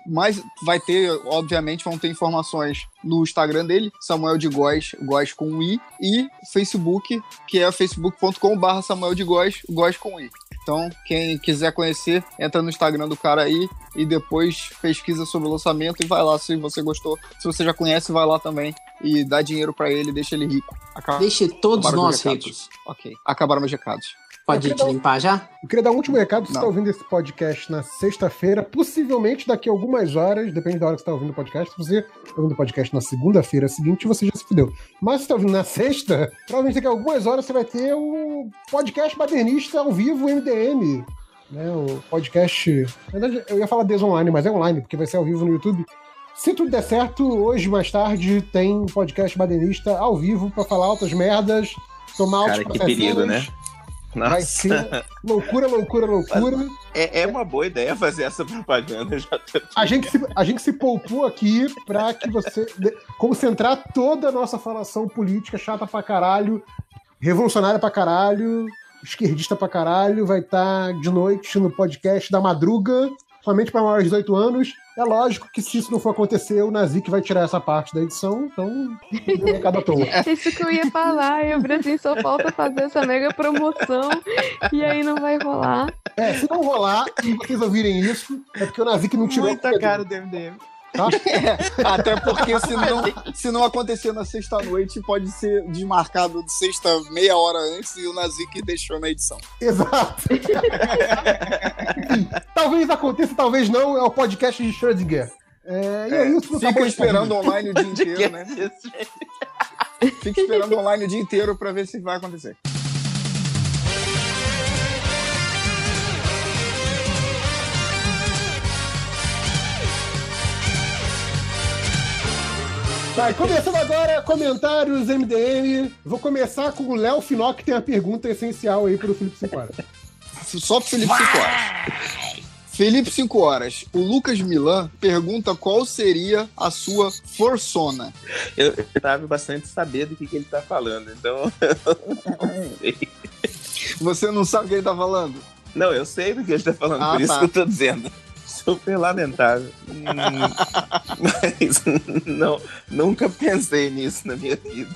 Mas vai ter, obviamente, vão ter informações no Instagram dele, Samuel de Góes, Góes com um I, e Facebook, que é facebook.com/Samuel de Góes, Góes com I. Então, quem quiser conhecer, entra no Instagram do cara aí e depois pesquisa sobre o lançamento e vai lá se você gostou. Se você já conhece, vai lá também e dá dinheiro pra ele, deixa ele rico. Deixa todos nós ricos. Ok, acabaram meus recados. Pode te limpar já? Eu queria dar um último recado. Você está ouvindo esse podcast na sexta-feira, possivelmente daqui a algumas horas, depende da hora que você está ouvindo o podcast. Se você está ouvindo o podcast na segunda-feira seguinte, você já se fudeu. Mas se você está ouvindo na sexta, provavelmente daqui a algumas horas você vai ter o podcast Badernista ao vivo, MDM. Né? O podcast... Na verdade, eu ia falar desonline, mas é online, porque vai ser ao vivo no YouTube. Se tudo der certo, hoje, mais tarde, tem um podcast Badernista ao vivo para falar altas merdas, tomar altos processos. Cara, que perigo, né? Nossa. Vai ser loucura, loucura, loucura. É uma boa ideia fazer essa propaganda. Já a gente se poupou aqui pra que você concentrar toda a nossa falação política chata pra caralho, revolucionária pra caralho, esquerdista pra caralho. Vai estar de noite no podcast da madruga, somente pra maiores de 18 anos. É lógico que se isso não for acontecer, o Nazi que vai tirar essa parte da edição, então é cada toa. Isso que eu ia falar, e o Brasil só falta fazer essa mega promoção e aí não vai rolar. É, se não rolar, se vocês ouvirem isso, é porque o Nazi que não tirou. Muita cara do MDM. Tá? É, até porque se não acontecer na sexta-noite, pode ser desmarcado de sexta meia hora antes e o Nazi que deixou na edição. Exato. Talvez aconteça, talvez não, é o podcast de Schrödinger. Fica esperando online o dia inteiro, né? Fica esperando online o dia inteiro pra ver se vai acontecer. Tá, começando agora, comentários MDM. Vou começar com o Léo Finó, que tem a pergunta essencial aí pro Felipe 5 Horas. Só pro Felipe 5 Horas. Felipe 5 Horas, o Lucas Milan pergunta qual seria a sua fursona. Eu tava bastante sabendo do que ele tá falando, então eu não sei. Você não sabe o que ele tá falando? Não, eu sei do que ele tá falando, por isso que eu tô dizendo. Super lamentável. Mas não, nunca pensei nisso na minha vida.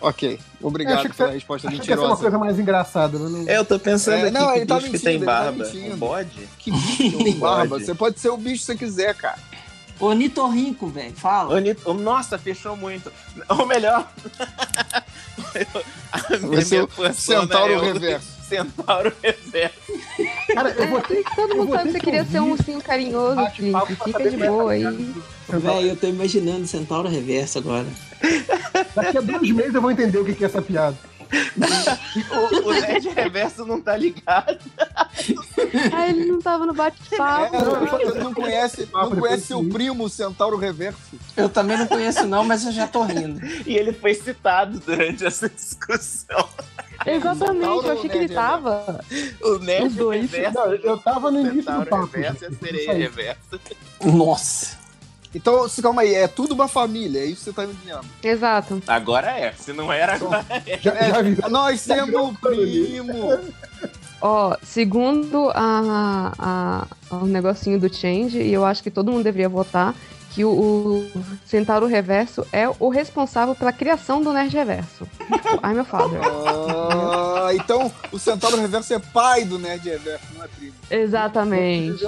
Ok, obrigado pela resposta mentirosa. Acho que é uma coisa mais engraçada. Não... Eu tô pensando aqui não, que ele tá bicho mentindo, que tem barba. Tá um bode? Que bicho tem barba? Você pode ser o bicho que você quiser, cara. Ornitorrinco, velho, fala. Nossa, fechou muito. Ou melhor... a minha centauro reverso. Centauro reverso. Cara, eu botei... Todo mundo sabe que você queria ser um ursinho carinhoso, Felipe. Fica de boa aí. Véi, eu tô imaginando centauro reverso agora. Daqui a 2 meses eu vou entender o que é essa piada. O LED reverso não tá ligado. Ah, ele não tava no bate-papo. Você não conhece o primo centauro reverso? Eu também não conheço não, mas eu já tô rindo. E ele foi citado durante essa discussão. Exatamente, eu achei que ele tava. O LED reverso. Não, eu tava no início do papo. Reverso e a sereia reversa. Nossa. Então, calma aí, é tudo uma família, é isso que você tá me dizendo. Exato. Agora é, se não era, agora é. Já nós temos o primo. Ó, segundo o negocinho do Change, e eu acho que todo mundo deveria votar, que o Centauro Reverso é o responsável pela criação do Nerd Reverso. Ai, meu father. Ah, então o Centauro Reverso é pai do Nerd Reverso, não é primo. Exatamente.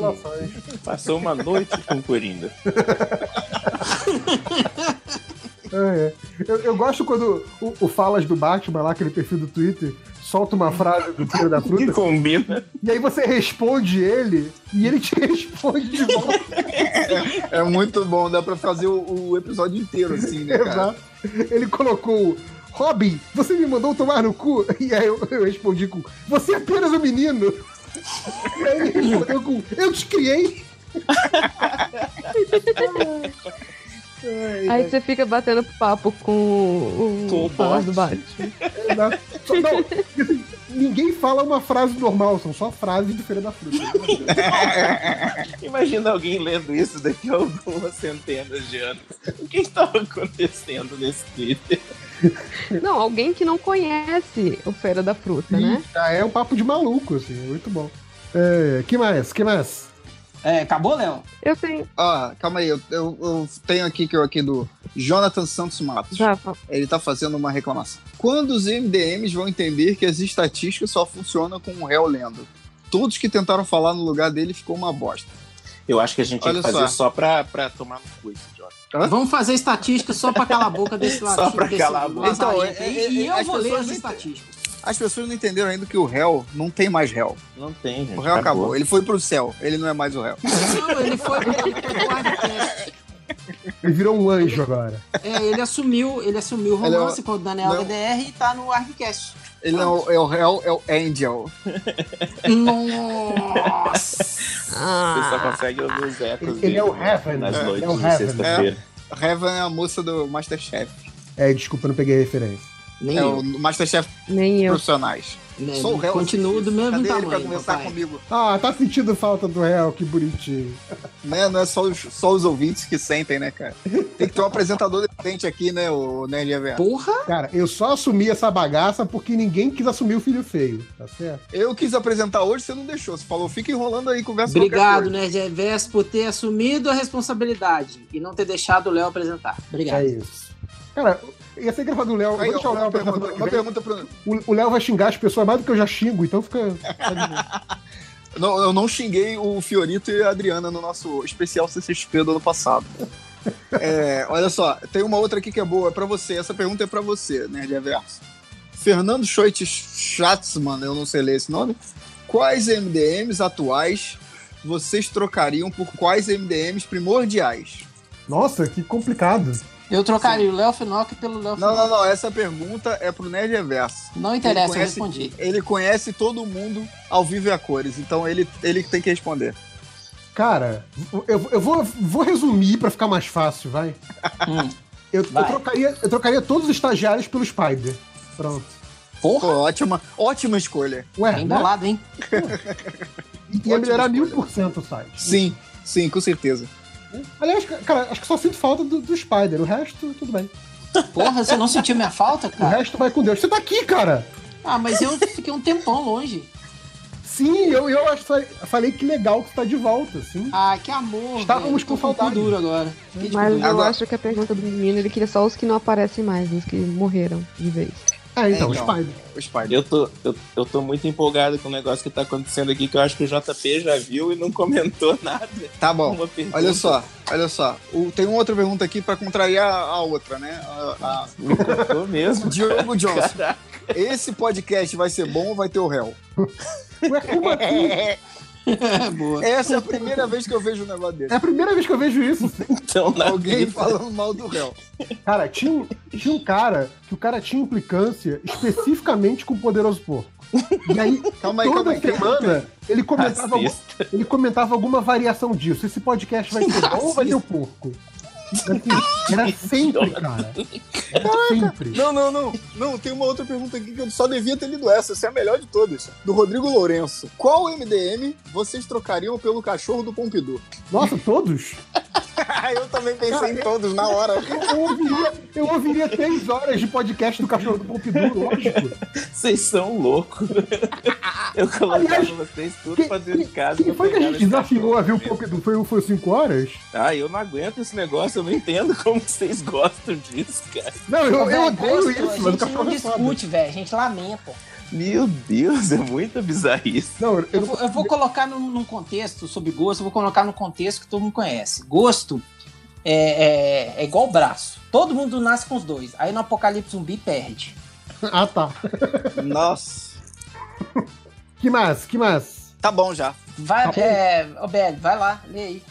Passou uma noite com o Coringa. Eu gosto quando o Falas do Batman, lá, aquele perfil do Twitter, solta uma frase do Tiro da Fruta. Que combina. E aí você responde ele, e ele te responde de volta. É muito bom, dá pra fazer o episódio inteiro, assim, né, cara? Exato. Ele colocou... Robin, você me mandou tomar no cu? E aí eu respondi com... Você é apenas um menino. E aí ele respondeu com... Eu te criei. Aí você fica batendo papo com o Falas do Batman. Exato. Não, ninguém fala uma frase normal, são só frases de Feira da Fruta. Imagina alguém lendo isso daqui a algumas centenas de anos. O que estava acontecendo nesse Twitter? Não, alguém que não conhece o Feira da Fruta, né? É um papo de maluco, assim, é muito bom. Que mais? Acabou, Léo? Eu tenho. Ah, calma aí, eu tenho aqui do Jonathan Santos Matos. Ele tá fazendo uma reclamação. Quando os MDMs vão entender que as estatísticas só funcionam com o réu lendo? Todos que tentaram falar no lugar dele ficou uma bosta. Eu acho que a gente tem que fazer só pra tomar no cu, esse idiota. Vamos fazer estatística só pra calar a boca desse lado. Só pra calar a boca. Então, e eu vou ler as estatísticas. As pessoas não entenderam ainda que o réu não tem mais réu. Não tem, gente. O réu acabou. Ele foi pro céu. Ele não é mais o réu. Não, ele foi pro Ele virou um anjo agora. Ele assumiu o romance com o Daniel LDR e tá no Arquicast. Ele não é o réu, é o Angel. Nossa! Você só consegue ouvir os ecos dele. Ele é o Heaven. Nas noites de sexta-feira. Heaven é a moça do MasterChef. Desculpa, eu não peguei a referência. Nem eu. O MasterChef nem profissionais. Nem sou o réu. Continuo do mesmo tamanho, ele pra conversar papai? Comigo. Ah, tá sentindo falta do réu, que bonitinho. Né? Não é só os ouvintes que sentem, né, cara? Tem que ter um apresentador decente aqui, né, o Nerd Reverso. Porra! Cara, eu só assumi essa bagaça porque ninguém quis assumir o filho feio, tá certo? Eu quis apresentar hoje, você não deixou. Você falou, fica enrolando aí, conversa com o Obrigado, Nerd Reverso, por ter assumido a responsabilidade e não ter deixado o Léo apresentar. Obrigado. É isso. Cara, ia ser gravado o Léo. Vou deixar o Léo pergunta, uma pergunta pro... O Léo vai xingar as pessoas mais do que eu já xingo, então fica... Não, eu não xinguei o Fiorito e a Adriana no nosso especial CCXP do ano passado. Olha só, tem uma outra aqui que é boa, é pra você. Essa pergunta é pra você, né, de Averso. Fernando Schatzman, eu não sei ler esse nome. Quais MDMs atuais vocês trocariam por quais MDMs primordiais? Nossa, que complicado. Eu trocaria o Léo Finock pelo Léo Finock. Não. Essa pergunta é pro Nerd Reverso. Não interessa, eu respondi. Ele conhece todo mundo ao vivo e a cores, então ele tem que responder. Cara, eu vou resumir pra ficar mais fácil, vai. Eu trocaria todos os estagiários pelo Spider. Pronto. Porra! Pô, ótima escolha. Ué, é embolado, né? Hein? Ia melhorar 1000% o site. Sim, com certeza. Aliás, cara, acho que só sinto falta do Spider. O resto, tudo bem. Porra, você não sentiu minha falta, cara? O resto vai com Deus. Você tá aqui, cara! Ah, mas eu fiquei um tempão longe. Sim, eu falei que legal que tu tá de volta, sim. Ah, que amor. Estávamos com falta duro agora. Mas eu acho que a pergunta do menino, ele queria só os que não aparecem mais, os que morreram de vez. Ah, então, o Spider. Eu tô muito empolgado com o negócio que tá acontecendo aqui, que eu acho que o JP já viu e não comentou nada. Tá bom. Olha só. Tem uma outra pergunta aqui pra contrariar a outra, né? Me contou mesmo. Diogo Johnson. Caraca. Esse podcast vai ser bom ou vai ter o réu? Ué, como assim? Boa. Essa é a primeira vez que eu vejo um negócio desse. É a primeira vez que eu vejo isso. Então, alguém falando mal do réu. Cara, tinha um cara que o cara tinha implicância especificamente com o Poderoso Porco. E aí, toda semana, ele comentava alguma variação disso. Esse podcast vai ser bom ou vai ter o porco? Assim, era sempre, cara. Era sempre. Não, tem uma outra pergunta aqui que eu só devia ter lido essa. Essa é a melhor de todas. Do Rodrigo Lourenço. Qual MDM vocês trocariam pelo cachorro do Pompidou? Nossa, todos? Eu também pensei, cara, em todos na hora. Eu ouviria 3 horas de podcast do cachorro do Pompidou, lógico. Vocês são loucos. Eu colocava vocês tudo pra dentro de casa. Quem foi que a gente desafiou a ver o Pompidou? Foi 5 horas? Ah, eu não aguento esse negócio. Eu não entendo como vocês gostam disso, cara. Não, eu odeio isso. A gente não discute, velho. A gente lamenta. Meu Deus, é muita bizarrice. Não, eu vou colocar num contexto sobre gosto, eu vou colocar num contexto que todo mundo conhece. Gosto é igual o braço. Todo mundo nasce com os dois. Aí no Apocalipse Zumbi perde. Ah, tá. Nossa. Que mais? Tá bom já. Vai, tá Belly, vai lá, lê aí.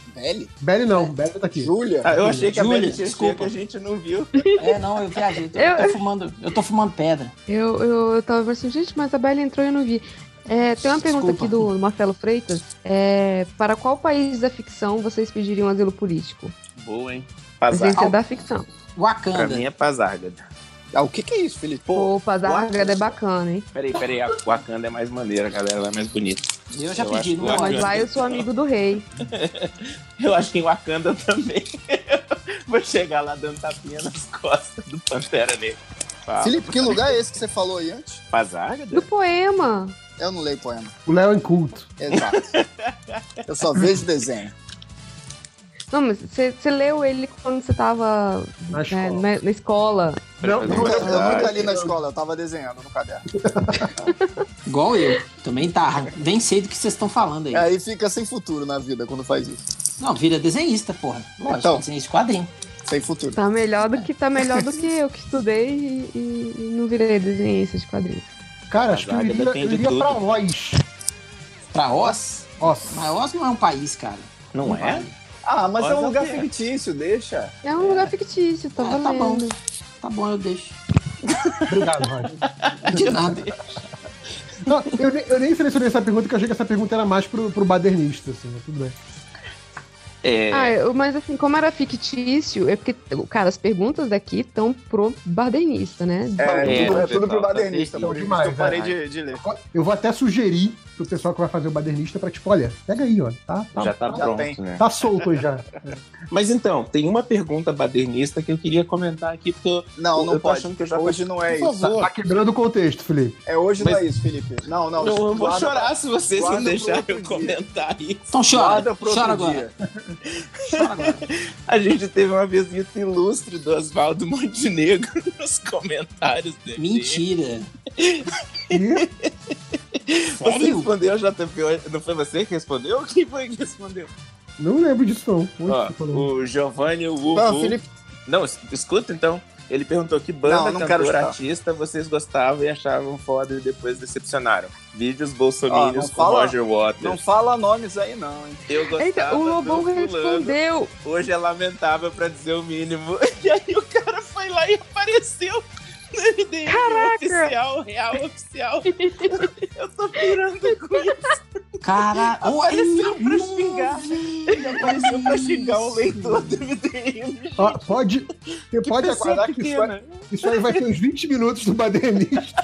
Belly não, Belly tá aqui. Júlia. Ah, eu achei que a Belly tinha, desculpa, a gente não viu. Eu viajei. Eu tô fumando pedra. Eu tava pensando, gente, mas a Belly entrou e eu não vi. Tem uma pergunta aqui do Marcelo Freitas. Para qual país da ficção vocês pediriam asilo político? Boa, hein? Pazárgada. A gente é da ficção. Wakanda. Pra mim é Pazárgada. Ah, o que é isso, Felipe? Pô, Pazárgada é bacana, hein? Peraí, a Wakanda é mais maneira, galera, ela é mais bonita. Eu já pedi, não. Mas lá eu sou amigo do rei. Eu acho que em Wakanda também. Vou chegar lá dando tapinha nas costas do Pantera Negra. Felipe, que lugar é esse que você falou aí antes? Pazárgada? Do poema. Eu não leio poema. O Léo é inculto. Exato. Eu só vejo desenho. Não, mas você leu ele quando você tava na escola. Eu nunca li na escola, eu tava desenhando no caderno. Igual eu, também tava. Nem sei do que vocês estão falando aí. Aí fica sem futuro na vida quando faz isso. Não, vira desenhista, porra. Lógico, então, desenhista de quadrinho. Sem futuro. Tá melhor do que eu que estudei e não virei desenhista de quadrinho. Cara, acho que eu iria pra Oz. Pra Oz? Mas Oz não é um país, cara. Não é? Vale. Ah, mas é um lugar fictício, deixa. É um lugar fictício, tá valendo. Tá bom, eu deixo. Obrigado, Roger. De nada. Não, eu nem selecionei essa pergunta, porque eu achei que essa pergunta era mais pro badernista, assim, mas tudo bem. Mas assim, como era fictício, é porque, cara, as perguntas daqui estão pro badernista, né? É tudo pro badernista, bom demais. Eu parei de ler. Eu vou até sugerir pro pessoal que vai fazer o badernista pra tipo, olha, pega aí, ó. Tá pronto, né? Tá solto já. Mas então, tem uma pergunta badernista que eu queria comentar aqui, porque eu tô achando que eu já... Hoje não é isso. Tá quebrando o contexto, Felipe. Não é isso, Felipe. Não, eu vou chorar se vocês não deixarem eu comentar isso. Então chora agora. A gente teve uma visita ilustre do Oswaldo Montenegro nos comentários dele. Mentira! Você respondeu, JP? Não foi você que respondeu? Quem foi que respondeu? Não lembro disso, não. O Giovanni Ubu. Não, Felipe. Não, escuta então. Ele perguntou que banda, cantor, artista vocês gostavam e achavam foda e depois decepcionaram. Vídeos bolsominions com Roger Waters. Não fala nomes aí não, hein? Eu gostava. Eita, o Lobão respondeu. Hoje é lamentável pra dizer o mínimo. E aí o cara foi lá e apareceu. MDM. Caraca! Oficial, real, oficial. Eu tô pirando com isso. Caraca! Apareceu pra xingar. Apareceu pra xingar o leitor do MDM. Você pode aguardar que isso aí vai ter uns 20 minutos do badernista.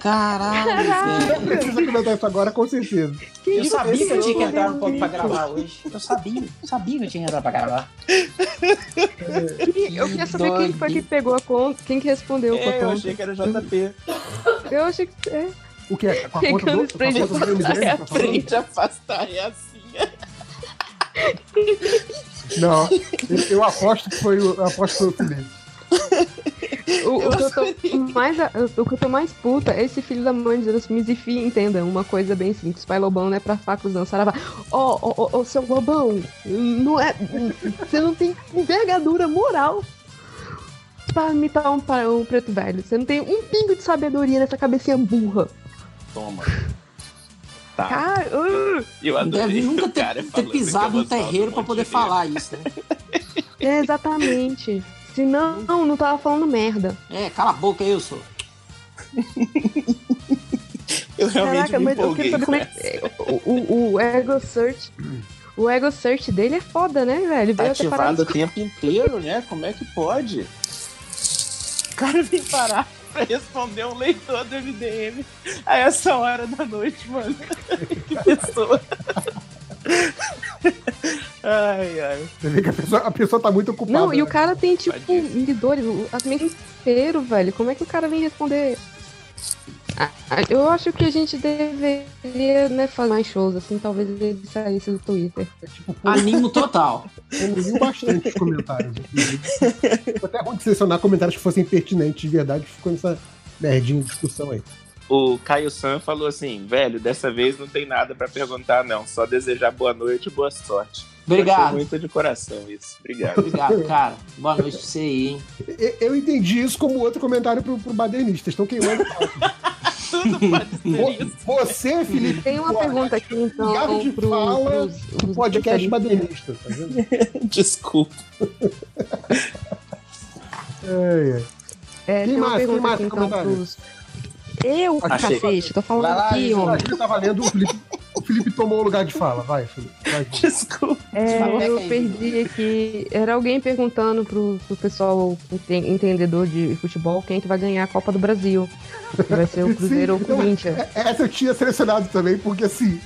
Caralho! Não precisa comentar isso agora, com certeza. Eu sabia que eu tinha que entrar um pouco pra gravar hoje. Eu sabia que eu tinha que entrar pra gravar. Eu queria saber quem foi que pegou a conta, quem que respondeu. Eu achei que era JP. Eu achei que... O que é? Com a conta do MDM? A frente, afastar é assim. Não, eu aposto que foi o Felipe. O que eu tô mais puta é esse filho da mãe dizendo assim, mas enfim, entenda, uma coisa bem simples, pai Lobão não é pra facos não, sarava, ó, seu Lobão, não é, você não tem envergadura moral pra imitar um preto velho, você não tem um pingo de sabedoria nessa cabecinha burra. Toma. Tá. Cara, eu adorei nunca ter pisado no terreiro pra poder falar isso, né? Exatamente. Se não tava falando merda. Cala a boca, eu sou. Eu realmente me empolguei com essa. O ego search dele é foda, né, velho? Tá ativado o tempo inteiro, né? Como é que pode? O cara vem parar pra responder um leitor do MDM a essa hora da noite, mano. Que pessoa. Ai. Você vê que a pessoa tá muito ocupada. Não, e o cara tem tipo seguidores o mês inteiro, velho. Como é que o cara vem responder? Eu acho que a gente deveria, né, fazer mais shows assim, talvez ele saísse do Twitter. Animo total. Eu vi bastante os comentários aqui. Foi até ruim de selecionar comentários que fossem pertinentes de verdade, ficou nessa merdinha de discussão aí. O Caio San falou assim, velho, dessa vez não tem nada pra perguntar não, só desejar boa noite e boa sorte. Obrigado. Muito de coração isso, obrigado. Obrigado, cara. Boa noite pra você aí, hein. Eu entendi isso como outro comentário pro badernista, estão queimando tudo badernista. Você, Felipe. Tem uma pergunta aqui então. Gabi fala do podcast badernista, tá vendo? Desculpa. Tem mais, comentários. Eu, cacete, tô falando lá, aqui, ó. O Felipe tomou o lugar de fala. Vai, Felipe. Desculpa. Eu perdi aqui. Era alguém perguntando pro pessoal entendedor de futebol quem é que vai ganhar a Copa do Brasil. Vai ser o Cruzeiro ou o Corinthians. Essa eu tinha selecionado também, porque assim,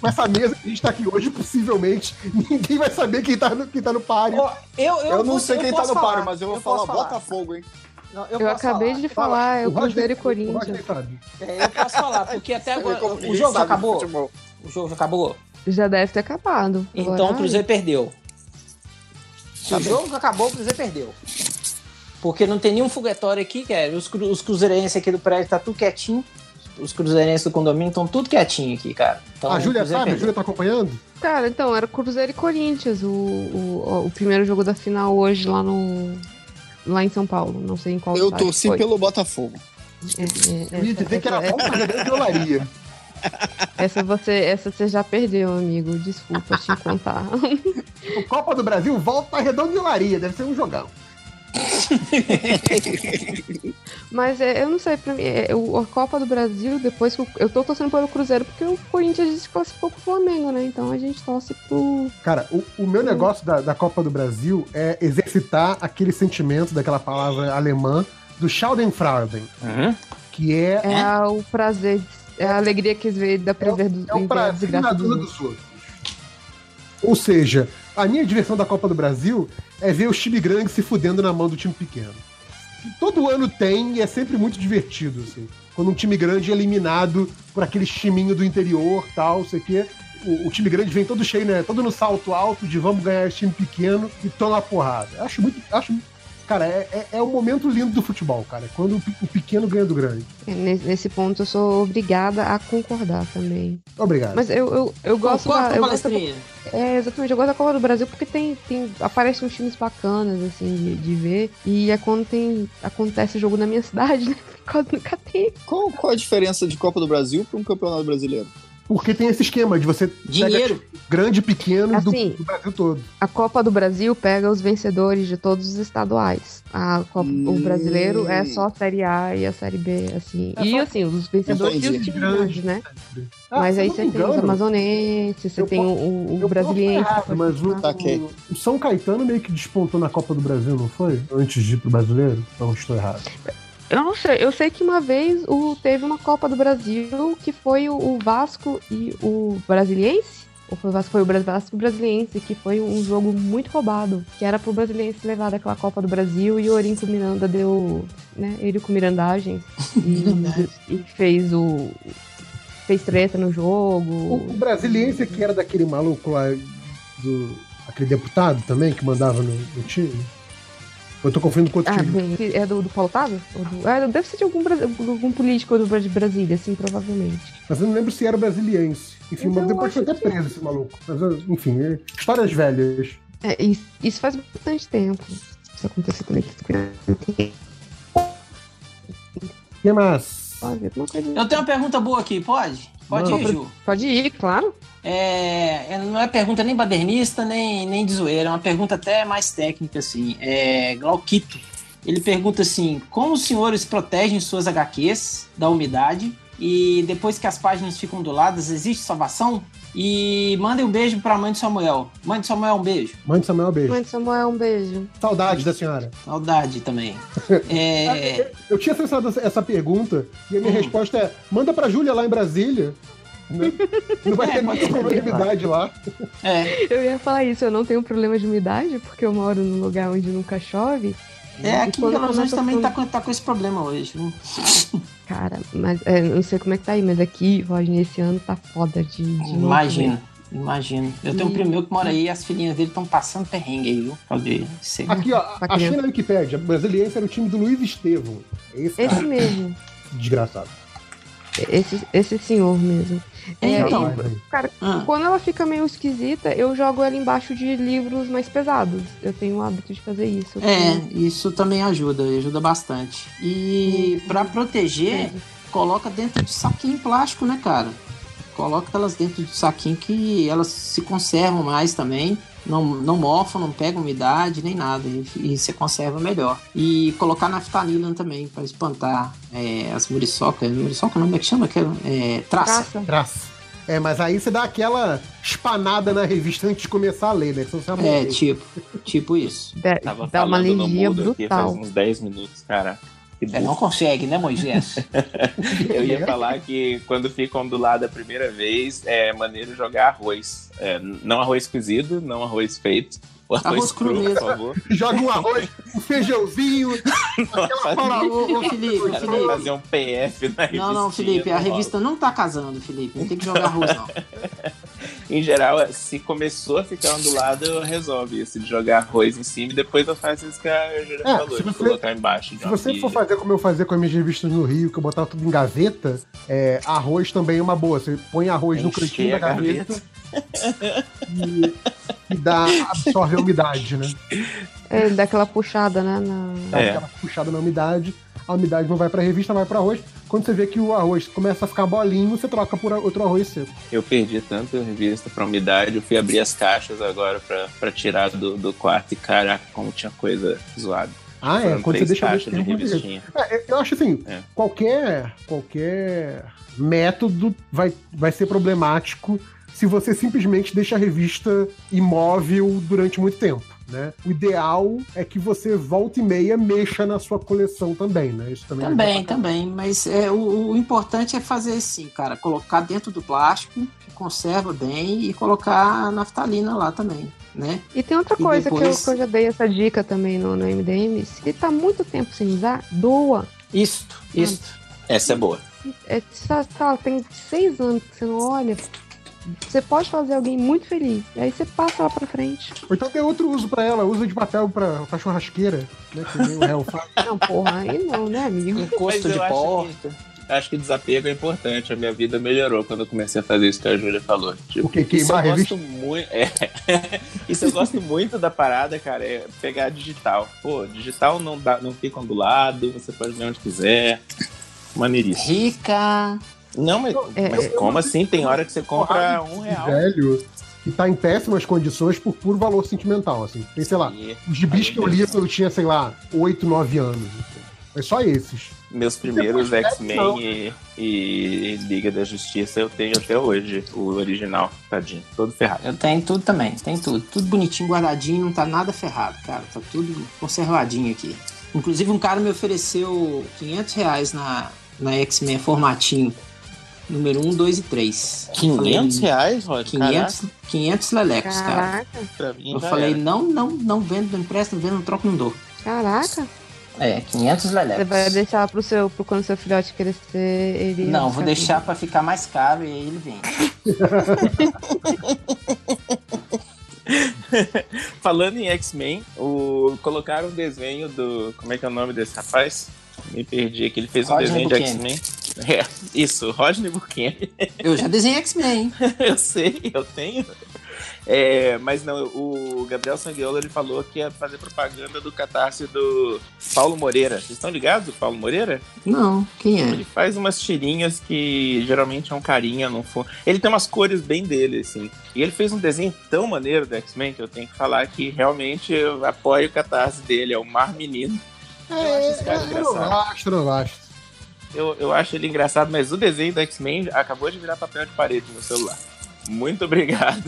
com essa mesa que a gente tá aqui hoje, possivelmente, ninguém vai saber quem tá no páreo. Oh, eu não sei quem tá no páreo, mas eu vou falar. Botafogo, hein? Não, eu acabei de falar, é o Cruzeiro e Corinthians. Eu posso falar, porque até agora o jogo já acabou. O jogo já acabou? Já deve ter acabado. Então o Cruzeiro perdeu. Se o jogo acabou, o Cruzeiro perdeu. Porque não tem nenhum foguetório aqui, cara. Os cruzeirenses aqui do prédio tá tudo quietinho. Os cruzeirenses do condomínio estão tudo quietinho aqui, cara. Então, a Júlia sabe? A Júlia tá acompanhando? Cara, então, era Cruzeiro e Corinthians o primeiro jogo da final hoje lá em São Paulo, não sei em qual eu torci pelo Botafogo. Eu ia dizer que era bom pra violaria. Essa você já perdeu, amigo. Desculpa te contar. O Copa do Brasil volta a redonda de violaria. Deve ser um jogão. Mas eu não sei, pra mim, a Copa do Brasil, depois eu tô torcendo pelo Cruzeiro, porque o Corinthians se classificou pro Flamengo, né? Então a gente torce pro... Cara, o meu negócio da Copa do Brasil é exercitar aquele sentimento daquela palavra alemã do Schadenfreude, que é o prazer, é a alegria que vê da prazer dos... É o prazer da dúvida dos outros. Ou seja, a minha diversão da Copa do Brasil é ver o time grande se fudendo na mão do time pequeno. Todo ano tem e é sempre muito divertido, assim. Quando um time grande é eliminado por aquele timinho do interior, tal, sei o quê. O time grande vem todo cheio, né? Todo no salto alto de vamos ganhar esse time pequeno e toma a porrada. Cara, é um momento lindo do futebol, cara. Quando o pequeno ganha do grande. Nesse ponto eu sou obrigada a concordar também. Obrigado. Mas eu gosto da... exatamente. Eu gosto da Copa do Brasil porque aparecem uns times bacanas, assim, de ver. E é quando acontece jogo na minha cidade, né? Quase nunca tem. Qual a diferença de Copa do Brasil para um campeonato brasileiro? Porque tem esse esquema de você dinheiro pega grande e pequeno assim, do Brasil todo. A Copa do Brasil pega os vencedores de todos os estaduais. O brasileiro é só a Série A e a Série B, assim. Assim, os vencedores e os times grandes, né? Mas aí você tem os amazonenses, você tem o brasileiro. Mas o São Caetano meio que despontou na Copa do Brasil, não foi? Antes de ir pro brasileiro? Então estou errado. Eu não sei, eu sei que uma vez teve uma Copa do Brasil que foi o Vasco e o Brasiliense, ou foi o Vasco e o Brasiliense, que foi um jogo muito roubado, que era pro Brasiliense levar daquela Copa do Brasil e o Eurico Miranda deu, né, ele com mirandagem e fez treta no jogo. O Brasiliense que era daquele maluco lá, aquele deputado também que mandava no time. Eu tô confundindo com outro time. É do Paulo Otávio? Deve ser de algum político do Brasília, assim, provavelmente. Mas eu não lembro se era brasiliense. Enfim, mas depois foi até preso esse maluco. Mas, enfim, histórias velhas. Isso faz bastante tempo. Isso aconteceu também. E mais? Eu tenho uma pergunta boa aqui, pode? Pode ir, Ju? Pode ir, claro. Não é pergunta nem badernista, nem de zoeira. É uma pergunta até mais técnica, assim. Glauquito, ele pergunta assim: como os senhores protegem suas HQs da umidade? E depois que as páginas ficam onduladas, existe salvação? E mandem um beijo pra mãe de Samuel. Mãe de Samuel, um beijo. Mãe de Samuel, um beijo. Mãe de Samuel, um beijo. Saudade da senhora. Saudade também. Eu tinha pensado essa pergunta e a minha resposta é: manda pra Júlia lá em Brasília. Não vai ter muito problema de umidade lá. Eu ia falar isso, eu não tenho problema de umidade porque eu moro num lugar onde nunca chove. Aqui em Belo Horizonte também tá com esse problema hoje. Cara, mas não sei como é que tá aí, mas aqui, Roger, esse ano tá foda de Imagino. Eu tenho um primo meu que mora aí e as filhinhas dele estão passando perrengue aí, viu? Aqui, ó, achei na Wikipédia. O Brasiliense era o time do Luiz Estevão. Esse mesmo. Desgraçado. Esse senhor mesmo. Quando ela fica meio esquisita, eu jogo ela embaixo de livros mais pesados. Eu tenho o hábito de fazer isso. Isso também ajuda bastante. E pra proteger, coloca dentro de saquinho plástico, né, cara? Coloca elas dentro de saquinho que elas se conservam mais também. Não mofam, não pegam umidade, nem nada. E você conserva melhor. E colocar naftalina também, pra espantar as muriçocas. Muriçoca, como é que chama? Traça. Mas aí você dá aquela espanada na revista antes de começar a ler, né? Tipo isso. Dá uma alergia brutal. Aqui, faz uns 10 minutos, cara. Você não consegue, né, Moisés? Eu ia falar que quando fica ondulado a primeira vez, é maneiro jogar arroz. Não arroz cozido, não arroz feito. O arroz cru, mesmo. Por favor. Joga um arroz, um feijãozinho. Felipe. Fazer um PF na revista. Não, Felipe, a revista não tá casando, Felipe. Não tem que jogar arroz, não. Em geral, se começou a ficar ondulado, resolve isso de jogar arroz em cima e depois eu faço isso que a Júlia falou, de colocar embaixo. Se você for fazer como eu fazia com as minhas revistas no Rio, que eu botava tudo em gaveta, arroz também é uma boa. Você põe arroz no cantinho da gaveta. E absorve a umidade, né? Dá aquela puxada, né? Dá aquela puxada na umidade. A umidade não vai pra revista, vai pra arroz. Quando você vê que o arroz começa a ficar bolinho, você troca por outro arroz seco. Eu perdi tanta revista pra umidade, eu fui abrir as caixas agora pra tirar do quarto e, caraca, como tinha coisa zoada. Ah, é, quando você deixa de revistinha. Eu acho assim, qualquer método vai ser problemático se você simplesmente deixa a revista imóvel durante muito tempo, né? O ideal é que você volta e meia mexa na sua coleção também, né? Isso também, mas o importante é fazer assim, cara, colocar dentro do plástico, conserva bem, e colocar a naftalina lá também, né? E tem outra coisa depois... que eu já dei essa dica também no MDM, se tá muito tempo sem usar, doa. Isso, essa é boa. Tem 6 anos que você não olha... Você pode fazer alguém muito feliz. Aí você passa lá pra frente. Então tem outro uso pra ela. Usa de papel pra churrasqueira, né? Que nem o Hellfire. Não, porra, aí não, né, amigo? Encosto de porta. Acho que desapego é importante. A minha vida melhorou quando eu comecei a fazer isso que a Júlia falou. Tipo, o que? Queimar a revista? Isso eu gosto muito da parada, cara. É pegar digital. Pô, digital não fica ondulado. Você pode ver onde quiser. Maneiríssimo. Rica... Não, mas como assim? Tem hora que você compra R$1. Velho, que tá em péssimas condições por puro valor sentimental, assim. Tem, sei lá, os gibis que eu lia quando eu tinha, sei lá, 8, 9 anos. Mas só esses. Meus primeiros X-Men e Liga da Justiça eu tenho até hoje. O original, tadinho. Todo ferrado. Eu tenho tudo também, tem tudo. Tudo bonitinho, guardadinho, não tá nada ferrado, cara. Tá tudo conservadinho aqui. Inclusive um cara me ofereceu R$500 na X-Men formatinho. Número 1, 2 e 3. R$500, Rod? 500 lelecos, cara. Caraca. Eu falei, não vendo, não empresta, não vendo, não troco, não dou. Caraca. 500 lelecos. Você vai deixar pro quando seu filhote crescer, ele... Não, vou deixar pra ficar mais caro e aí ele vem. Falando em X-Men, colocaram um desenho do... Como é que é o nome desse rapaz? Me perdi aqui, ele fez um desenho de X-Men. Isso, Rodney Burkheim. Eu já desenhei X-Men. Eu sei, eu tenho. Mas não, o Gabriel Sanguiola, ele falou que ia fazer propaganda do catarse do Paulo Moreira. Vocês estão ligados do Paulo Moreira? Não, quem é? Ele faz umas tirinhas que geralmente é um carinha, não for... Ele tem umas cores bem dele, assim. E ele fez um desenho tão maneiro do X-Men que eu tenho que falar que realmente eu apoio o catarse dele, é o Mar Menino. Eu acho esse cara engraçado. Eu acho ele engraçado, mas o desenho do X-Men acabou de virar papel de parede no celular. Muito obrigado,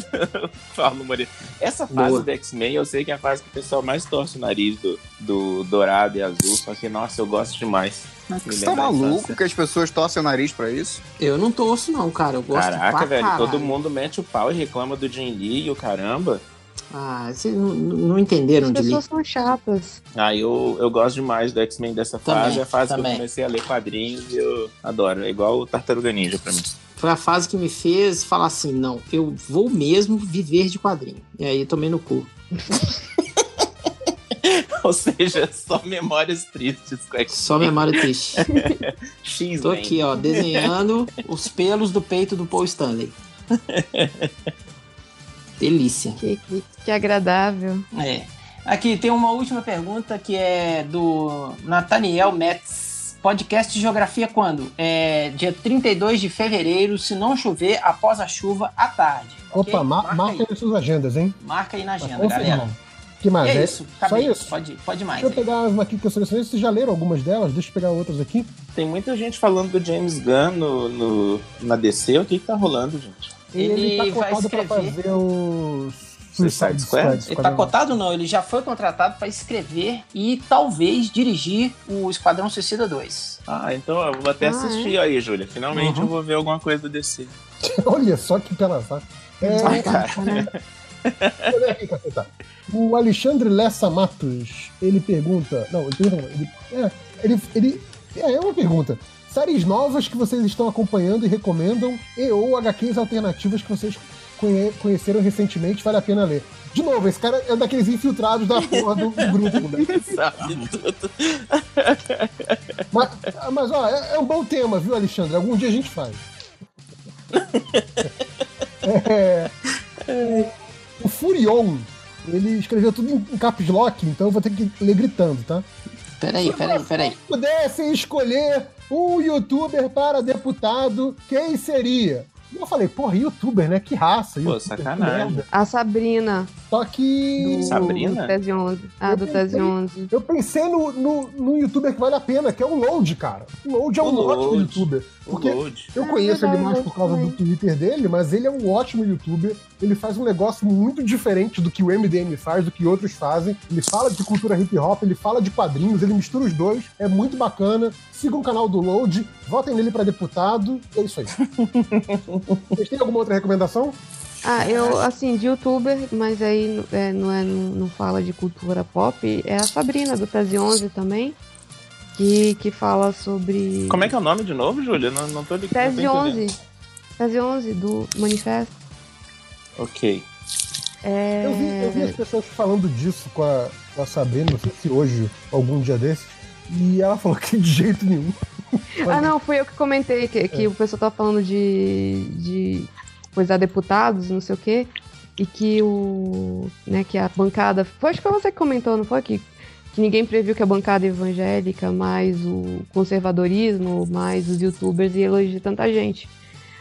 Paulo Moreira. Essa fase do X-Men, eu sei que é a fase que o pessoal mais torce o nariz do dourado e azul, só que, nossa, eu gosto demais. Mas você tá maluco que as pessoas torcem o nariz pra isso? Eu não torço, não, cara. Eu gosto. Caraca, velho, todo mundo mete o pau e reclama do Jim Lee e o caramba. Ah, vocês não entenderam de mim. As pessoas são chatas. Ah, eu gosto demais do X-Men dessa fase. É a fase que eu comecei a ler quadrinhos e eu adoro. É igual o Tartaruga Ninja pra mim. Foi a fase que me fez falar assim, não, eu vou mesmo viver de quadrinho. E aí eu tomei no cu. Ou seja, só memórias tristes com X-Men. Só memória triste. Tô aqui, ó, desenhando os pelos do peito do Paul Stanley. Delícia. Que agradável. Aqui tem uma última pergunta que é do Nathaniel Metz. Podcast de Geografia quando? Dia 32 de fevereiro, se não chover, após a chuva, à tarde. Opa, okay? marca aí nas suas agendas, hein? Marca aí na agenda, galera. Que mais? É isso, acabei. Só isso? Pode mais. Deixa eu pegar as aqui que eu selecionei. Vocês já leram algumas delas? Deixa eu pegar outras aqui. Tem muita gente falando do James Gunn na DC. O que tá rolando, gente? Ele tá vai escrever pra fazer o Suicide Squad. Ele tá cotado não, ele já foi contratado para escrever e talvez dirigir o Esquadrão Suicida 2. Ah, então eu vou até assistir aí, Júlia. Finalmente eu vou ver alguma coisa do DC. Olha só que pelazada. Olha aqui, caceta. O Alexandre Lessa Matos, ele pergunta... Não, ele pergunta... é uma pergunta. Séries novas que vocês estão acompanhando e recomendam, ou HQs alternativas que vocês conheceram recentemente, vale a pena ler. De novo, esse cara é daqueles infiltrados da porra do grupo, né? Sabe tudo. Mas ó, é um bom tema, viu, Alexandre? Algum dia a gente faz. O Furion, ele escreveu tudo em caps lock, então eu vou ter que ler gritando, tá? Peraí. Se pudessem escolher um youtuber para deputado, quem seria? E eu falei, porra, youtuber, né? Que raça. Pô, youtuber, sacanagem. A Sabrina. Só que... Sabrina? Do Tese 11. Ah, do Tese 11. Eu pensei no youtuber que vale a pena, que é o Load, cara. O Load é um ótimo youtuber. Porque eu conheço ele mais por causa do Twitter dele, mas ele é um ótimo youtuber. Ele faz um negócio muito diferente do que o MDM faz, do que outros fazem. Ele fala de cultura hip-hop, ele fala de quadrinhos, ele mistura os dois. É muito bacana. Sigam o canal do Load, votem nele pra deputado. É isso aí. Vocês têm alguma outra recomendação? Ah, eu, assim, de youtuber, mas aí não fala de cultura pop, é a Sabrina, do Tese 11 também, que fala sobre... Como é que é o nome de novo, Júlia? Não tô ligado. Tese 11. Tese 11, do Manifesto. Ok. Eu vi as pessoas falando disso com a Sabrina, não sei se hoje, algum dia desses, e ela falou que de jeito nenhum. Ah, não, fui eu que comentei, que o pessoal tava falando de pois a deputados, não sei o quê, e que o... né, que a bancada... Acho que foi você que comentou, não foi? Que ninguém previu que a bancada evangélica, mais o conservadorismo, mais os youtubers ia elogiar tanta gente.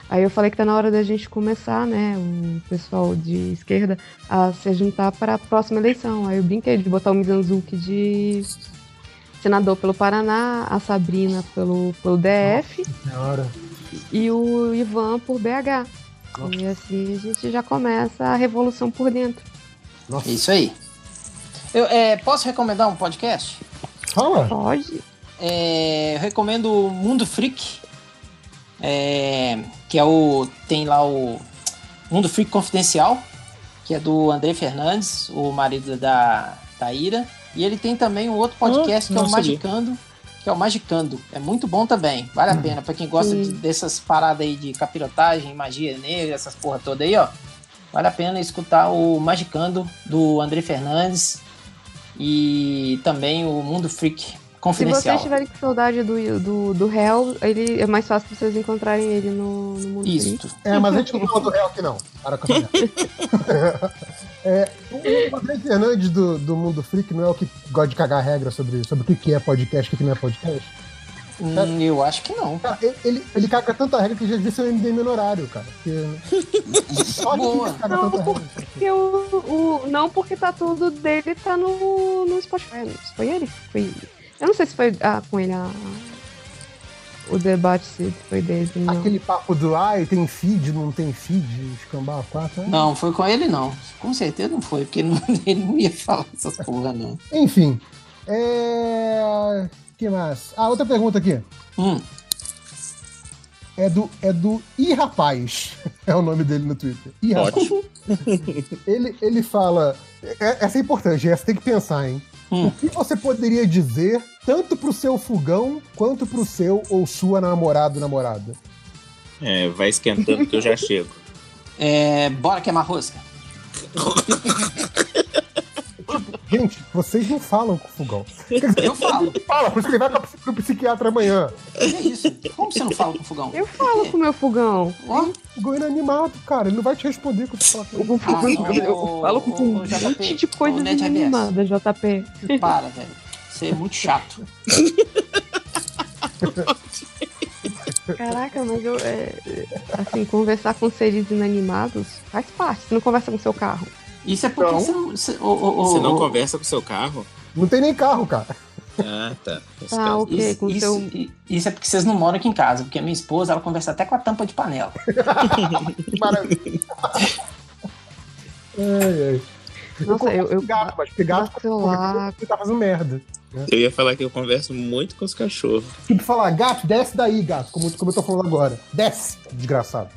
Aí eu falei que tá na hora da gente começar, né, o pessoal de esquerda a se juntar para a próxima eleição. Aí eu brinquei de botar o Mizanzuki de senador pelo Paraná, a Sabrina pelo DF, e o Ivan por BH. Nossa. E assim a gente já começa a revolução por dentro. Nossa. Isso aí. Eu posso recomendar um podcast? Fala. Pode. Eu recomendo o Mundo Freak, que é o... tem lá o Mundo Freak Confidencial, que é do André Fernandes, o marido da Ira. E ele tem também um outro podcast que é o Magicando. Sabia. Que é o Magicando. É muito bom também. Vale a pena. Pra quem gosta dessas paradas aí de capirotagem, magia negra, essas porra toda aí, ó. Vale a pena escutar o Magicando do André Fernandes e também o Mundo Freak Confidencial. Se vocês tiverem com saudade do Hell, ele é mais fácil vocês encontrarem ele no Mundo Freak. Mas a gente não falou do Hell aqui não. Para com o André Fernandes do Mundo Freak não é o que gosta de cagar regra sobre o que é podcast e o que não é podcast? Cara, eu acho que não. Cara, ele caga tanta regra que já devia ser um MD menorário, cara. Porque... Só boa. Ele caga tanta regra. Não, porque tá tudo dele, tá no Spotify. Foi ele? Foi ele. Eu não sei se foi com ele o debate, se foi dele. Não. Aquele papo do tem feed, não tem feed, escambar 4. Não, foi com ele não. Com certeza não foi, porque ele não ia falar essas porra, não. Enfim. Que mais? Outra pergunta aqui. É do Ih Rapaz. É o nome dele no Twitter. Ih Rapaz. Ele fala... Essa é importante, essa tem que pensar, hein? O que você poderia dizer tanto pro seu fogão quanto pro seu ou sua namorado ou namorada? Vai esquentando que eu já chego. Bora queimar rosca. Gente, vocês não falam com o fogão. Eu falo. Fala, por isso que ele vai pro psiquiatra amanhã. Que isso? Como você não fala com o fogão? Eu falo com o meu fogão. O fogão é inanimado, cara. Ele não vai te responder quando você fala com o fogão. Eu falo com o um monte de coisa inanimada, JP. Para, velho. Você é muito chato. Caraca, mas eu... assim, conversar com seres inanimados faz parte. Você não conversa com o seu carro. Isso é porque você não conversa com o seu carro? Não tem nem carro, cara. Ah, tá. Ok. Isso é porque vocês não moram aqui em casa, porque a minha esposa, ela conversa até com a tampa de panela. Maravilha. Nossa, eu gato, mas pegar você tá fazendo merda. Né? Eu ia falar que eu converso muito com os cachorros. Tipo, falar, gato, desce daí, gato, como eu tô falando agora. Desce, desgraçado.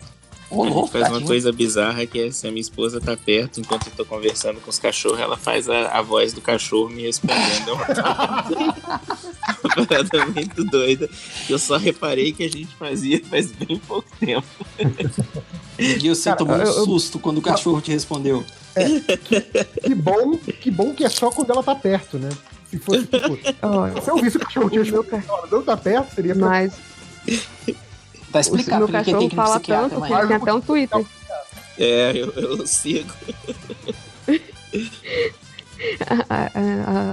Faz uma coisa bizarra que é, se a minha esposa tá perto, enquanto eu tô conversando com os cachorros, ela faz a voz do cachorro me respondendo. É uma parada muito doida. Eu só reparei que a gente fazia faz bem pouco tempo. E eu sinto muito susto quando o cachorro te respondeu. Que bom que é só quando ela tá perto, né? Se fosse tipo, se eu ouvisse o cachorro te respondendo, não tá perto, seria... Mas... Tá explicado porque tem que ir no psiquiatra, mas... Tem até um Twitter. Eu sigo.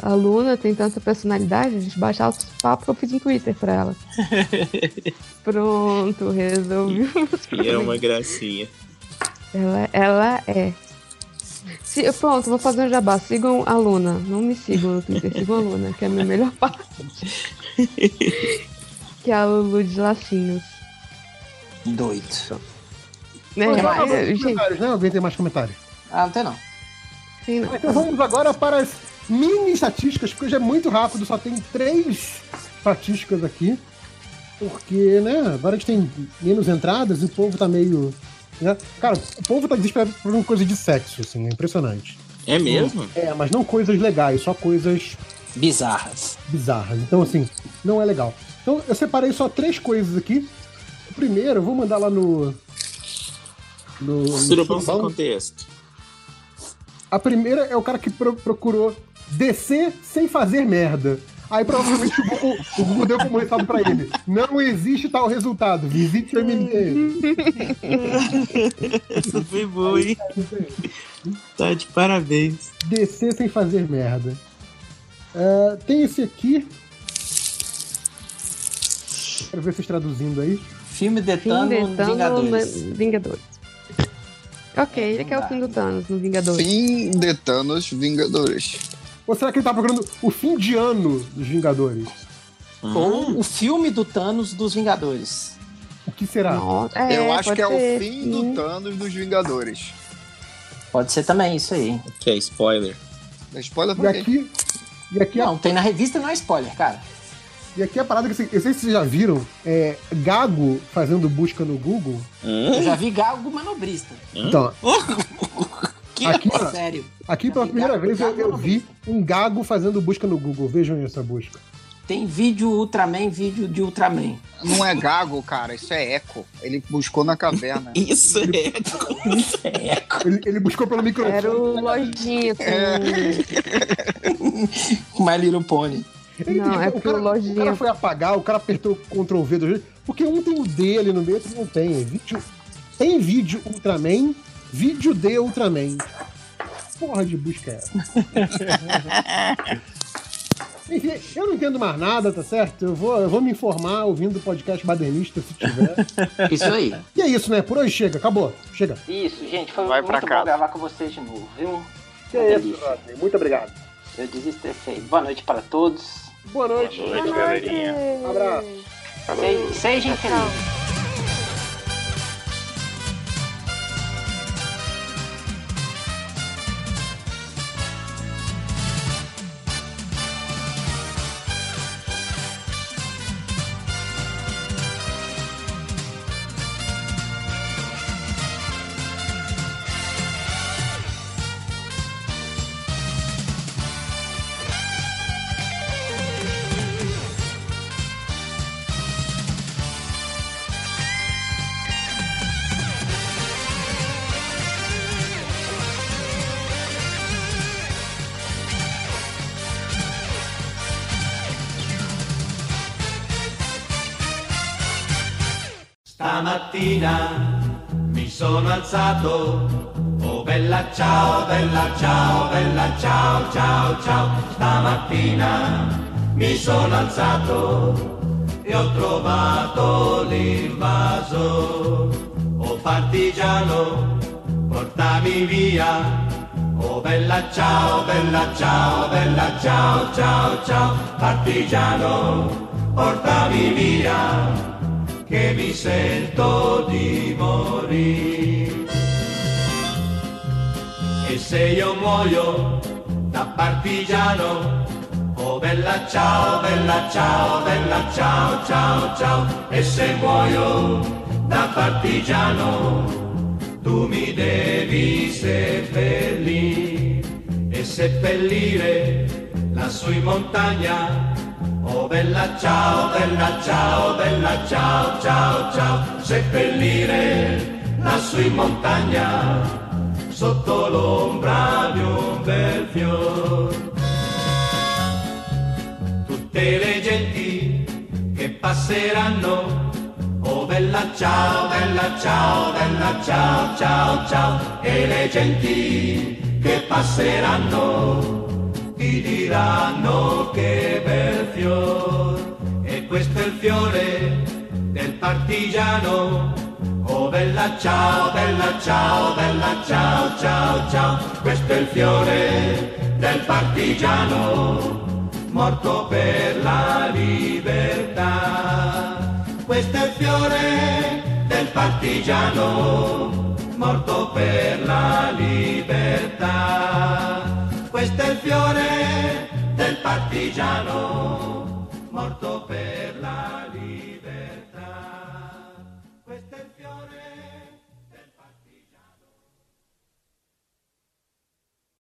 A Luna tem tanta personalidade, a gente baixar os papos que eu fiz um Twitter pra ela. Pronto, resolvi. E é uma gracinha. Ela é. Pronto, vou fazer um jabá. Sigam a Luna. Não me sigam no Twitter, sigam a Luna, que é a minha melhor parte. Que é a Lulu de lacinhos. Doido. Né? Né? Alguém tem mais comentários? Ah, não tem não. Sim, não. Então vamos agora para as mini estatísticas, porque hoje é muito rápido, só tem 3 estatísticas aqui. Porque, né, agora a gente tem menos entradas e o povo tá meio... Né? Cara, o povo tá desesperado por uma coisa de sexo, assim, é impressionante. É mesmo? É, mas não coisas legais, só coisas... Bizarras. Então, assim, não é legal. Então, eu separei só 3 coisas aqui. O primeiro, eu vou mandar lá no Surubão Sem Contexto. A primeira é o cara que procurou descer sem fazer merda. Aí provavelmente o Google deu como resultado pra ele: não existe tal resultado, visite o MDM. Isso foi bom, hein? Tá de parabéns. Descer sem fazer merda. Tem esse aqui. Quero ver vocês traduzindo aí. Filme de Thanos Vingadores. Ok, ele quer o fim do Thanos no Vingadores. Fim de Thanos Vingadores. Ou será que ele tá procurando o fim de ano dos Vingadores? Ou o filme do Thanos dos Vingadores. O que será? Eu acho que é ser, o fim do Thanos dos Vingadores. Pode ser também, isso aí. Ok, spoiler. É spoiler pra quê? Não, tem na revista, não é spoiler, cara. E aqui a parada que eu sei se vocês já viram, é gago fazendo busca no Google. Eu já vi gago manobrista. Então, que aqui, ó, sério. Aqui pela primeira vez eu vi um gago fazendo busca no Google. Vejam essa busca. Tem vídeo de Ultraman. Não é gago, cara, isso é eco. Ele buscou na caverna. Isso é eco. Ele buscou pelo microfone. Era o Lojinha. My Little Pony. O cara foi apagar, o cara apertou o Ctrl V do jeito, porque um tem o D ali no meio, outro não tem. Tem vídeo Ultraman, vídeo de Ultraman. Porra de busca é essa? Enfim, eu não entendo mais nada, tá certo? Eu vou me informar ouvindo o podcast Badernista, se tiver. Isso aí. E é isso, né? Por hoje chega, acabou. Chega. Isso, gente, foi muito bom gravar com vocês de novo, viu? É isso, Rodney. Muito obrigado. Eu desestressei. Boa noite para todos. Boa noite, galerinha. Um abraço. Seja infeliz. Stamattina mi sono alzato, oh bella ciao, ciao. Stamattina mi sono alzato e ho trovato l'invaso. Oh partigiano, portami via, oh bella ciao. Partigiano, portami via, che mi sento di morire. E se io muoio da partigiano, oh bella ciao. E se muoio da partigiano, tu mi devi seppellire. E seppellire lassù in montagna, oh bella ciao. Seppellire lassù in montagna sotto l'ombra di un bel fior. Tutte le genti che passeranno, oh bella ciao. E le genti che passeranno ti diranno che bel fior, e questo è il fiore del partigiano, oh Oh bella ciao, ciao, ciao, ciao, questo è il fiore del partigiano, morto per la libertà. Questo è il fiore del partigiano, morto per la libertà. Questo è il fiore del partigiano, morto per la libertà.